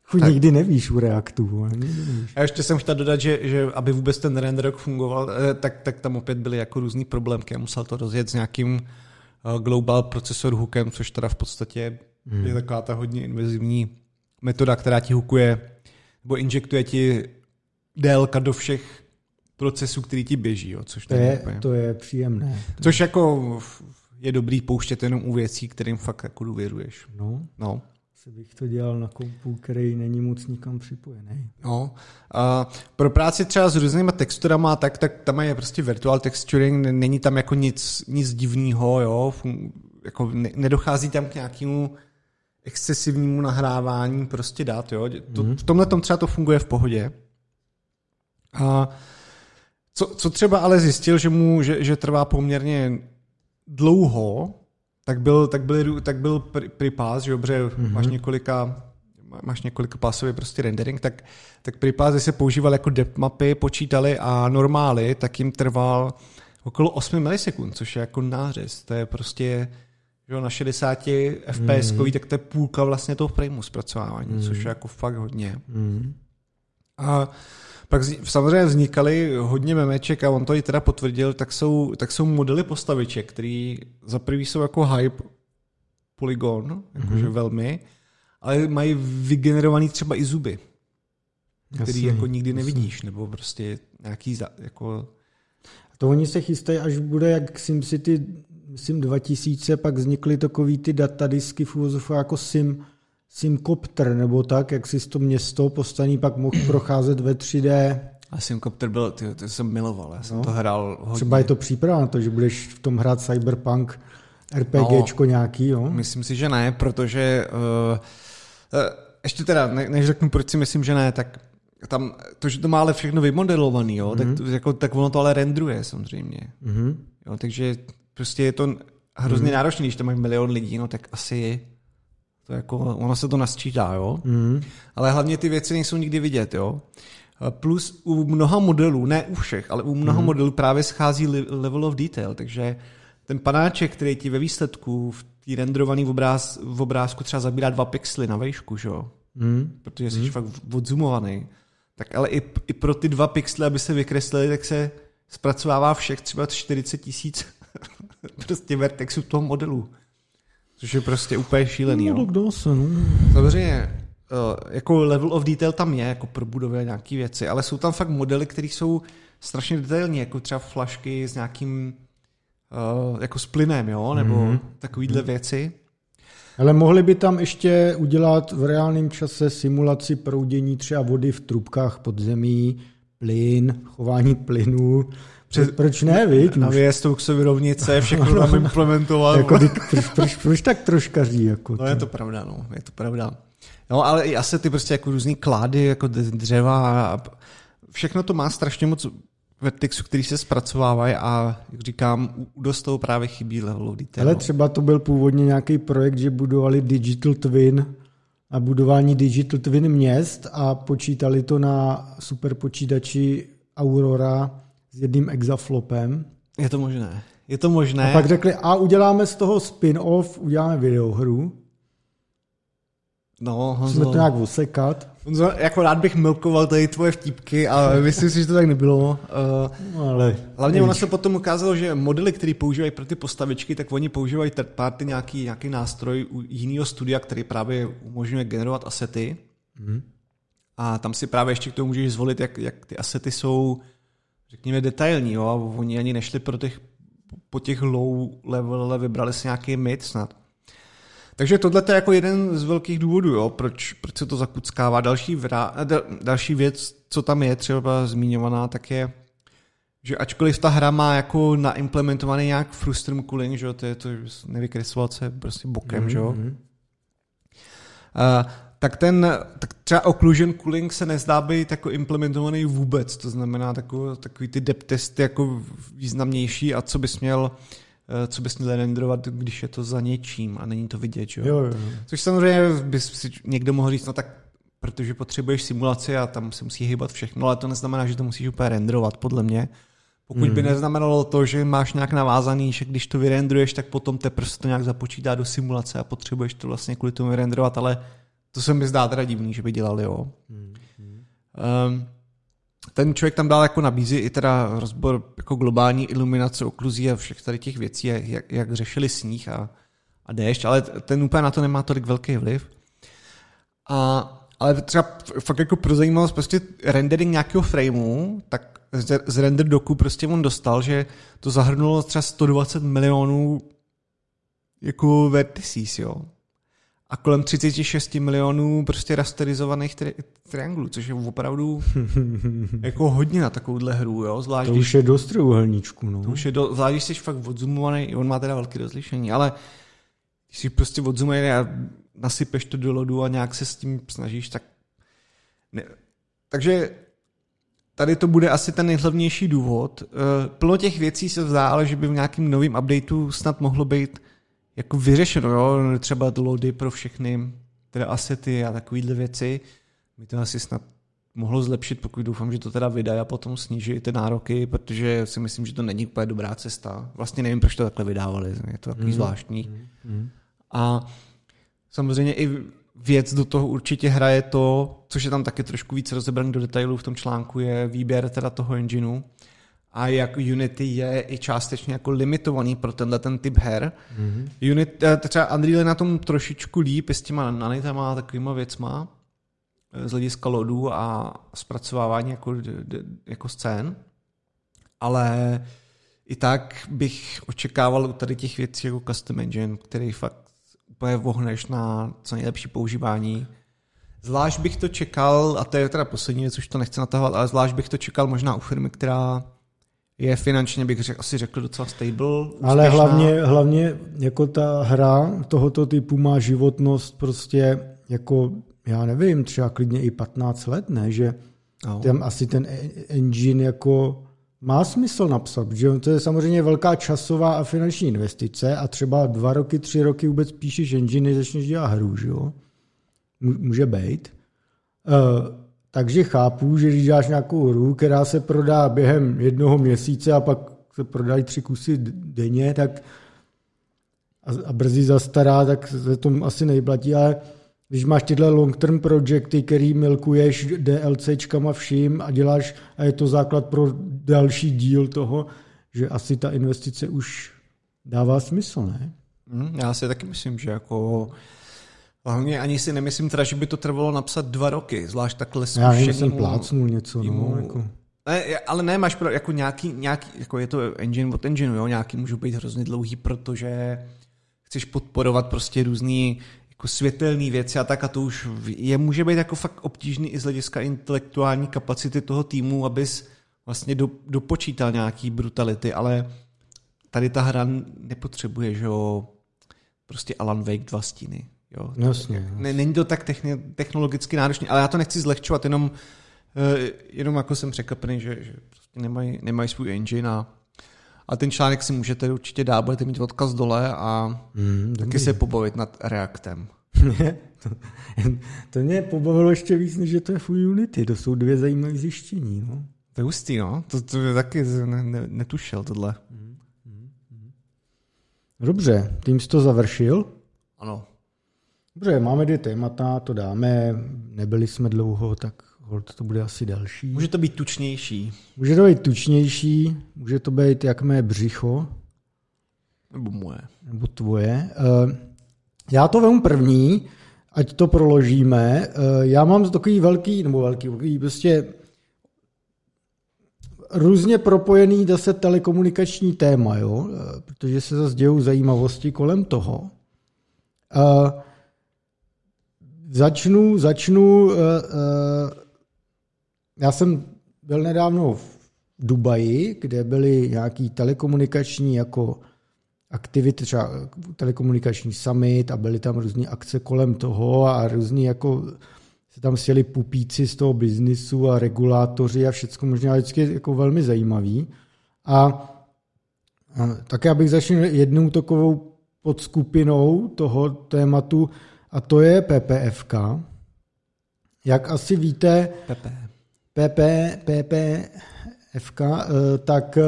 Chuť nikdy nevíš u Reactu. A ještě jsem chtěl dodat, že aby vůbec ten renderok fungoval, tak tam opět byly jako různý problémky. Musel to rozjet s nějakým global procesor hookem, což teda v podstatě je taková ta hodně invazivní metoda, která ti hookuje nebo injektuje ti délka do všech procesů, který ti běží, jo. Což to je příjemné. Což jako... Je dobrý pouštět jenom u věcí, kterým fakt jako důvěruješ. No. Asi bych to dělal na kompu, který není moc nikam připojený. No. A pro práci třeba s různýma texturama, tak tam je prostě virtual texturing, není tam jako nic divného, jo. Jako nedochází tam k nějakému excesivnímu nahrávání prostě dát, jo. V tomhletom třeba to funguje v pohodě. A co třeba ale zjistil, že trvá poměrně dlouho, tak byl prepass, že dobře, máš několika pásový prostě rendering, tak prepass, se používal jako depth mapy, počítali a normály, tak jim trval okolo 8 milisekund, což je jako nářez, to je prostě, že na 60 fps, tak to je půlka vlastně toho frameu zpracování, což je jako fakt hodně. A pak samozřejmě vznikaly hodně memeček a on to i teda potvrdil, tak jsou modely postaviček, který za prvý jsou jako hype polygon, jakože velmi, ale mají vygenerovaný třeba i zuby, který jako nikdy nevidíš, nebo prostě nějaký jako... A to oni se chystají, až bude jak SimCity, Sim 2000, pak vznikly takový ty datadisky v uvozovku jako Simcopter, nebo tak, jak si to město postaní pak mohl procházet ve 3D. A Simcopter byl, to jsem miloval, já jsem to hrál hodně. Třeba je to příprava na to, že budeš v tom hrát Cyberpunk, RPGčko nějaký, jo? Myslím si, že ne, protože ještě teda, než řeknu, proč si myslím, že ne, tak tam, to, že to má ale všechno vymodelovaný, jo, tak ono to ale rendruje samozřejmě. Jo, takže prostě je to hrozně náročný, když tam mají 1 milion lidí, no tak asi... To jako, ono se to nasčítá, jo? Ale hlavně ty věci nejsou nikdy vidět, jo? Plus u mnoha modelů, ne u všech, ale u mnoha modelů právě schází level of detail, takže ten panáček, který ti ve výsledku v tý renderovaný v obrázku třeba zabírá 2 pixely na vejšku, jo? Protože jsi fakt odzumovaný. Tak ale i pro ty 2 pixely, aby se vykreslili, tak se zpracovává všech třeba 40 000 prostě vertexů toho modelu. Což je prostě úplně šílený. Samozřejmě, jako level of detail tam je, jako pro budově nějaký věci, ale jsou tam fakt modely, které jsou strašně detailní, jako třeba flašky s nějakým jako s plynem, jo, nebo takovýhle věci. Ale mohli by tam ještě udělat v reálném čase simulaci proudění třeba vody v trubkách pod zemí, plyn, chování plynu. Proč ne, viď? Na výjezdou k sobě rovnice, všechno tam implementoval. Jako proč tak troškaří? Jako no, je to pravda. No, ale i asety, prostě jako různý klády, jako dřeva. Všechno to má strašně moc vertexů, který se zpracovávají a, jak říkám, dost toho právě chybí level of detail. Ale třeba to byl původně nějaký projekt, že budovali Digital Twin a budování Digital Twin měst a počítali to na superpočítači Aurora s jedním exaflopem. Je to možné. A pak řekli, a uděláme z toho spin-off, uděláme videohru. No, Honzo. Musíme to nějak osekat. Honzo, jako rád bych milkoval tady tvoje vtípky, ale myslím si, že to tak nebylo. Ale hlavně ono se potom ukázalo, že modely, které používají pro ty postavičky, tak oni používají third party nějaký nástroj u jiného studia, který právě umožňuje generovat asety. A tam si právě ještě k tomu můžeš zvolit, jak ty asety jsou, řekněme, detailní, jo, a oni ani nešli po těch low level, vybrali si nějaký mid snad. Takže tohle je jako jeden z velkých důvodů, jo, proč se to zakuckává. Další věc, co tam je třeba zmiňovaná, tak je, že ačkoliv ta hra má jako naimplementovaný nějak frustrum cooling, že jo, to je to, nevykreslovat se prostě bokem, že jo. tak třeba occlusion cooling se nezdá být jako implementovaný vůbec, to znamená takový ty depth testy jako významnější a co bys měl renderovat, když je to za něčím a není to vidět, že jo? Což samozřejmě bys si někdo mohl říct, no tak protože potřebuješ simulaci a tam se musí hýbat všechno, ale to neznamená, že to musíš úplně renderovat, podle mě. Pokud by neznamenalo to, že máš nějak navázaný, že když to vyrendruješ, tak potom teprve se to nějak započítá do simulace a potřebuješ to vlastně kvůli tomu vyrenderovat, ale to se mi zdá teda divný, že by dělali, jo. Ten člověk tam dál jako nabízí i teda rozbor jako globální iluminace, okluzí a všech tady těch věcí, jak řešili sníh a déšť, ale ten úplně na to nemá tolik velký vliv. Ale třeba fakt jako pro zajímavost, prostě rendering nějakého frameu, tak z render doku prostě on dostal, že to zahrnulo třeba 120 milionů jako vertices, jo. A kolem 36 milionů prostě rasterizovaných trianglů, což je opravdu jako hodně na takovouhle hru, jo. Zvlášť, to už je dost trojúhelníčku, no. To už je zvlášť, když jsi fakt odzumovaný, on má teda velké rozlišení, ale když jsi prostě odzumovaný a nasypeš to do lodu a nějak se s tím snažíš, tak... Ne. Takže tady to bude asi ten nejhlavnější důvod. Plno těch věcí se vzdá, ale že by v nějakém novém updateu snad mohlo být jako vyřešeno, jo? Třeba loady pro všechny, teda asety a takovýhle věci. By to asi snad mohlo zlepšit, pokud doufám, že to teda vydají a potom sníží ty nároky, protože si myslím, že to není úplně dobrá cesta. Vlastně nevím, proč to takhle vydávali, je to takový zvláštní. A samozřejmě i věc do toho určitě hraje to, což je tam taky trošku víc rozebraný do detailů v tom článku, je výběr teda toho engineu a jak Unity je i částečně jako limitovaný pro tenhle ten typ her. Mm-hmm. Unity, třeba Unreal je na tom trošičku líp s těma nanitama a takovýma věcma z hlediska loadů a zpracovávání jako scén, ale i tak bych očekával u tady těch věcí jako custom engine, který fakt úplně vohneš na co nejlepší používání. Zvlášť bych to čekal, a to je teda poslední věc, už to nechci natahovat, ale zvlášť bych to čekal možná u firmy, která je finančně, bych asi řekl, docela stable. Úspěšná. Ale hlavně jako ta hra tohoto typu má životnost prostě jako, já nevím, třeba klidně i 15 let, ne? Že tam asi ten engine jako má smysl napsat, že to je samozřejmě velká časová a finanční investice a třeba 2 roky, 3 roky vůbec píšeš engine, než začneš dělat hru, že jo? Může být. Takže chápu, že když dáš nějakou hru, která se prodá během 1 měsíce a pak se prodají 3 kusy denně, tak a brzy zastará, tak se tomu asi nejplatí, ale když máš tyhle long-term projekty, který milkuješ DLCčkama vším a děláš, a je to základ pro další díl toho, že asi ta investice už dává smysl, ne? Já si taky myslím, že jako hlavně ani si nemyslím teda, že by to trvalo napsat 2 roky, zvlášť takhle zkušenému. Já jsem plácnul něco, no, jako. Ne, ale ne, máš pro, jako nějaký, jako je to engine od engineu, jo, nějaký můžou být hrozně dlouhý, protože chceš podporovat prostě různý jako světelné věci a tak, a to už je, může být jako fakt obtížný i z hlediska intelektuální kapacity toho týmu, abys vlastně dopočítal nějaký brutality, ale tady ta hra nepotřebuje, že jo, prostě Alan Wake 2 stíny. Jo. Jasně. Není to tak technologicky náročný, ale já to nechci zlehčovat, jenom jako jsem překvapený, že prostě nemají svůj engine a ten článek si můžete určitě dát, budete mít odkaz dole a taky se pobavit nad Reactem. To mě pobavilo ještě víc, než že to je full Unity. To jsou 2 zajímavé zjištění. No. To je hustý, no. To je taky netušil tohle. Dobře, tím jsi to završil? Ano. Dobře, máme 2 témata, to dáme. Nebyli jsme dlouho, tak to bude asi další. Může to být tučnější. Může to být tučnější, může to být jak mé břicho. Nebo moje. Nebo tvoje. Já to vemu první, ať to proložíme. Já mám takový velký, prostě různě propojený zase telekomunikační téma, jo? Protože se zase dějou zajímavosti kolem toho. Začnu já jsem byl nedávno v Dubaji, kde byly nějaký telekomunikační jako aktivity, třeba telekomunikační summit, a byly tam různé akce kolem toho a různý jako se tam sjeli pupíci z toho biznisu a regulátoři a všecko možná vždycky jako velmi zajímavý. A také abych začal jednou takovou podskupinou toho tématu, a to je PPFK. Jak asi víte, PPFK, tak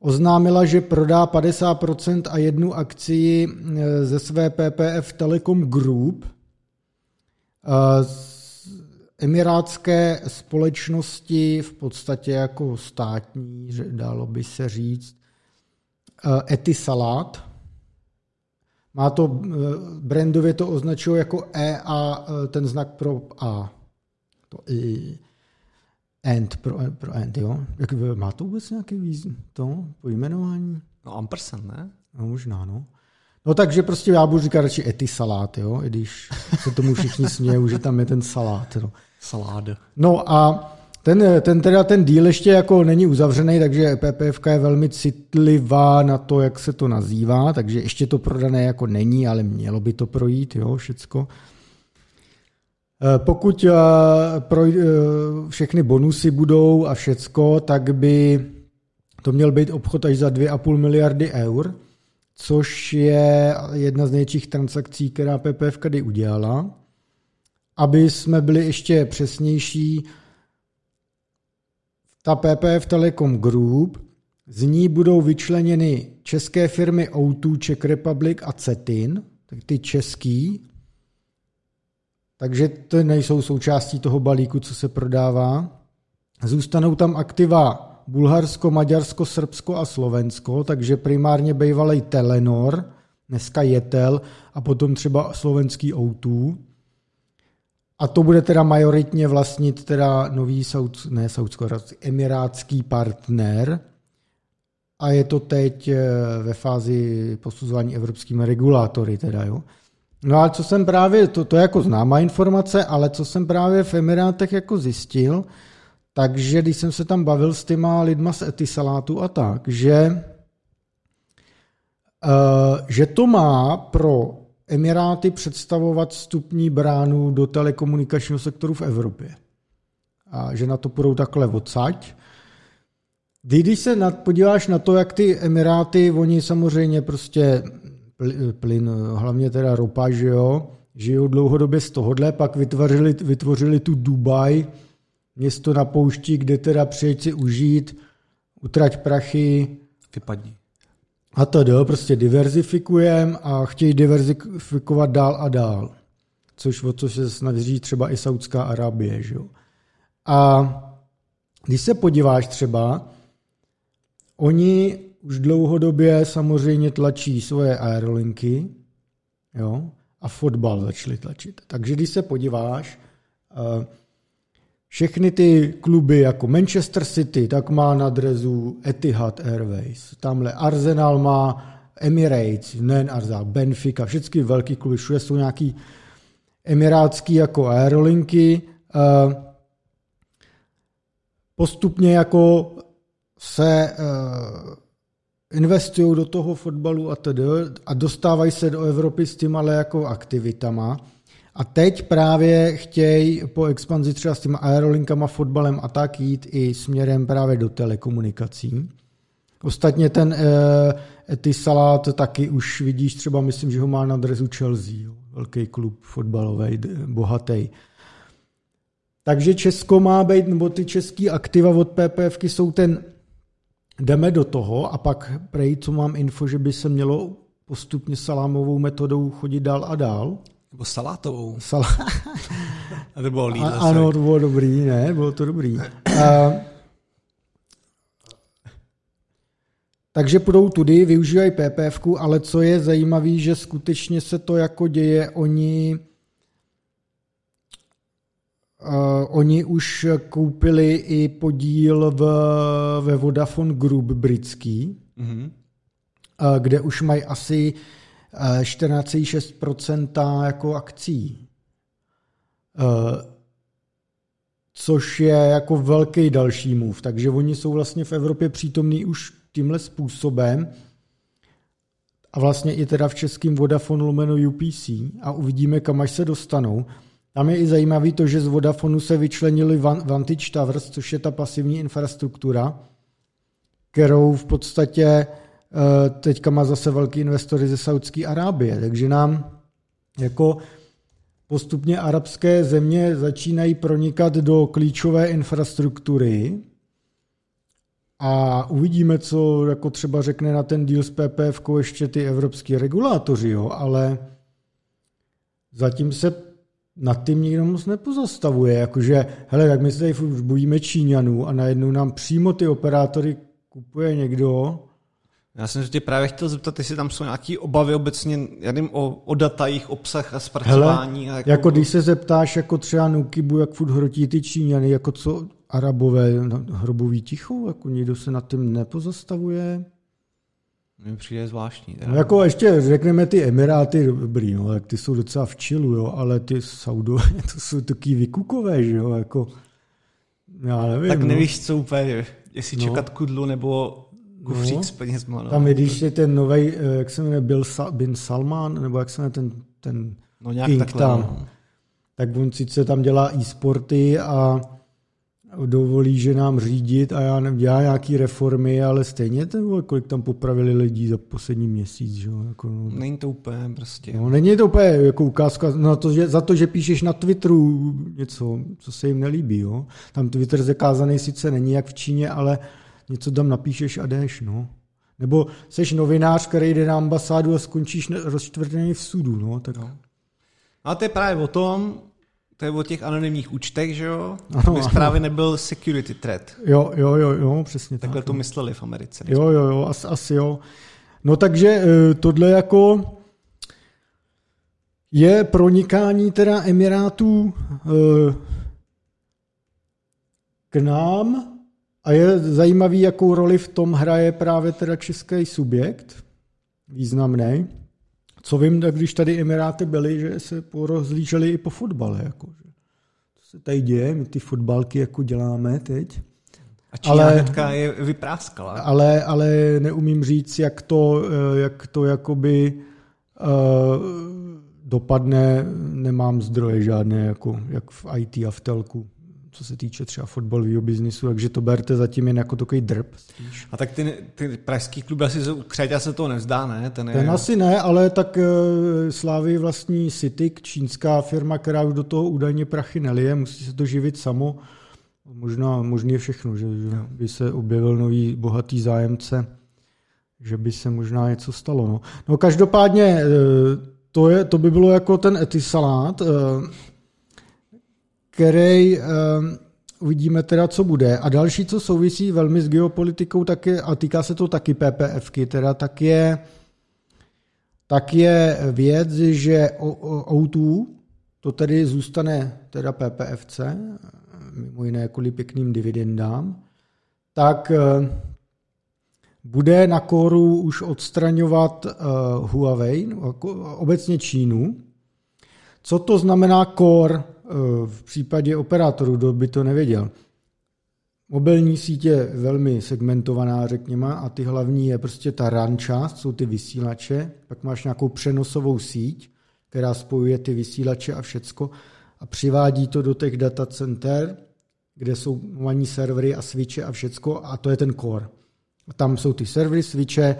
oznámila, že prodá 50% a jednu akcii ze své PPF Telecom Group z emirátské společnosti, v podstatě jako státní, dalo by se říct, Etisalat. Má to, brandově to označuje jako E a ten znak pro A. To I. And, pro and, jo. Jak, má to vůbec nějaký význam, to pojmenování? No ampersand, ne? No možná, no. No takže prostě já budu říkat radši Etisalat, jo, i když se tomu všichni smějí, že tam je ten salát, no. Salát. No a ten deal ještě jako není uzavřený, takže PPFK je velmi citlivá na to, jak se to nazývá, takže ještě to prodané jako není, ale mělo by to projít, jo, všecko. Pokud všechny bonusy budou a všecko, tak by to měl být obchod až za 2,5 miliardy eur, což je jedna z největších transakcí, která PPF kdy udělala. Aby jsme byli ještě přesnější, ta PPF Telecom Group, z ní budou vyčleněny české firmy O2, Czech Republic a Cetin, ty český. Takže to nejsou součástí toho balíku, co se prodává. Zůstanou tam aktiva Bulharsko, Maďarsko, Srbsko a Slovensko, takže primárně bývalý Telenor, dneska Jetel, a potom třeba slovenský O2. A to bude teda majoritně vlastnit teda nový emirátský partner. A je to teď ve fázi posuzování evropskými regulátory teda, jo. No a co jsem právě, to je jako známá informace, ale co jsem právě v Emirátech jako zjistil, takže když jsem se tam bavil s těma lidma z Etisalatu a tak, že to má pro Emiráty představovat vstupní bránu do telekomunikačního sektoru v Evropě. A že na to půjdou takhle odsaď. Když se podíváš na to, jak ty Emiráty, oni samozřejmě prostě plyn, hlavně teda ropa, že jo, žijou dlouhodobě z tohodle, pak vytvořili tu Dubaj, město na poušti, kde teda přijeď si užít, utrať prachy. Vypadni. A to jo, prostě diverzifikujeme a chtějí diverzifikovat dál a dál, o což se snaží třeba i Saudská Arábie, že jo. A když se podíváš třeba, oni už dlouhodobě samozřejmě tlačí svoje aerolinky, jo, a fotbal začali tlačit. Takže když se podíváš, všechny ty kluby jako Manchester City, tak má na dresu Etihad Airways, tamhle Arsenal má Emirates, nejen Arsenal, Benfica, všechny velký kluby, všude jsou nějaký emirátský jako aerolinky. Postupně jako se investují do toho fotbalu a dostávají se do Evropy s těma jako aktivitama. A teď právě chtějí po expanzi třeba s těma aerolinkama, fotbalem a tak jít i směrem právě do telekomunikací. Ostatně ten Etisalat taky už vidíš třeba, myslím, že ho má na dresu Chelsea, jo, velký klub fotbalový, bohatý. Takže Česko má být, nebo ty český aktiva od PPFky jsou ten jdeme do toho a pak prej, co mám info, že by se mělo postupně salámovou metodou chodit dál a dál. Nebo salátovou. A to bylo lídl. Ano, to bylo dobrý, ne, bylo to dobrý. Takže půjdou tudy, využívají PPFku, ale co je zajímavé, že skutečně se to jako děje, oni už koupili i podíl ve Vodafone Group britský, kde už mají asi 14,6% jako akcí. Což je jako velký další move. Takže oni jsou vlastně v Evropě přítomní už tímhle způsobem. a vlastně i teda v českém Vodafone / UPC a uvidíme, kam až se dostanou. Tam je i zajímavé to, že z Vodafonu se vyčlenili Vantage Towers, což je ta pasivní infrastruktura, kterou v podstatě teďka má zase velký investory ze Saudské Arábie, takže nám jako postupně arabské země začínají pronikat do klíčové infrastruktury a uvidíme, co jako třeba řekne na ten deal s PPF ještě ty evropský regulátoři, jo, ale zatím se nad tím nikdo moc nepozastavuje, jakože hele, tak my se tady už bojíme Číňanů a najednou nám přímo ty operátory kupuje někdo. Já jsem se tě právě chtěl zeptat, jestli tam jsou nějaké obavy obecně, já nevím, o data, jejich obsah a zpracování. Hele, a jako když se zeptáš jako třeba Nukibu, jak furt hrotí ty Číňany, jako co Arabové, hrobový ticho, jako nikdo se nad tím nepozastavuje. Mně přijde zvláštní. No jako ještě řekneme ty Emiráty, dobrý, no, ty jsou docela v čilu, jo, ale ty Saudové, to jsou taky vykukové, že jo, jako já nevím. Tak nevíš, co úplně, jestli čekat kudlu nebo kufřík s penězma. No. Tam vidíš, je ten novej, jak se jmenuje, Bin Salman, nebo jak se jmenuje ten no, nějak King takhle, tam. No. Tak on sice tam dělá e-sporty a dovolí, že nám řídit a já dělá nějaký reformy, ale stejně ten, kolik tam popravili lidí za poslední měsíc. Že? Jako, no. Není to úplně prostě. No, není to úplně jako ukázka za to, že píšeš na Twitteru něco, co se jim nelíbí. Jo? Tam Twitter zakázaný sice není jak v Číně, ale něco tam napíšeš a jdeš, no. Nebo seš novinář, který jde na ambasádu a skončíš rozčtvrtěný v sudu, no. Tak. No. A to je právě o tom, to je o těch anonymních účtech, že jo? Aby zprávě nebyl security threat. Jo, přesně tak. Takhle to mysleli v Americe. Jo, asi jo. No takže tohle jako je pronikání teda Emirátů k nám. A je zajímavý, jakou roli v tom hraje právě teda český subjekt, významný. Co vím, když tady Emiráty byli, že se porozlíželi i po fotbale. Jako, že. To se tady děje, my ty fotbalky jako děláme teď. A Čína hnedka je vypráskala. Ale neumím říct, jak to jakoby dopadne, nemám zdroje žádné, jako, jak v IT a v telku. Co se týče třeba fotbalového biznisu, takže to berte zatím jen jako takový drb. A tak ty pražský klub asi Křeťa se toho nevzdá, ne? Ten asi ne, ale tak Slávy vlastní Citic, čínská firma, která už do toho údajně prachy nelije, musí se to živit samo. Možný je všechno, že by se objevil nový bohatý zájemce, že by se možná něco stalo. No každopádně to by bylo jako ten Etisalat, který uvidíme teda, co bude. A další, co souvisí velmi s geopolitikou, tak je, a týká se to taky PPFky, teda tak je věc, že O2 to tedy zůstane teda PPFC, mimo jiné kvůli pěkným dividendám, tak bude na kóru už odstraňovat Huawei, obecně Čínu. Co to znamená core? V případě operátorů, kdo by to nevěděl. Mobilní sítě je velmi segmentovaná, řekněme, a ty hlavní je prostě ta RAN část, jsou ty vysílače, pak máš nějakou přenosovou síť, která spojuje ty vysílače a všecko a přivádí to do těch datacenter, kde jsou maní servery a switche a všecko a to je ten core. A tam jsou ty servery, switche,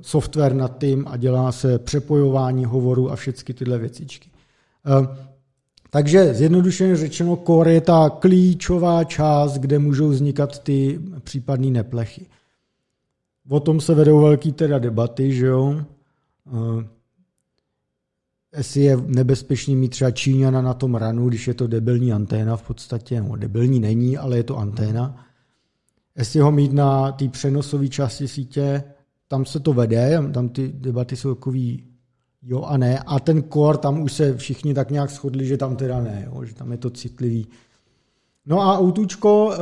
software nad tím a dělá se přepojování hovoru a všechny tyhle věcičky. Takže zjednodušeně řečeno, core je ta klíčová část, kde můžou vznikat ty případné neplechy. O tom se vedou velký teda debaty, že jo. Jestli je nebezpečný mít třeba Číňana na tom ranu, když je to debilní anténa v podstatě, no debilní není, ale je to anténa. Jestli ho mít na té přenosové části sítě, tam se to vede, tam ty debaty jsou takový jo a ne. A ten core, tam už se všichni tak nějak shodli, že tam teda ne, jo, že tam je to citlivý. No a Outučko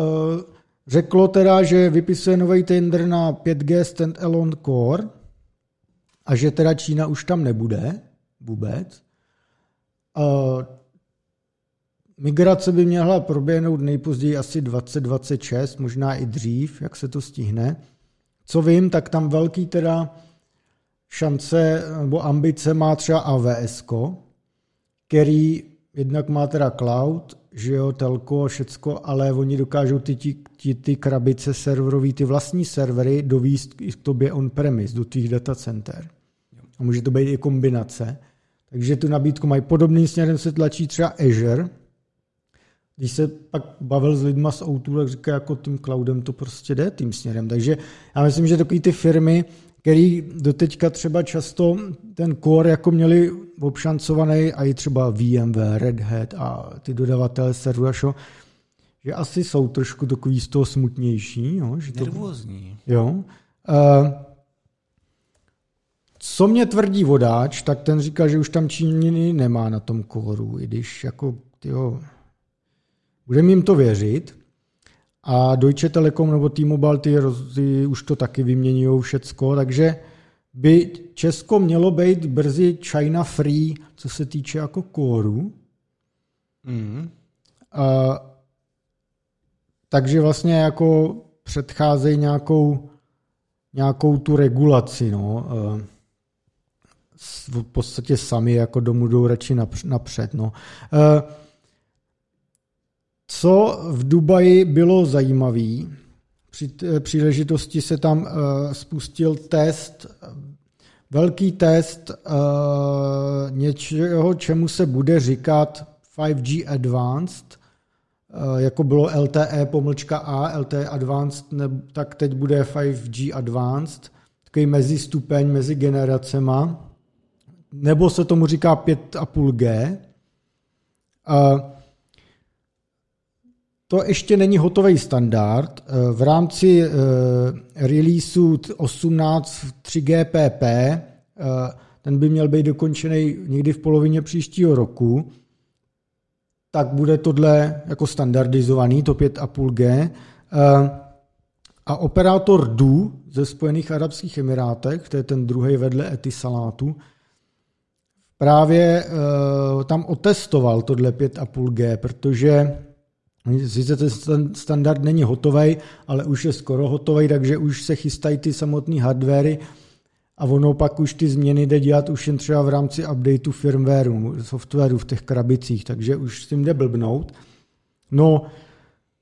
řeklo teda, že vypisuje nový tender na 5G standalone core a že teda Čína už tam nebude vůbec. Migrace by měla proběhnout nejpozději asi 2026, možná i dřív, jak se to stihne. Co vím, tak tam velký teda šance nebo ambice má třeba AWS, který jednak má teda cloud, že jo, telko, všecko, ale oni dokážou ty krabice serverový, ty vlastní servery dovíst k tobě on-premise, do těch datacenter. A může to být i kombinace. Takže tu nabídku mají. Podobným směrem se tlačí třeba Azure. Když se pak bavil s lidma z O2, tak říká, jako tím cloudem to prostě jde tím směrem. Takže já myslím, že takový ty firmy, který doteďka třeba často ten core jako měli obšancovaný, a i třeba VMware, Red Hat a ty dodavatelé serveru, že asi jsou trošku takový z toho smutnější. Jo, že to, nervózní. Jo. Co mě tvrdí vodáč, tak ten říkal, že už tam Číňany nemá na tom kóru, i když jako, tyjo, budeme jim to věřit. A Deutsche Telekom nebo T-Mobile ty už to taky vyměňují všecko, takže by Česko mělo být brzy China free, co se týče jako kóru. Takže vlastně jako předcházejí nějakou tu regulaci, no. V podstatě sami jako domů jdou radši napřed, no. Co v Dubaji bylo zajímavé, při příležitosti se tam spustil test, velký test něčeho, čemu se bude říkat 5G Advanced, jako bylo LTE Advanced, tak teď bude 5G Advanced, takový mezistupeň mezi generacema, nebo se tomu říká 5,5G. To ještě není hotový standard. V rámci releaseu 18 3GPP, ten by měl být dokončený někdy v polovině příštího roku, tak bude tohle jako standardizovaný, to 5,5G. A operátor Du ze Spojených arabských emirátech, to je ten druhý vedle Etisalatu, právě tam otestoval tohle 5,5G, protože sice ten standard není hotový, ale už je skoro hotový, takže už se chystají ty samotné hardwary a ono pak už ty změny jde dělat už jen třeba v rámci updateu firmwareu, softwaru v těch krabicích, takže už s tím jde blbnout. No,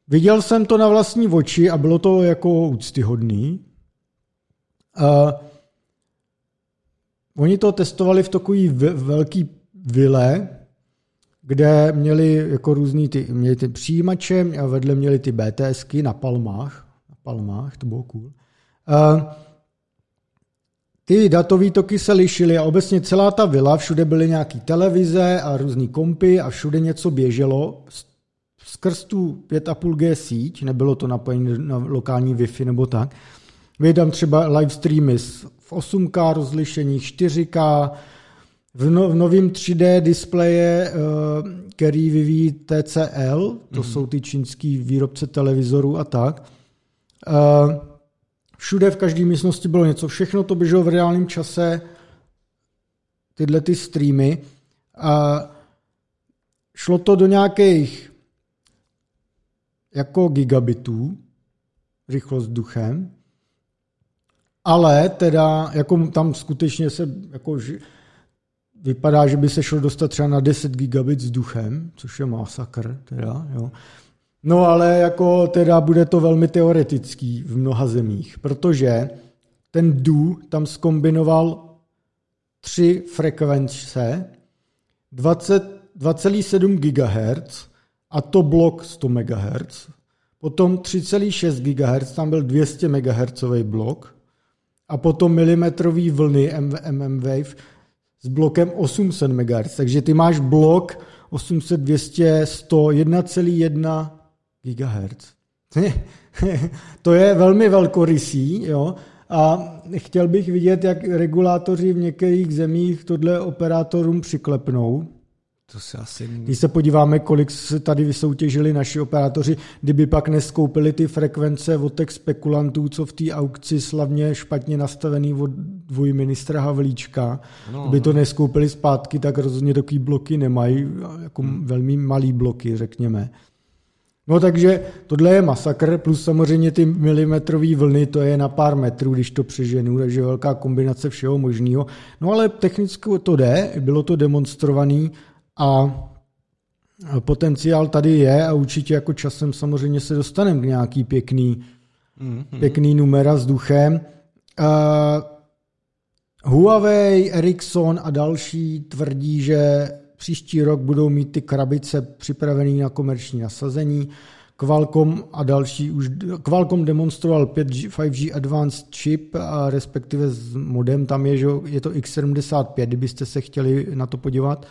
viděl jsem to na vlastní oči a bylo to jako úctyhodný. Oni to testovali v takový velký vile, kde měli jako různý měli ty přijímače a vedle měli ty BTSky na palmách, to bylo cool. Ty datové toky se lišily a obecně celá ta vila, všude byly nějaký televize a různý kompy a všude něco běželo skrz tu 5,5G síť, nebylo to napojení na lokální Wi-Fi nebo tak. Byly tam třeba live streamy v 8K rozlišeních, 4K, v novém 3D displeje, který vyvíjí TCL, to jsou ty čínský výrobce televizorů a tak. Všude v každé místnosti bylo něco. Všechno to běželo v reálném čase, tyhle ty streamy. Šlo to do nějakých jako gigabitů, rychlost duchem, ale teda jako tam skutečně se jako vypadá, že by se šlo dostat třeba na 10 gigabit vzduchem, což je masakr teda, jo. No ale jako teda bude to velmi teoretický v mnoha zemích, protože ten Du tam zkombinoval 3 frekvence, 2,7 GHz a to blok 100 MHz, potom 3,6 GHz, tam byl 200 MHz blok a potom milimetrový vlny mmWave s blokem 800 MHz, takže ty máš blok 800, 200, 100, 1,1 GHz. To je velmi velkorysý, jo? A chtěl bych vidět, jak regulátoři v některých zemích tohle operátorům přiklepnou. To se asi... Když se podíváme, kolik se tady vysoutěžili naši operátoři, kdyby pak neskoupili ty frekvence od těch spekulantů, co v té aukci slavně špatně nastavený od dvojministra Havlíčka, kdyby to neskoupili zpátky, tak rozhodně takový bloky nemají, jako velmi malý bloky, řekněme. No takže tohle je masakr, plus samozřejmě ty milimetrové vlny, to je na pár metrů, když to přeženu, takže velká kombinace všeho možného. No ale technicky to jde, bylo to demonstrované a potenciál tady je a určitě jako časem samozřejmě se dostaneme k nějaký pěkný numera s duchem. Huawei, Ericsson a další tvrdí, že příští rok budou mít ty krabice připravený na komerční nasazení. Qualcomm a další už Qualcomm demonstroval 5G Advanced Chip, a respektive s modem tam je, že je to X75, kdybyste se chtěli na to podívat.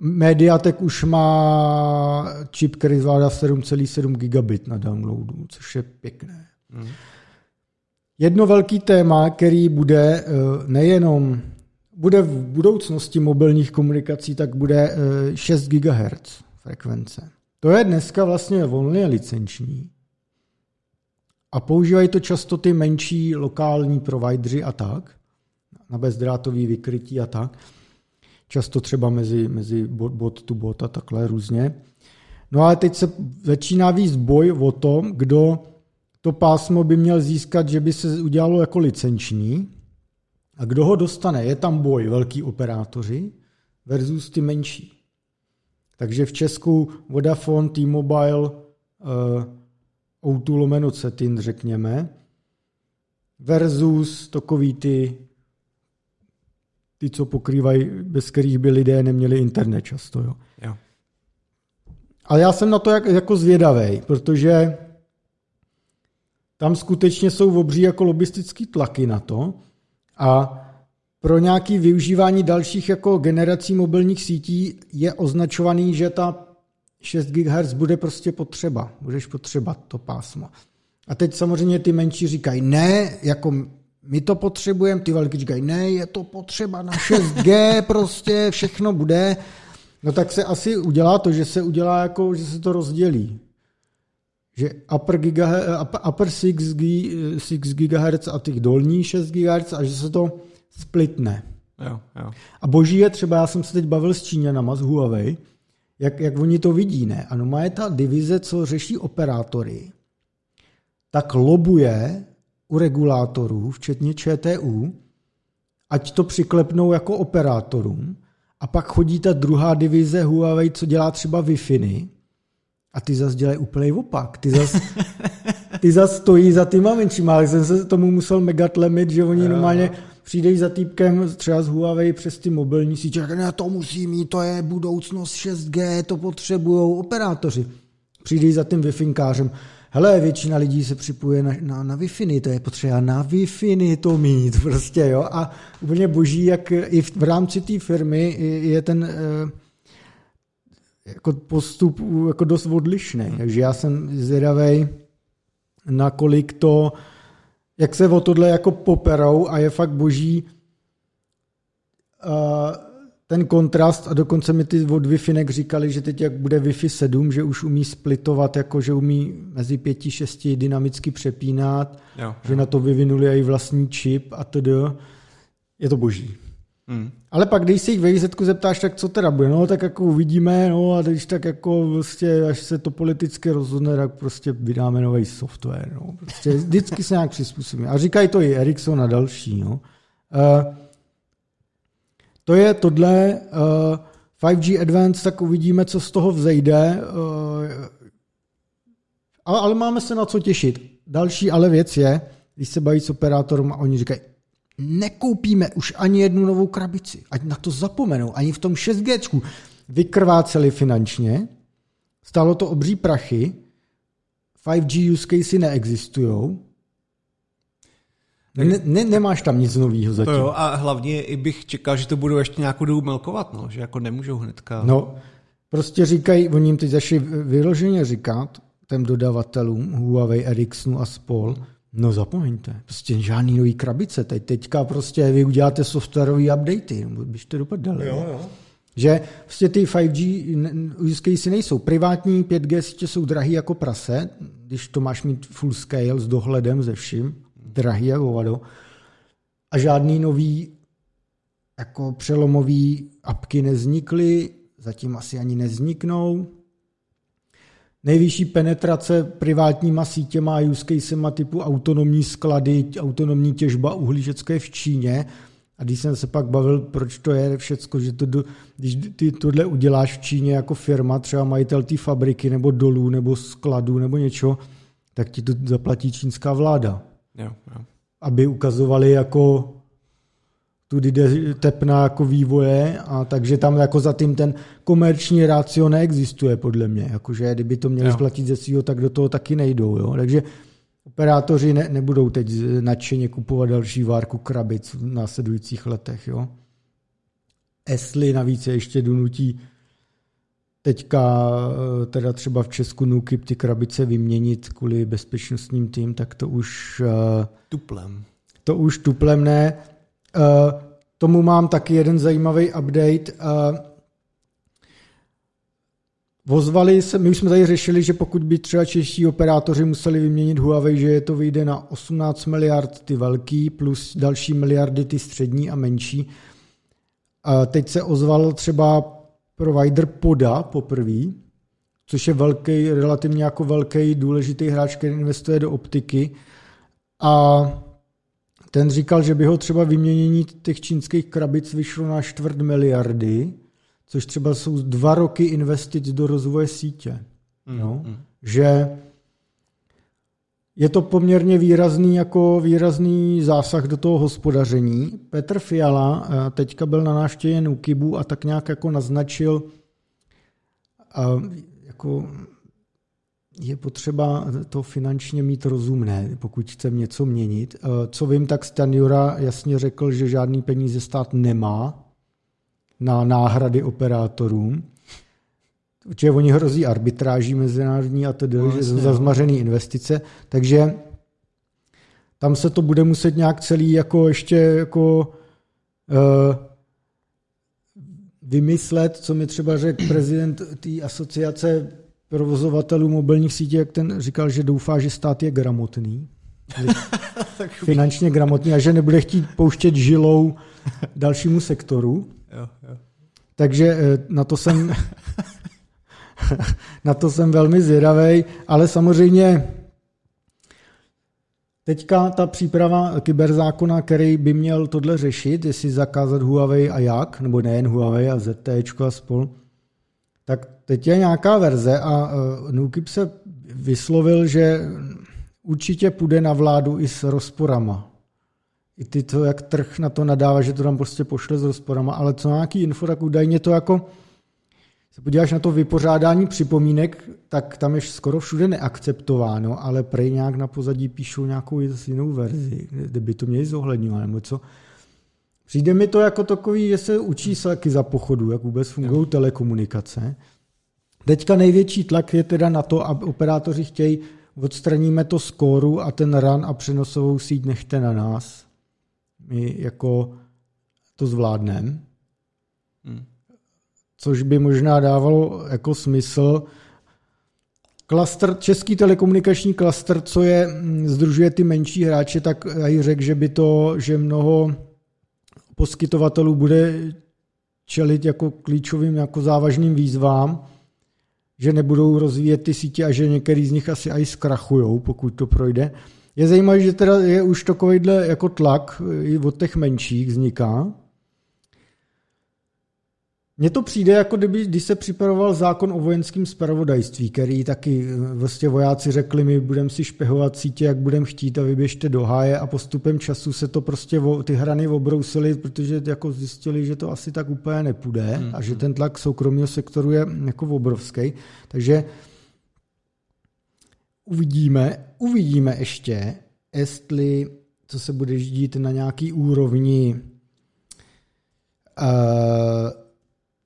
Mediatek už má čip, který zvládá 7,7 gigabit na downloadu, což je pěkné. Jedno velký téma, který bude nejenom bude v budoucnosti mobilních komunikací, tak bude 6 GHz frekvence. To je dneska vlastně volně licenční. A používají to často ty menší lokální provideři a tak, na bezdrátový vykrytí a tak. Často třeba mezi bot to bot a takhle různě. No ale teď se začíná víc boj o tom, kdo to pásmo by měl získat, že by se udělalo jako licenční. A kdo ho dostane? Je tam boj velký operátoři versus ty menší. Takže v Česku Vodafone, T-Mobile, O2/CETIN, řekněme, versus takový ty co pokrývají, bez kterých by lidé neměli internet často. Jo. Ale já jsem na to jako zvědavej, protože tam skutečně jsou obří jako lobbystický tlaky na to, a pro nějaké využívání dalších jako generací mobilních sítí je označovaný, že ta 6 GHz bude prostě potřeba. Budeš potřebovat to pásmo. A teď samozřejmě ty menší říkají, ne, jako my to potřebujeme, ty velký říkají, ne, je to potřeba na 6G, prostě všechno bude. No tak se asi udělá to, že se udělá jako, že se to rozdělí. Že upper 6 GHz a těch dolní 6 GHz a že se to splitne. Jo. A boží je třeba, já jsem se teď bavil s Číňanama, z Huawei, jak oni to vidí, ne? Ano, má je ta divize, co řeší operátory, tak lobuje u regulátorů, včetně ČTU, ať to přiklepnou jako operátorům, a pak chodí ta druhá divize Huawei, co dělá třeba Wi-Fi, a ty zas dělají úplnej opak. Ty zas stojí za týma menšíma, ale jsem se tomu musel mega tlemit, že oni normálně přijdeš za týpkem třeba z Huawei přes ty mobilní sítě, tak ne, to musí mít, to je budoucnost 6G, to potřebujou operátoři. Přijdeš za tím wifinkářem, hele, většina lidí se připuje na Wi-Fi, to je potřeba na Wi-Fi to mít prostě, jo. A úplně boží, jak i v rámci té firmy je ten jako postup jako dost odlišný. Takže já jsem zvědavej, nakolik to, jak se o tohle jako poperou, a je fakt boží ten kontrast. A dokonce mi ty od Wi-Fi říkali, že teď jak bude Wi-Fi 7, že už umí splitovat, jako že umí mezi 5-6 dynamicky přepínat, jo. Že na to vyvinuli i vlastní čip a td. Je to boží. Ale pak, když se jich ve výsledku zeptáš, tak co teda bude, no tak jako uvidíme, no a když tak jako vlastně, až se to politicky rozhodne, tak prostě vydáme nový software, no prostě vždycky se nějak přizpůsobíme. A říkají to i Ericsson a další, no. To je tohle 5G Advanced, tak uvidíme, co z toho vzejde, ale máme se na co těšit. Další ale věc je, když se baví s operátorem a oni říkají, nekoupíme už ani jednu novou krabici. Ať na to zapomenou. Ani v tom 6G. Vykrváceli finančně. Stálo to obří prachy. 5G use casey neexistují. Nemáš tam nic nového zatím. To jo, a hlavně i bych čekal, že to budou ještě nějakou dobu melkovat. No, že jako nemůžou hnedka. No, prostě říkají, oni jim teď začali vyloženě říkat těm dodavatelům Huawei, Ericssonu a spol, no zapomeňte, prostě žádný nový krabice, teďka prostě vy uděláte softwarový updatey, byste dopadali. Jo. Že prostě ty 5G use case nejsou. Privátní 5G sítě jsou drahý jako prase, když to máš mít full scale s dohledem ze vším, drahý jako vado. A žádný nový jako přelomový apky nevznikly, zatím asi ani nevzniknou. Nejvyšší penetrace privátníma sítěma a use casema typu autonomní sklady, autonomní těžba uhlí, všecko je v Číně. A když jsem se pak bavil, proč to je všecko, že to, když ty tohle uděláš v Číně jako firma, třeba majitel té fabriky nebo dolů nebo skladu nebo něčeho, tak ti to zaplatí čínská vláda. Jo. Aby ukazovali jako tudy jde tepna jako vývoje, a takže tam jako za tím ten komerční rácio neexistuje podle mě. Jakože kdyby to měli splatit ze svýho, tak do toho taky nejdou. Jo? Takže operátoři nebudou teď nadšeně kupovat další várku krabic v následujících letech. Jo? Esli navíc je ještě donutí teďka teda třeba v Česku NÚKIB ty krabice vyměnit kvůli bezpečnostním tým, tak to už tuplem. To už tuplem ne. Tomu mám taky jeden zajímavý update. Vozvali se, my už jsme tady řešili, že pokud by třeba čeští operátoři museli vyměnit Huawei, že je to vyjde na 18 miliard ty velký plus další miliardy ty střední a menší. A teď se ozval třeba provider Poda poprvý, což je velký, relativně jako velký důležitý hráč, který investuje do optiky. A ten říkal, že by ho třeba vyměnění těch čínských krabic vyšlo na 250 miliard, což třeba jsou 2 roky investic do rozvoje sítě. Že je to poměrně výrazný zásah do toho hospodaření. Petr Fiala teďka byl na návštěvě NÚKIBu a tak nějak jako naznačil, jako je potřeba to finančně mít rozumné, pokud chceme něco měnit. Co vím, tak Stanjura jasně řekl, že žádný peníze stát nemá na náhrady operátorům. Určitě oni hrozí arbitráží mezinárodní a tedy, že za zmařený investice. Takže tam se to bude muset nějak celý jako ještě jako vymyslet, co mi třeba řekl prezident té asociace provozovatelů mobilních sítí, jak ten říkal, že doufá, že stát je gramotný. Finančně gramotný a že nebude chtít pouštět žilou dalšímu sektoru. Jo. Takže na to jsem velmi zvědavej, ale samozřejmě teďka ta příprava kyberzákona, který by měl tohle řešit, jestli zakázat Huawei a jak, nebo nejen Huawei a ZTEčko a spol, tak teď je nějaká verze a NÚKIB se vyslovil, že určitě půjde na vládu i s rozporama. I ty to, jak trh na to nadává, že to tam prostě pošle s rozporama, ale co nějaký info, tak údajně to jako se podíváš na to vypořádání připomínek, tak tam je skoro všude neakceptováno, ale prej nějak na pozadí píšou nějakou jinou verzi, kde by to měli zohledňovat, nebo co. Přijde mi to jako takový, že se učí taky za pochodu, jak vůbec fungují telekomunikace. Teďka největší tlak je teda na to, aby operátoři chtějí, odstraníme to skóru a ten RAN a přenosovou síť nechte na nás. My jako to zvládneme. Což by možná dávalo jako smysl. Klaster, český telekomunikační klaster, co je, sdružuje ty menší hráče, tak já jí řekl, že by to, že mnoho poskytovatelů bude čelit jako klíčovým, jako závažným výzvám, že nebudou rozvíjet ty sítě a že některý z nich asi aj zkrachujou, pokud to projde. Je zajímavé, že teda je už takovýhle jako tlak i od těch menších vzniká. Mně to přijde, jako když se připravoval zákon o vojenském zpravodajství, který taky vlastně vojáci řekli, my budeme si špehovat sítě, jak budeme chtít a vyběžte do háje a postupem času se to prostě ty hrany obrousily, protože jako zjistili, že to asi tak úplně nepůjde a že ten tlak soukromého sektoru je jako obrovský. Takže uvidíme ještě, jestli co se bude dít na nějaký úrovni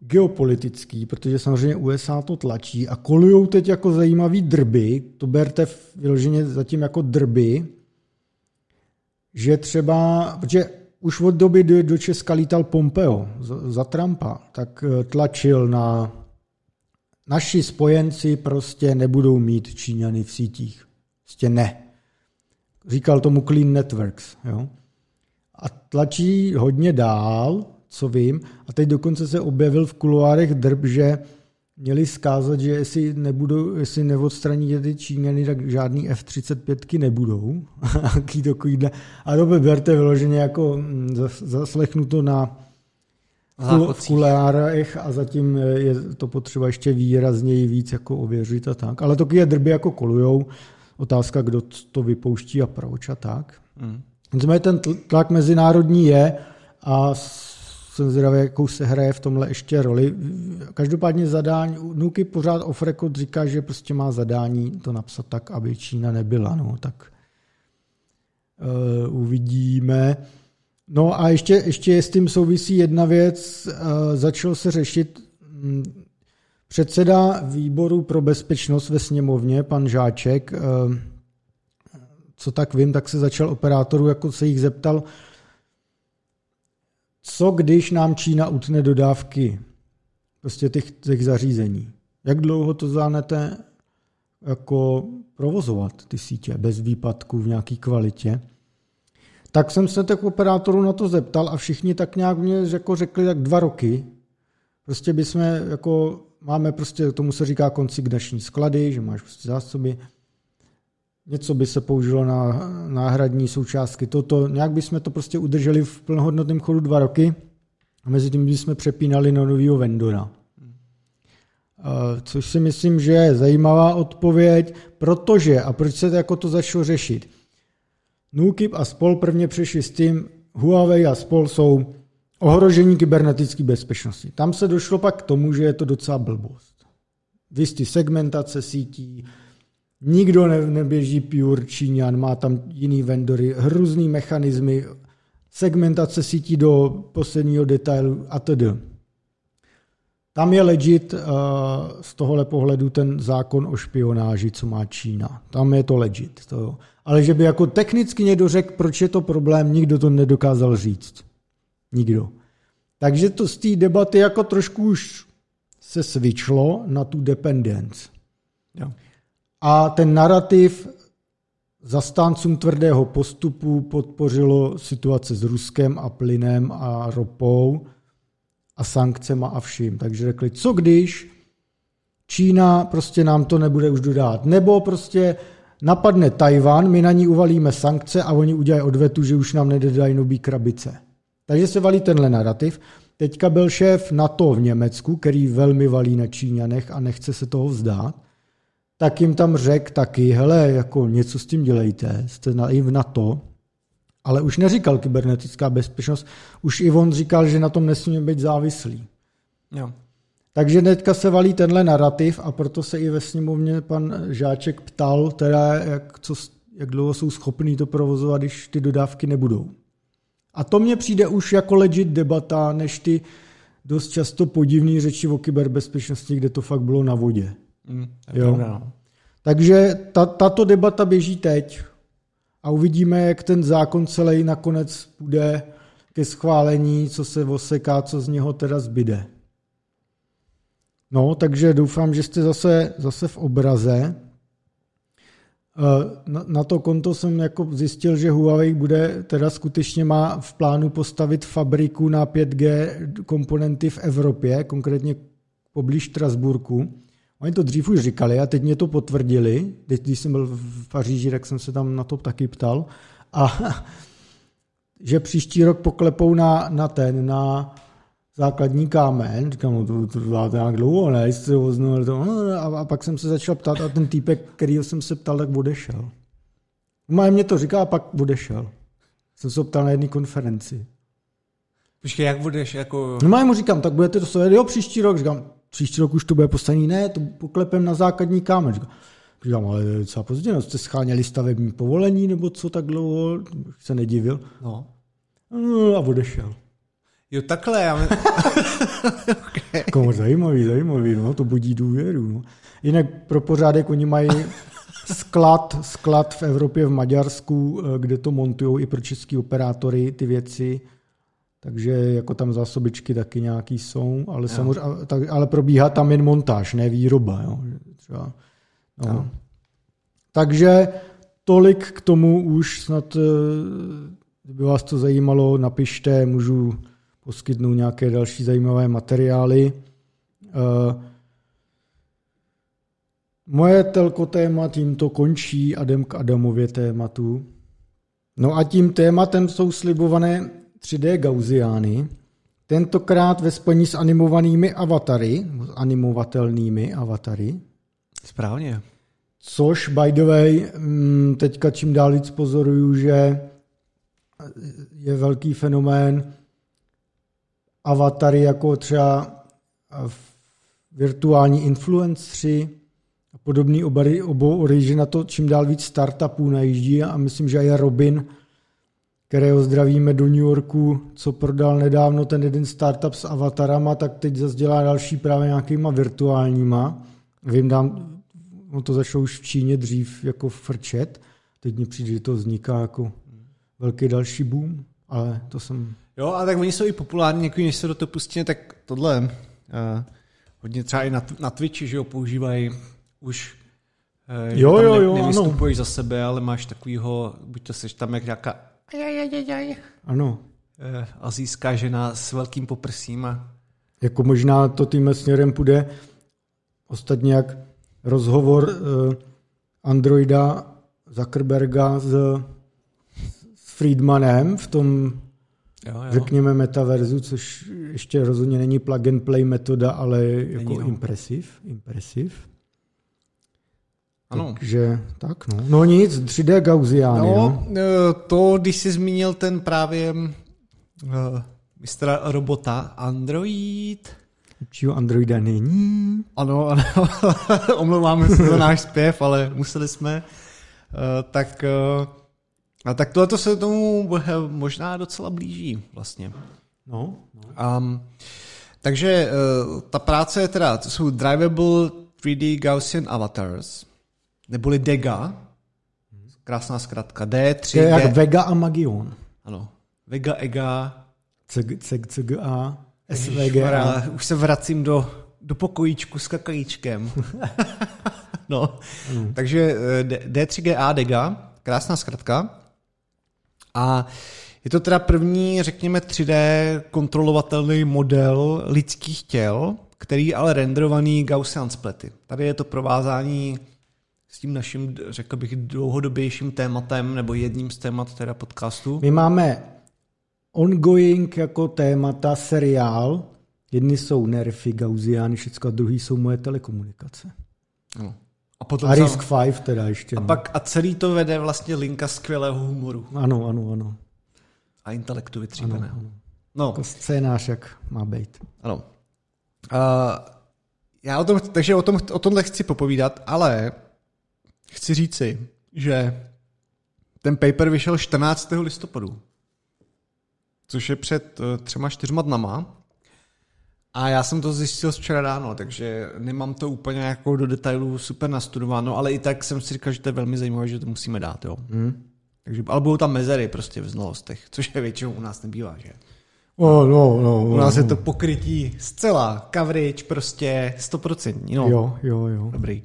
geopolitický, protože samozřejmě USA to tlačí a kolujou teď jako zajímavý drby, to berte vyloženě zatím jako drby, že třeba, protože už od doby do Česka lítal Pompeo za Trumpa, tak tlačil na naši spojenci prostě nebudou mít Číňany v sítích. Prostě ne. Říkal tomu Clean Networks. Jo? A tlačí hodně dál, co vím. A teď dokonce se objevil v kuloárech drb, že měli zkázat, že jestli neodstraní ty Číňany, tak žádný F-35 nebudou. A to by berte vyloženě jako zaslechnuto na v kuloárech a zatím je to potřeba ještě výrazněji víc jako ověřit a tak. Ale taky je drby jako kolujou. Otázka, kdo to vypouští a proč a tak. Nicméně ten tlak mezinárodní je a jsem zvědavý, jakou se hraje v tomhle ještě roli. Každopádně zadání, Nuky pořád off record říká, že prostě má zadání to napsat tak, aby Čína nebyla. No, tak uvidíme. No a ještě s tím souvisí jedna věc. Začalo se řešit předseda výboru pro bezpečnost ve sněmovně, pan Žáček, co tak vím, tak se začal operátorů, jako se jich zeptal, co když nám Čína utne dodávky prostě těch zařízení. Jak dlouho to zvládnete jako provozovat ty sítě bez výpadků v nějaké kvalitě? Tak jsem se těch operátorů na to zeptal a všichni tak nějak mě jako řekli tak 2 roky. Prostě bychom jako máme prostě, tomu se říká konsignační sklady, že máš prostě zásoby. Něco by se použilo na náhradní součástky. Nějak bychom to prostě udrželi v plnohodnotném chodu 2 roky a mezi tím bychom přepínali na novýho vendora. Což si myslím, že je zajímavá odpověď, protože, a proč se to, jako to začalo řešit? NÚKIB a spol prvně přišli s tím, Huawei a spol jsou ohrožení kybernetické bezpečnosti. Tam se došlo pak k tomu, že je to docela blbost. Vystý segmentace sítí, nikdo neběží pure Číňan, má tam jiný vendory, hrůzný mechanismy, segmentace sítí do posledního detailu atd. Tam je legit z tohohle pohledu ten zákon o špionáži, co má Čína. Tam je to legit. Ale že by jako technicky někdo řekl, proč je to problém, nikdo to nedokázal říct. Nikdo. Takže to z té debaty jako trošku už se svičlo na tu dependence. Jo. A ten narrativ zastáncům tvrdého postupu podpořilo situace s Ruskem a plynem a ropou a sankcema a vším. Takže řekli, co když Čína prostě nám to nebude už dodávat. Nebo prostě napadne Tajvan, my na ní uvalíme sankce a oni udělají odvetu, že už nám nedodají nový krabice. Takže se valí tenhle narrativ. Teďka byl šéf NATO v Německu, který velmi valí na Číňanech a nechce se toho vzdát. Tak jim tam řekl taky, hele, jako něco s tím dělejte, jste i v NATO, ale už neříkal kybernetická bezpečnost, už i on říkal, že na tom nesmíme být závislí. Jo. Takže teďka se valí tenhle narrativ a proto se i ve sněmovně pan Žáček ptal, teda jak dlouho jsou schopní to provozovat, když ty dodávky nebudou. A to mně přijde už jako legit debata, než ty dost často podivný řeči o kyberbezpečnosti, kde to fakt bylo na vodě. Jo. Takže tato debata běží teď a uvidíme, jak ten zákon celý nakonec půjde ke schválení, co se oseká, co z něho teda zbyde. No, takže doufám, že jste zase v obraze. Na to konto jsem jako zjistil, že Huawei bude teda skutečně má v plánu postavit fabriku na 5G komponenty v Evropě, konkrétně poblíž Štrasburku. Oni to dřív už říkali a teď mě to potvrdili. Když jsem byl v Paříži, tak jsem se tam na to taky ptal. A že příští rok poklepou na základní kámen. Říkám, to dáte nějak dlouho, ne? Jste oznal, a pak jsem se začal ptát a ten týpek, kterýho jsem se ptal, tak odešel. Má mě to říká a pak odešel. Jsem se ptal na jedné konferenci. Počkej, jak budeš? Jako... No, mu říkám, tak budete to sledovat. Jo, příští rok. Říkám, příští rok už to bude postavený, ne, to poklepem na základní kámen. Říkám, ale to je docela pozdě, no, jste scháněli stavební povolení, nebo co tak dlouho, se nedivil. No a odešel. Jo, takhle. Okay. Komu zajímavý, no, to budí důvěru. No. Jinak pro pořádek, oni mají sklad v Evropě, v Maďarsku, kde to montujou i pro český operátory, ty věci. Takže jako tam zásobičky taky nějaký jsou, ale samozřejmě, ale probíhá tam jen montáž, ne výroba. Jo, třeba, no. Takže tolik k tomu už snad, kdyby vás to zajímalo, napište, můžu poskytnou nějaké další zajímavé materiály. Moje telko téma tímto končí a jdem k Adamově tématu. No a tím tématem jsou slibované 3D gaussiány, tentokrát ve spojení s animovanými avatary, animovatelnými avatary. Správně. Což, by the way, teďka čím dál víc pozoruju, že je velký fenomén avatary jako třeba virtuální influenceri a podobný obory, že na to čím dál víc startupů najíždí a myslím, že je Robin, kterého zdravíme do New Yorku, co prodal nedávno ten jeden startup s avatarama, tak teď zase dělá další právě nějakýma virtuálníma. Vím, no to začalo už v Číně dřív jako frčet. Teď mi přijde, že to vzniká jako velký další boom, ale to jsem... Jo, a tak oni jsou i populární, jako než se do toho pustí, tak tohle hodně třeba i na Twitchi, že jo, používají už... Jo, nevystupuješ za sebe, ale máš takovýho, buď to seš tam jak nějaká ano. Asijská žena s velkým poprsím. A... Jako možná to tím směrem půjde. Ostatně jak rozhovor Androida Zuckerberga s Friedmanem v tom, jo. řekněme, metaverzu, což ještě rozhodně není plug and play metoda, ale jako impresiv. Ano. Takže tak, no. No nic, 3D gaussiány. No, to, když jsi zmínil ten právě mistra robota Android. Lepšího Androida není. Ano, omlouváme se za náš zpěv, ale museli jsme. Tak tohleto se tomu možná docela blíží vlastně. No. Takže ta práce je teda, to jsou drivable 3D Gaussian avatars, neboli DEGA, krásná zkratka, D3D. To je jak Vega a Magion. Ano, Vega, EGA, CGA, SVGA. Už se vracím do pokojíčku s kakajíčkem. No. Takže D3GA, DEGA, krásná zkratka. A je to teda první, řekněme, 3D kontrolovatelný model lidských těl, který ale renderovaný Gaussian splety. Tady je to provázání s tím naším, řekl bych, dlouhodobějším tématem, nebo jedním z témat teda podcastu. My máme ongoing jako témata seriál. Jedny jsou nerfy, gaussiány, všecko, a druhý jsou moje telekomunikace. No. A RISC-V teda ještě. A pak a celý to vede vlastně linka skvělého humoru. Ano. A intelektu vytříbeného. Ano. No. Jako scénář, jak má být. Ano. Takže o tomhle chci popovídat, ale... Chci říci, že ten paper vyšel 14. listopadu, což je před 3-4 dnama a já jsem to zjistil včera ráno, takže nemám to úplně jako do detailů super nastudováno, ale i tak jsem si říkal, že to je velmi zajímavé, že to musíme dát, jo. Takže, ale budou tam mezery prostě v znalostech, což je většinou u nás nebývá, že? No. U nás je to pokrytí zcela, coverage prostě 100%. No. Jo. Dobrý.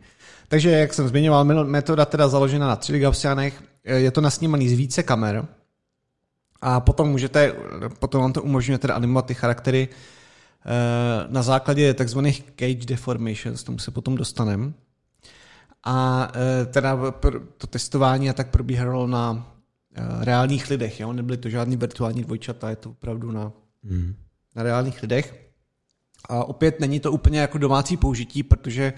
Takže, jak jsem zmiňoval, metoda teda založena na 3D gaussianech, je to nasnímaný z více kamer a potom vám to umožňuje teda animovat ty charaktery na základě takzvaných cage deformations, tomu se potom dostaneme. A teda to testování a tak probíhalo na reálných lidech, jo? Nebyly to žádný virtuální dvojčata, je to opravdu na reálných lidech. A opět není to úplně jako domácí použití, protože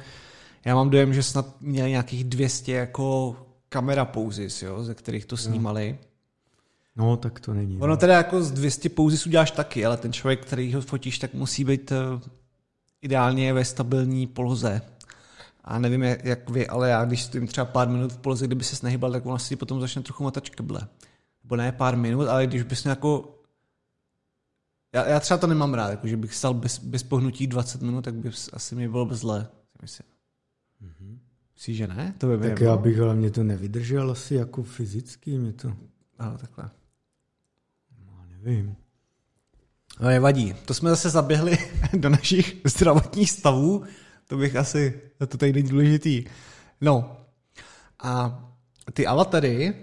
já mám dojem, že snad měli nějakých 200 jako kamera poses, jo, ze kterých to snímali. No, tak to není. Ono teda jako z 200 poses uděláš taky, ale ten člověk, který ho fotíš, tak musí být ideálně ve stabilní poloze. A nevím, jak vy, ale já, když stojím třeba pár minut v poloze, kdyby se nehybal, tak ono si potom začne trochu matat škeble. Nebo ne pár minut, ale když bys jako... Já třeba to nemám rád, jako, že bych stal bez pohnutí 20 minut, tak by asi mi bylo zle, myslím. Myslíš, že ne? To by tak nebylo. Já bych hlavně to nevydržel asi jako fyzicky. Mě to... Ano, takhle. No, nevím. No, nevadí. To jsme zase zaběhli do našich zdravotních stavů. To bych asi... To tady není důležitý. No. A ty avatary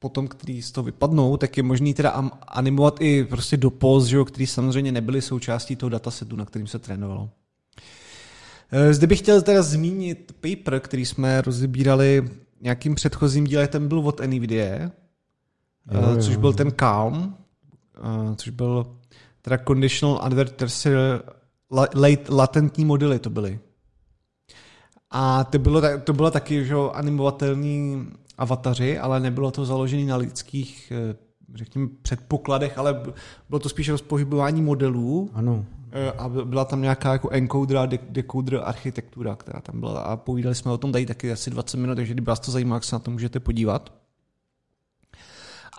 potom, který z toho vypadnou, tak je možný teda animovat i prostě do poz, který samozřejmě nebyly součástí toho datasetu, na kterým se trénovalo. Zde bych chtěl teda zmínit paper, který jsme rozebírali nějakým předchozím díle, ten byl od NVIDIA, což byl ten CALM, což byl teda Conditional Adversarial Latentní modely to byly. A to bylo taky že, animovatelný avataři, ale nebylo to založené na lidských, řekněme, předpokladech, ale bylo to spíš rozpohybování modelů. Ano. A byla tam nějaká jako encoder a decoder architektura, která tam byla. A povídali jsme o tom tady taky asi 20 minut, takže kdyby vás to zajímalo, jak se na to můžete podívat.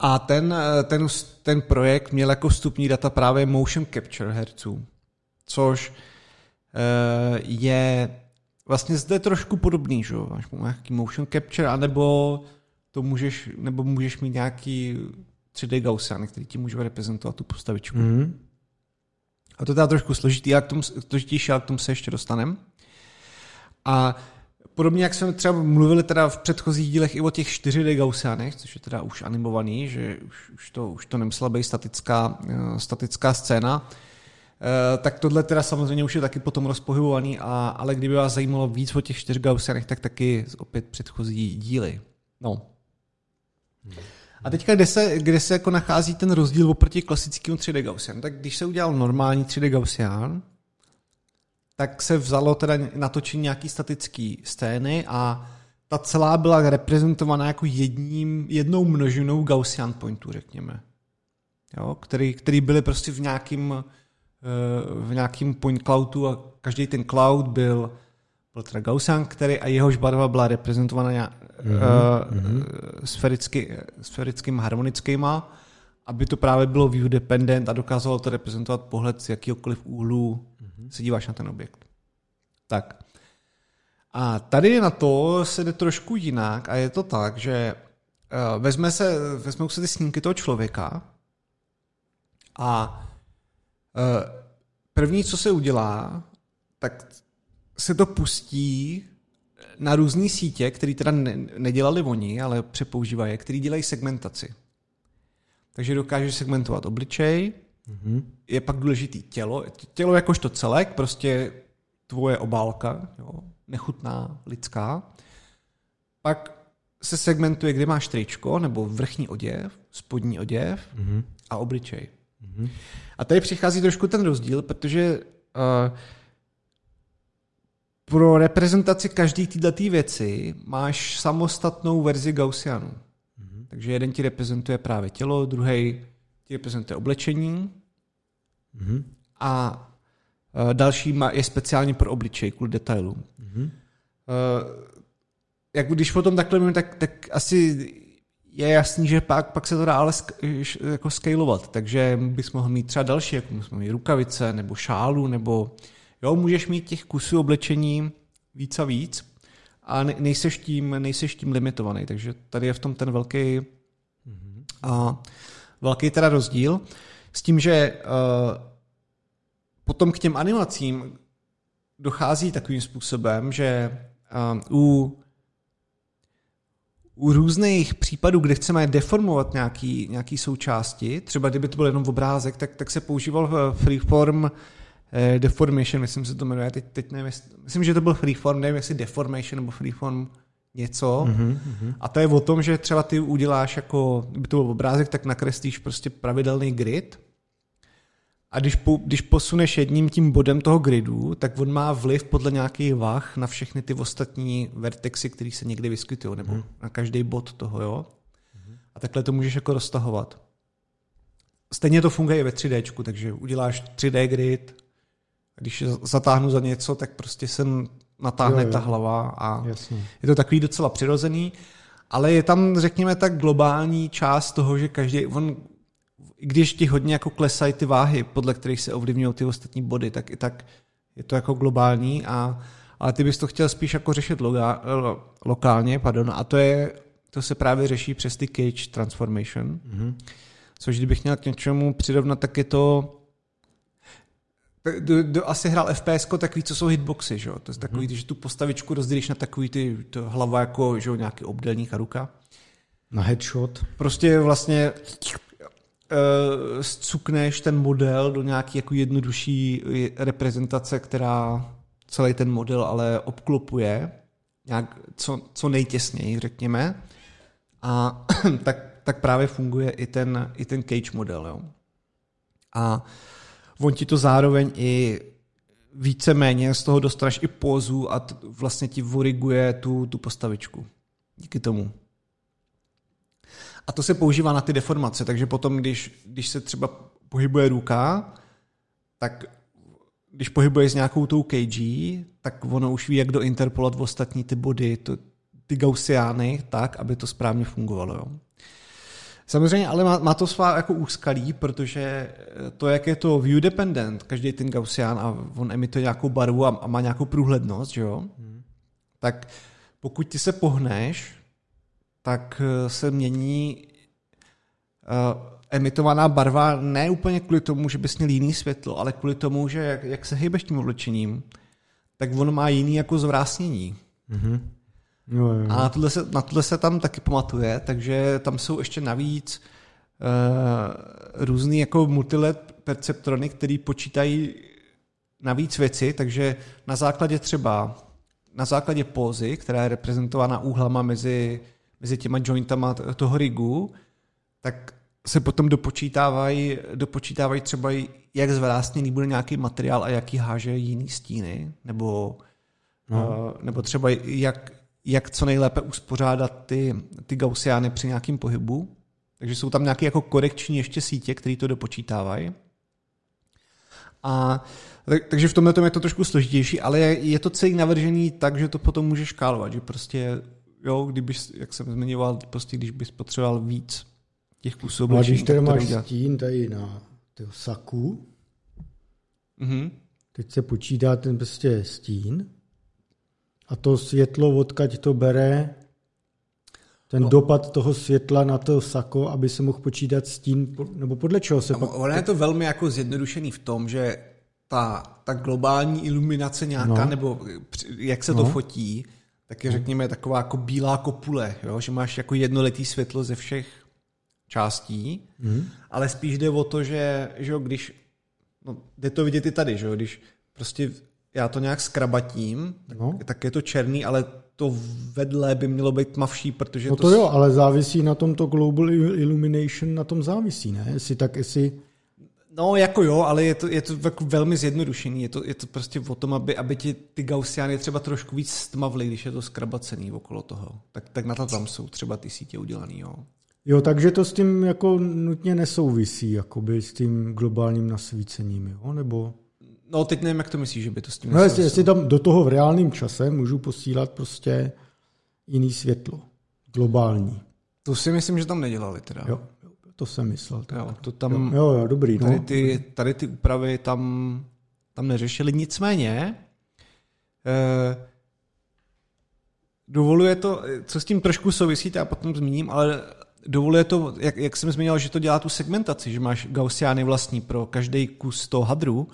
A ten projekt měl jako vstupní data právě motion capture herců, což je vlastně zde trošku podobný, že? Máš nějaký motion capture, anebo to můžeš, nebo můžeš mít nějaký 3D gaussian, který ti může reprezentovat tu postavičku. Mm-hmm. A to je teda trošku složitý, ale složitější, ale k tomu se ještě dostaneme. A podobně, jak jsme třeba mluvili teda v předchozích dílech i o těch 4D gaussianech, což je teda už animovaný, že už to nemyslela být statická scéna, tak tohle teda samozřejmě už je taky potom rozpohybovaný, ale kdyby vás zajímalo víc o těch 4 gaussianech, tak taky opět předchozí díly. No. A teďka, kde se jako nachází ten rozdíl oproti klasickému 3D gaussianu? Tak když se udělal normální 3D gaussian, tak se vzalo teda natočení nějaký statické scény a ta celá byla reprezentovaná jako jednou množinou gaussian pointů, řekněme. Jo? Který byly prostě v nějakém point cloudu a každý ten cloud byl teda gaussian, který a jehož barva byla reprezentovaná sferickým harmonickýma, aby to právě bylo view dependent a dokázalo to reprezentovat pohled z jakýhokoliv úhlu se díváš na ten objekt. Tak. A tady na to se jde trošku jinak a je to tak, že vezmou se ty snímky toho člověka a první, co se udělá, tak se to pustí na různé sítě, které teda nedělali oni, ale přepoužívají, které dělají segmentaci. Takže dokážeš segmentovat obličej, je pak důležitý tělo jakožto celek, prostě tvoje obálka, jo, nechutná, lidská. Pak se segmentuje, kde máš tričko, nebo vrchní oděv, spodní oděv a obličej. A tady přichází trošku ten rozdíl, protože pro reprezentaci každé této věci máš samostatnou verzi gaussianu. Takže jeden ti reprezentuje právě tělo, druhý ti reprezentuje oblečení a další je speciálně pro obličej, kvůli detailům. Jak když potom takhle mluvím, tak asi je jasný, že pak se to dá ale jako scalovat, takže bys mohl mít třeba další, jako musíme mít rukavice nebo šálu, nebo jo, můžeš mít těch kusů oblečení víc a víc a nejseš tím limitovaný, takže tady je v tom ten velký teda rozdíl s tím, že potom k těm animacím dochází takovým způsobem, že u různých případů, kde chceme deformovat nějaký součásti, třeba kdyby to byl jenom obrázek, tak se používal freeform deformation, myslím, že to jmenuje, teď nevím, myslím, že to byl freeform, nevím, jestli deformation nebo freeform něco. A to je o tom, že třeba ty uděláš jako, kdyby to byl obrázek, tak nakreslíš prostě pravidelný grid a když posuneš jedním tím bodem toho gridu, tak on má vliv podle nějakých vah na všechny ty ostatní vertexy, které se někdy vyskytují, nebo na každý bod toho, jo. A takhle to můžeš jako roztahovat. Stejně to funguje i ve 3D, takže uděláš 3D grid, když zatáhnu za něco, tak prostě se natáhne ta hlava a jasně. Je to takový docela přirozený, ale je tam, řekněme, tak globální část toho, že každý, když ti hodně jako klesají ty váhy, podle kterých se ovlivňují ty ostatní body, tak i tak je to jako globální, ale ty bys to chtěl spíš jako řešit lokálně, a to se právě řeší přes ty cage transformation, což kdybych měl k něčemu přirovnat, tak je to kdo asi hrál FPS, tak ví, co jsou hitboxy, že? To je takový, že tu postavičku rozdělíš na takový ty hlava jako, že, nějaký obdélník a ruka. Na headshot. Prostě vlastně zcukneš ten model do nějaké jako jednodušší reprezentace, která celý ten model ale obklopuje nějak co nejtěsněji, řekněme. A tak právě funguje i ten cage model. Jo. A on ti to zároveň i víceméně z toho dostaneš i pózu a vlastně ti voriguje tu postavičku. Díky tomu. A to se používá na ty deformace, takže potom, když se třeba pohybuje ruka, tak když pohybuje s nějakou tou KG, tak ono už ví, jak dointerpolovat v ostatní ty body, ty gaussiány, tak, aby to správně fungovalo. Jo. Samozřejmě, ale má to svá jako úskalí, protože to, jak je to view dependent, každý ten gaussián a on emituje nějakou barvu a má nějakou průhlednost, že jo? Tak pokud ty se pohneš, tak se mění emitovaná barva ne úplně kvůli tomu, že bys měl jiný světlo, ale kvůli tomu, že jak se hýbeš tím oblečením, tak on má jiný jako zvrásnění. Mm-hmm. Jo. A na tohle se tam taky pamatuje, takže tam jsou ještě navíc různý jako multiled perceptrony, který počítají navíc věci, takže na základě třeba pózy, která je reprezentována úhlama mezi těma jointama toho rigu, tak se potom dopočítávají třeba, jak zvrásněný bude nějaký materiál a jaký háže jiný stíny, nebo třeba jak co nejlépe uspořádat ty gaussiány při nějakém pohybu. Takže jsou tam nějaké jako korekční ještě sítě, které to dopočítávají. Takže v tomhle tom je to trošku složitější, ale je to celý navržený tak, že to potom můžeš škálovat, že prostě, jo, kdybys, jak jsem zmiňoval, prostě když bys potřeboval víc těch kusů oblečení. A když tady máš stín tady na saku, mm-hmm. Teď se počítá ten prostě stín a to světlo, odkud to bere, ten dopad toho světla na to sako, aby se mohl počítat stín, nebo podle čeho se... Ono je to velmi jako zjednodušený v tom, že ta globální iluminace nějaká, nebo jak se to fotí, tak je, řekněme, taková jako bílá kopule, jo? Že máš jako jednoletý světlo ze všech částí, ale spíš jde o to, že když... No, jde to vidět i tady, že jo? Když prostě já to nějak skrabatím, tak je to černý, ale to vedle by mělo být tmavší, protože... No to jo, ale závisí na tomto global illumination, na tom závisí, ne? Jestli... No jako jo, ale je to velmi zjednodušený. Je to prostě o tom, aby ti ty gaussiány třeba trošku víc stmavly, když je to skrabacený okolo toho. Tak na to tam jsou třeba ty sítě udělaný, jo. Jo, takže to s tím jako nutně nesouvisí, jakoby s tím globálním nasvícením, jo, nebo... No teď nevím, jak to myslíš, že by to s tím... No jestli tam do toho v reálném čase můžu posílat prostě jiný světlo, globální. To si myslím, že tam nedělali teda. Jo, to jsem myslel. Jo, to tam, jo, dobrý. Tady ty úpravy tam neřešili. Nicméně dovoluje to, co s tím trošku souvisí, já potom zmíním, ale dovoluje to, jak jsem zmínil, že to dělá tu segmentaci, že máš gaussiány vlastní pro každý kus toho hadru,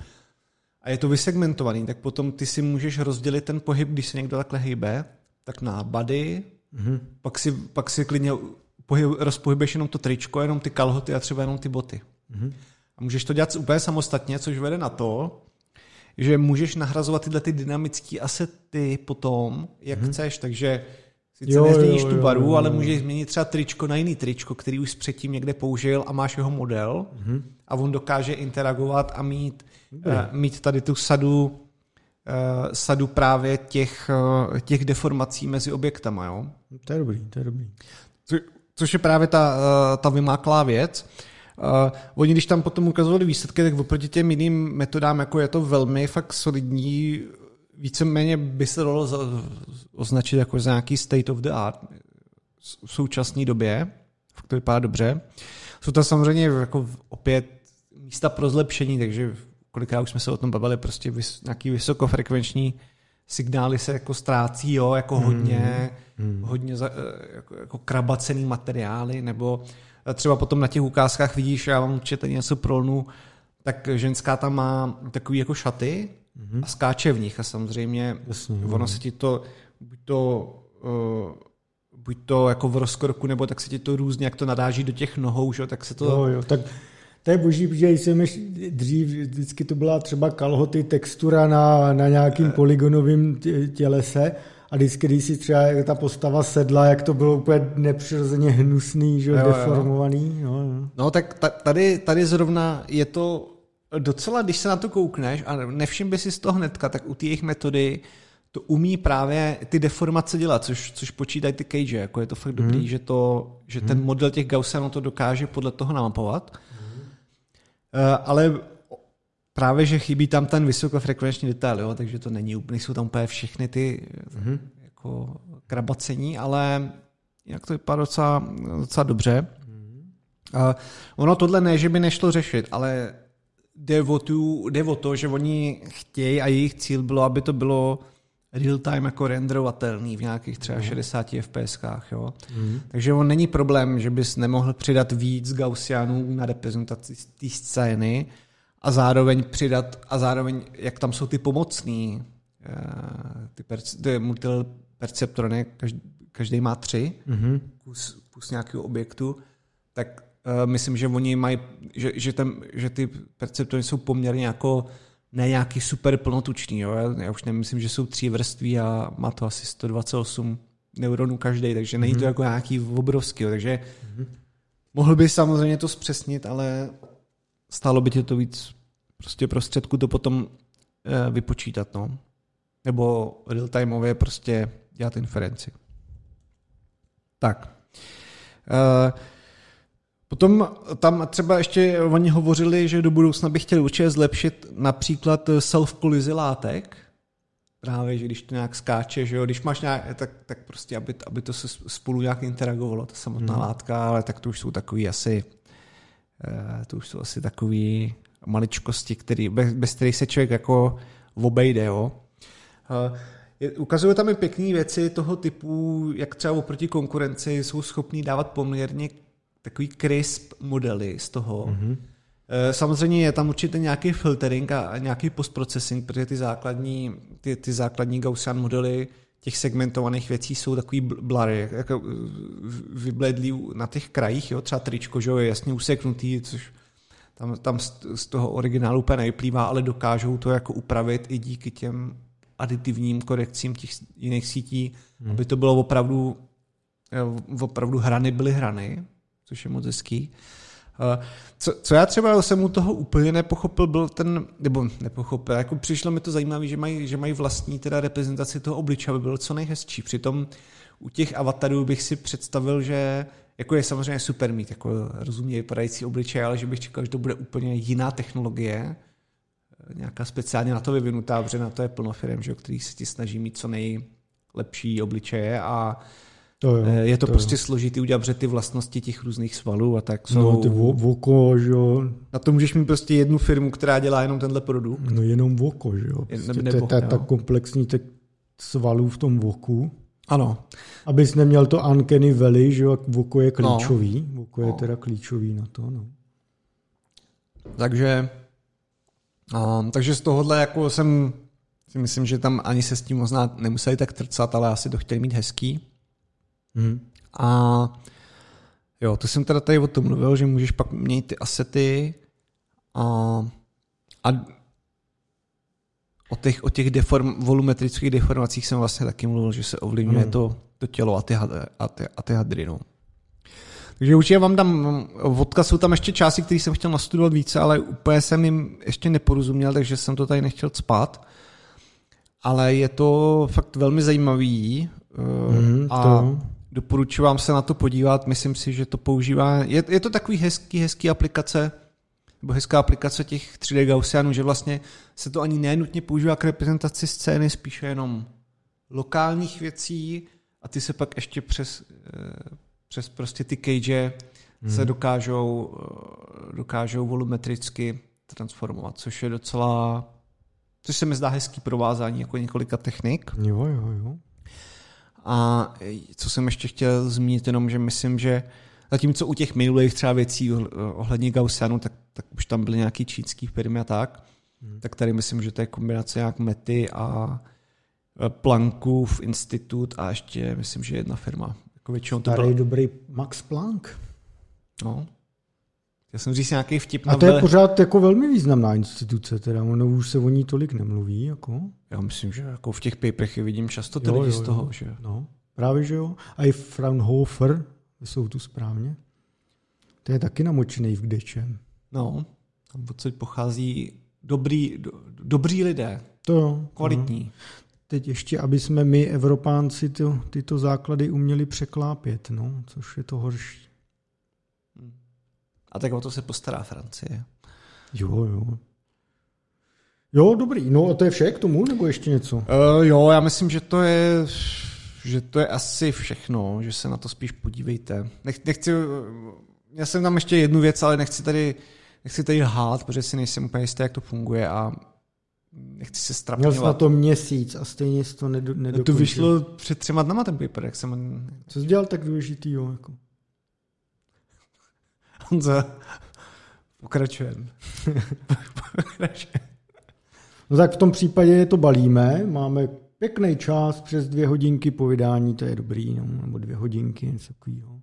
a je to vysegmentovaný, tak potom ty si můžeš rozdělit ten pohyb, když se někdo takhle hejbe, tak na body, pak si klidně rozpohybeš jenom to tričko, jenom ty kalhoty a třeba jenom ty boty. A můžeš to dělat úplně samostatně, což vede na to, že můžeš nahrazovat tyhle ty dynamické asety potom, jak chceš, takže sice nezměníš tu barvu, ale můžeš změnit třeba tričko na jiný tričko, který už předtím někde použil a máš jeho model a on dokáže interagovat a mít tady tu sadu právě těch deformací mezi objektama. Jo? To je dobrý, to je dobrý. Což je právě ta vymáklá věc. Oni, když tam potom ukazovali výsledky, tak oproti těm jiným metodám, jako je to velmi fakt solidní, víceméně by se dalo označit jako za nějaký state of the art v současné době. Fakt to vypadá dobře. Jsou tam samozřejmě jako opět místa pro zlepšení, takže kolikrát už jsme se o tom bavili, prostě nějaký vysokofrekvenční signály se jako ztrácí, jo, jako hodně jako krabacený materiály, nebo třeba potom na těch ukázkách vidíš, já vám určitě něco prolnu, tak ženská tam má takový jako šaty a skáče v nich a samozřejmě ono se ti to buď to buď to jako v rozkorku, nebo tak se ti to různě, jak to nadáží do těch nohou, že? Tak se to... Jo, tak to je boží, protože jsem ještě dřív, vždycky to byla třeba kalhoty, textura na nějakým polygonovým tělese a vždycky, když si třeba ta postava sedla, jak to bylo úplně nepřirozeně hnusný, že? Jo, deformovaný. Jo. Jo. No tak tady zrovna je to docela, když se na to koukneš a nevšim by si z toho hnedka, tak u té jejich metody to umí právě ty deformace dělat, což počítají ty cage, jako je to fakt dobrý, že ten model těch Gaussů to dokáže podle toho namapovat. Ale právě, že chybí tam ten vysokofrekvenční detail, jo? Takže to není úplně, jsou tam úplně všechny ty jako krabacení, ale jak to vypadá docela dobře. Ono tohle ne, že by nešlo řešit, ale jde o to, že oni chtějí a jejich cíl bylo, aby to bylo real-time jako renderovatelný v nějakých třeba 60 fpskách. Jo? Takže on není problém, že bys nemohl přidat víc gaussianů na reprezentaci té scény a zároveň jak tam jsou ty pomocný ty multiperceptrony, každý má 3 kus nějakého objektu, tak myslím, že oni mají, že ty perceptory jsou poměrně jako ne nějaký super plnotučný. Jo? Já už nemyslím, že jsou 3 vrství a má to asi 128 neuronů každý, takže není to jako nějaký obrovský. Jo? Takže mohl by samozřejmě to zpřesnit, ale stálo by tě to víc prostě prostředku to potom vypočítat. No? Nebo real-timeově prostě dělat inferenci. Tak. Potom tam třeba ještě oni hovořili, že do budoucna by chtěli určitě zlepšit například self-kolizi látek. Právě, že když to nějak skáče, že jo, když máš nějak, tak prostě, aby to se spolu nějak interagovalo, ta samotná látka, ale tak to už jsou takový asi takový maličkosti, bez kterých se člověk jako obejde, jo. Ukazuje tam i pěkný věci toho typu, jak třeba oproti konkurenci jsou schopní dávat poměrně takový crisp modely z toho. Samozřejmě je tam určitě nějaký filtering a nějaký postprocessing, protože ty základní Gaussian modely těch segmentovaných věcí jsou takový blurry, jako vybledlý na těch krajích, jo? Třeba tričko, že jo, je jasně useknutý, což tam z toho originálu úplně nevyplývá, ale dokážou to jako upravit i díky těm aditivním korekcím těch jiných sítí, aby to bylo opravdu byly hrany, což je moc hezký. Co já třeba jsem u toho úplně nepochopil, jako přišlo mi to zajímavé, že mají vlastní teda reprezentaci toho obličeje, aby bylo co nejhezčí. Přitom u těch avatarů bych si představil, že jako je samozřejmě super mít jako rozumně vypadající obličej, ale že bych čekal, že to bude úplně jiná technologie, nějaká speciálně na to vyvinutá, protože na to je plno firem, že, který se ti snaží mít co nejlepší obličeje a je to prostě složitý udělat, že ty vlastnosti těch různých svalů a tak jsou... No, ty voko, že jo. Na to můžeš mít prostě jednu firmu, která dělá jenom tenhle produkt. No jenom voko, že jo. Prostě to je ta komplexní svalů v tom voku. Ano. Abys neměl to uncanny valley, že jo, voko je klíčový. No. Voko je teda klíčový na to, no. Takže z tohohle jako jsem si myslím, že tam ani se s tím možná nemuseli tak trcat, ale asi to chtěli mít hezký. A jo, to jsem teda tady o tom mluvil, že můžeš pak měnit ty asety a o těch volumetrických deformacích jsem vlastně taky mluvil, že se ovlivňuje to tělo a ty hadry. No. Takže určitě vám dám odkaz, jsou tam ještě části, které jsem chtěl nastudovat více, ale úplně jsem jim ještě neporozuměl, takže jsem to tady nechtěl cpat. Ale je to fakt velmi zajímavý a doporučuji vám se na to podívat. Myslím si, že to používá... Je to takový hezký aplikace, nebo hezká aplikace těch 3D Gaussianů, že vlastně se to ani nenutně používá k reprezentaci scény, spíše jenom lokálních věcí a ty se pak ještě přes prostě ty cage se dokážou volumetricky transformovat, což je docela... Což se mi zdá hezký provázání jako několika technik. Jo. A co jsem ještě chtěl zmínit, jenom, že myslím, že zatímco u těch minulých třeba věcí ohledně Gaussianu, tak už tam byly nějaký čínský firmy a tak, tak tady myslím, že to je kombinace nějak Mety a Plankův institut a ještě myslím, že jedna firma Jako většinou to byl dobrý Max Planck. No. Já jsem říct nějaký vtip na... A to je pořád jako velmi významná instituce, teda ono už se o ní tolik nemluví, jako. Já myslím, že jako v těch paperech vidím často tady z toho, že no. Právě, že jo. A i Fraunhofer, jsou tu správně. To je taky namočený v kdečem. No, tam odkud pochází dobří lidé. To jo. Kvalitní. No. Teď ještě, aby jsme my, Evropánci, tyto základy uměli překlápět, no, což je to horší. A tak o to se postará Francie. Jo, dobrý. No a to je vše k tomu, nebo ještě něco? Jo, já myslím, že to je asi všechno, že se na to spíš podívejte. Nechci, já jsem tam ještě jednu věc, ale nechci tady lhát, protože si nejsem úplně jistý, jak to funguje a nechci se strapňovat. Měl jsi na to měsíc a stejně jsi to nedokončil. To vyšlo před 3 dny ten paper, jak jsem... Co jsi dělal tak důležitýho, jako... Honza, pokračujeme. No tak v tom případě to balíme, máme pěkný čas, přes 2 hodinky po vydání, to je dobrý, no, nebo 2 hodinky, něco takového.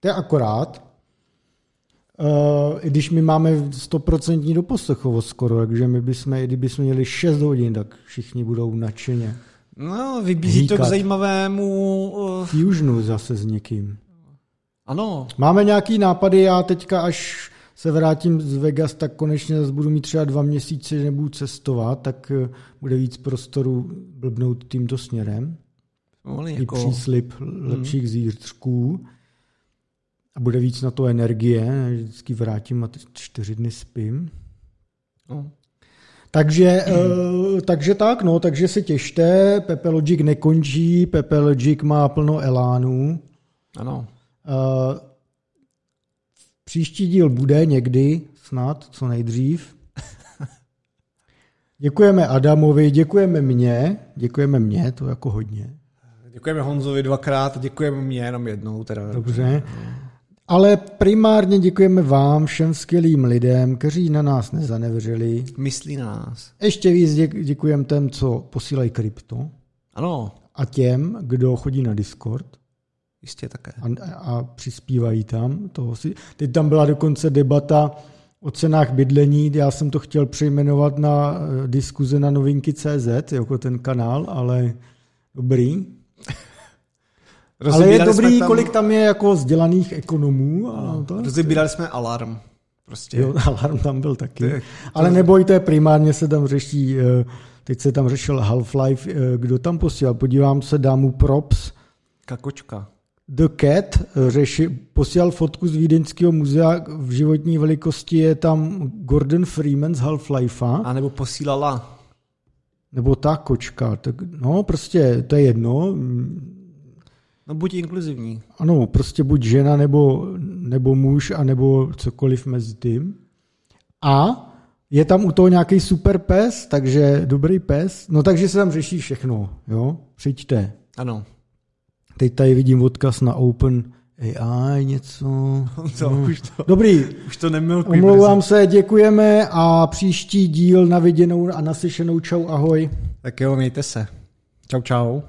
To je akorát, i když my máme 100% doposlechovost skoro, takže my bychom, i kdybychom měli 6 hodin, tak všichni budou nadšeně. No, vybízí to k zajímavému... Fusionu zase s někým. Ano. Máme nějaký nápady, já teďka, až se vrátím z Vegas, tak konečně zase budu mít třeba 2 měsíce, že nebudu cestovat, tak bude víc prostoru blbnout tímto směrem. Jako... I příslib lepších zítřků. A bude víc na to energie, vždycky vrátím a 4 dny spím. No. Takže se těšte, Pepe Logic nekončí, Pepe Logic má plno elánů. Ano. Příští díl bude někdy, snad, co nejdřív. Děkujeme Adamovi, děkujeme mně, to jako hodně. Děkujeme Honzovi 2x, děkujeme mně jenom 1. Teda. Dobře. Ale primárně děkujeme vám, všem skvělým lidem, kteří na nás nezanevřeli. Myslí na nás. Ještě víc děkujeme těm, co posílají krypto. Ano. A těm, kdo chodí na Discord. Jistě také. A přispívají tam. Teď tam byla dokonce debata o cenách bydlení. Já jsem to chtěl přejmenovat na diskuze na novinky.cz, jako ten kanál, ale dobrý. Ale je dobrý, tam, kolik tam je jako vzdělaných ekonomů. A to rozebírali jsme Alarm. Prostě. Jo, Alarm tam byl taky. Ale nebojte, primárně se tam řeší, teď se tam řešil Half-Life, kdo tam posílal. Podívám se, dám mu props. Kakočka. The Cat posílal fotku z Vídeňského muzea, v životní velikosti je tam Gordon Freeman z Half-Lifea. A nebo posílala. Nebo ta kočka. Tak, no prostě to je jedno. No buď inkluzivní. Ano, prostě buď žena nebo muž a nebo cokoliv mezi tím. A je tam u toho nějaký super pes, takže dobrý pes. No takže se tam řeší všechno. Jo? Přijďte. Ano. Teď tady vidím odkaz na OpenAI něco. No. Dobrý, už to nemilkuji. Omlouvám se, děkujeme a příští díl na viděnou a naslyšenou. Čau, ahoj. Tak jo, mějte se. Čau, čau.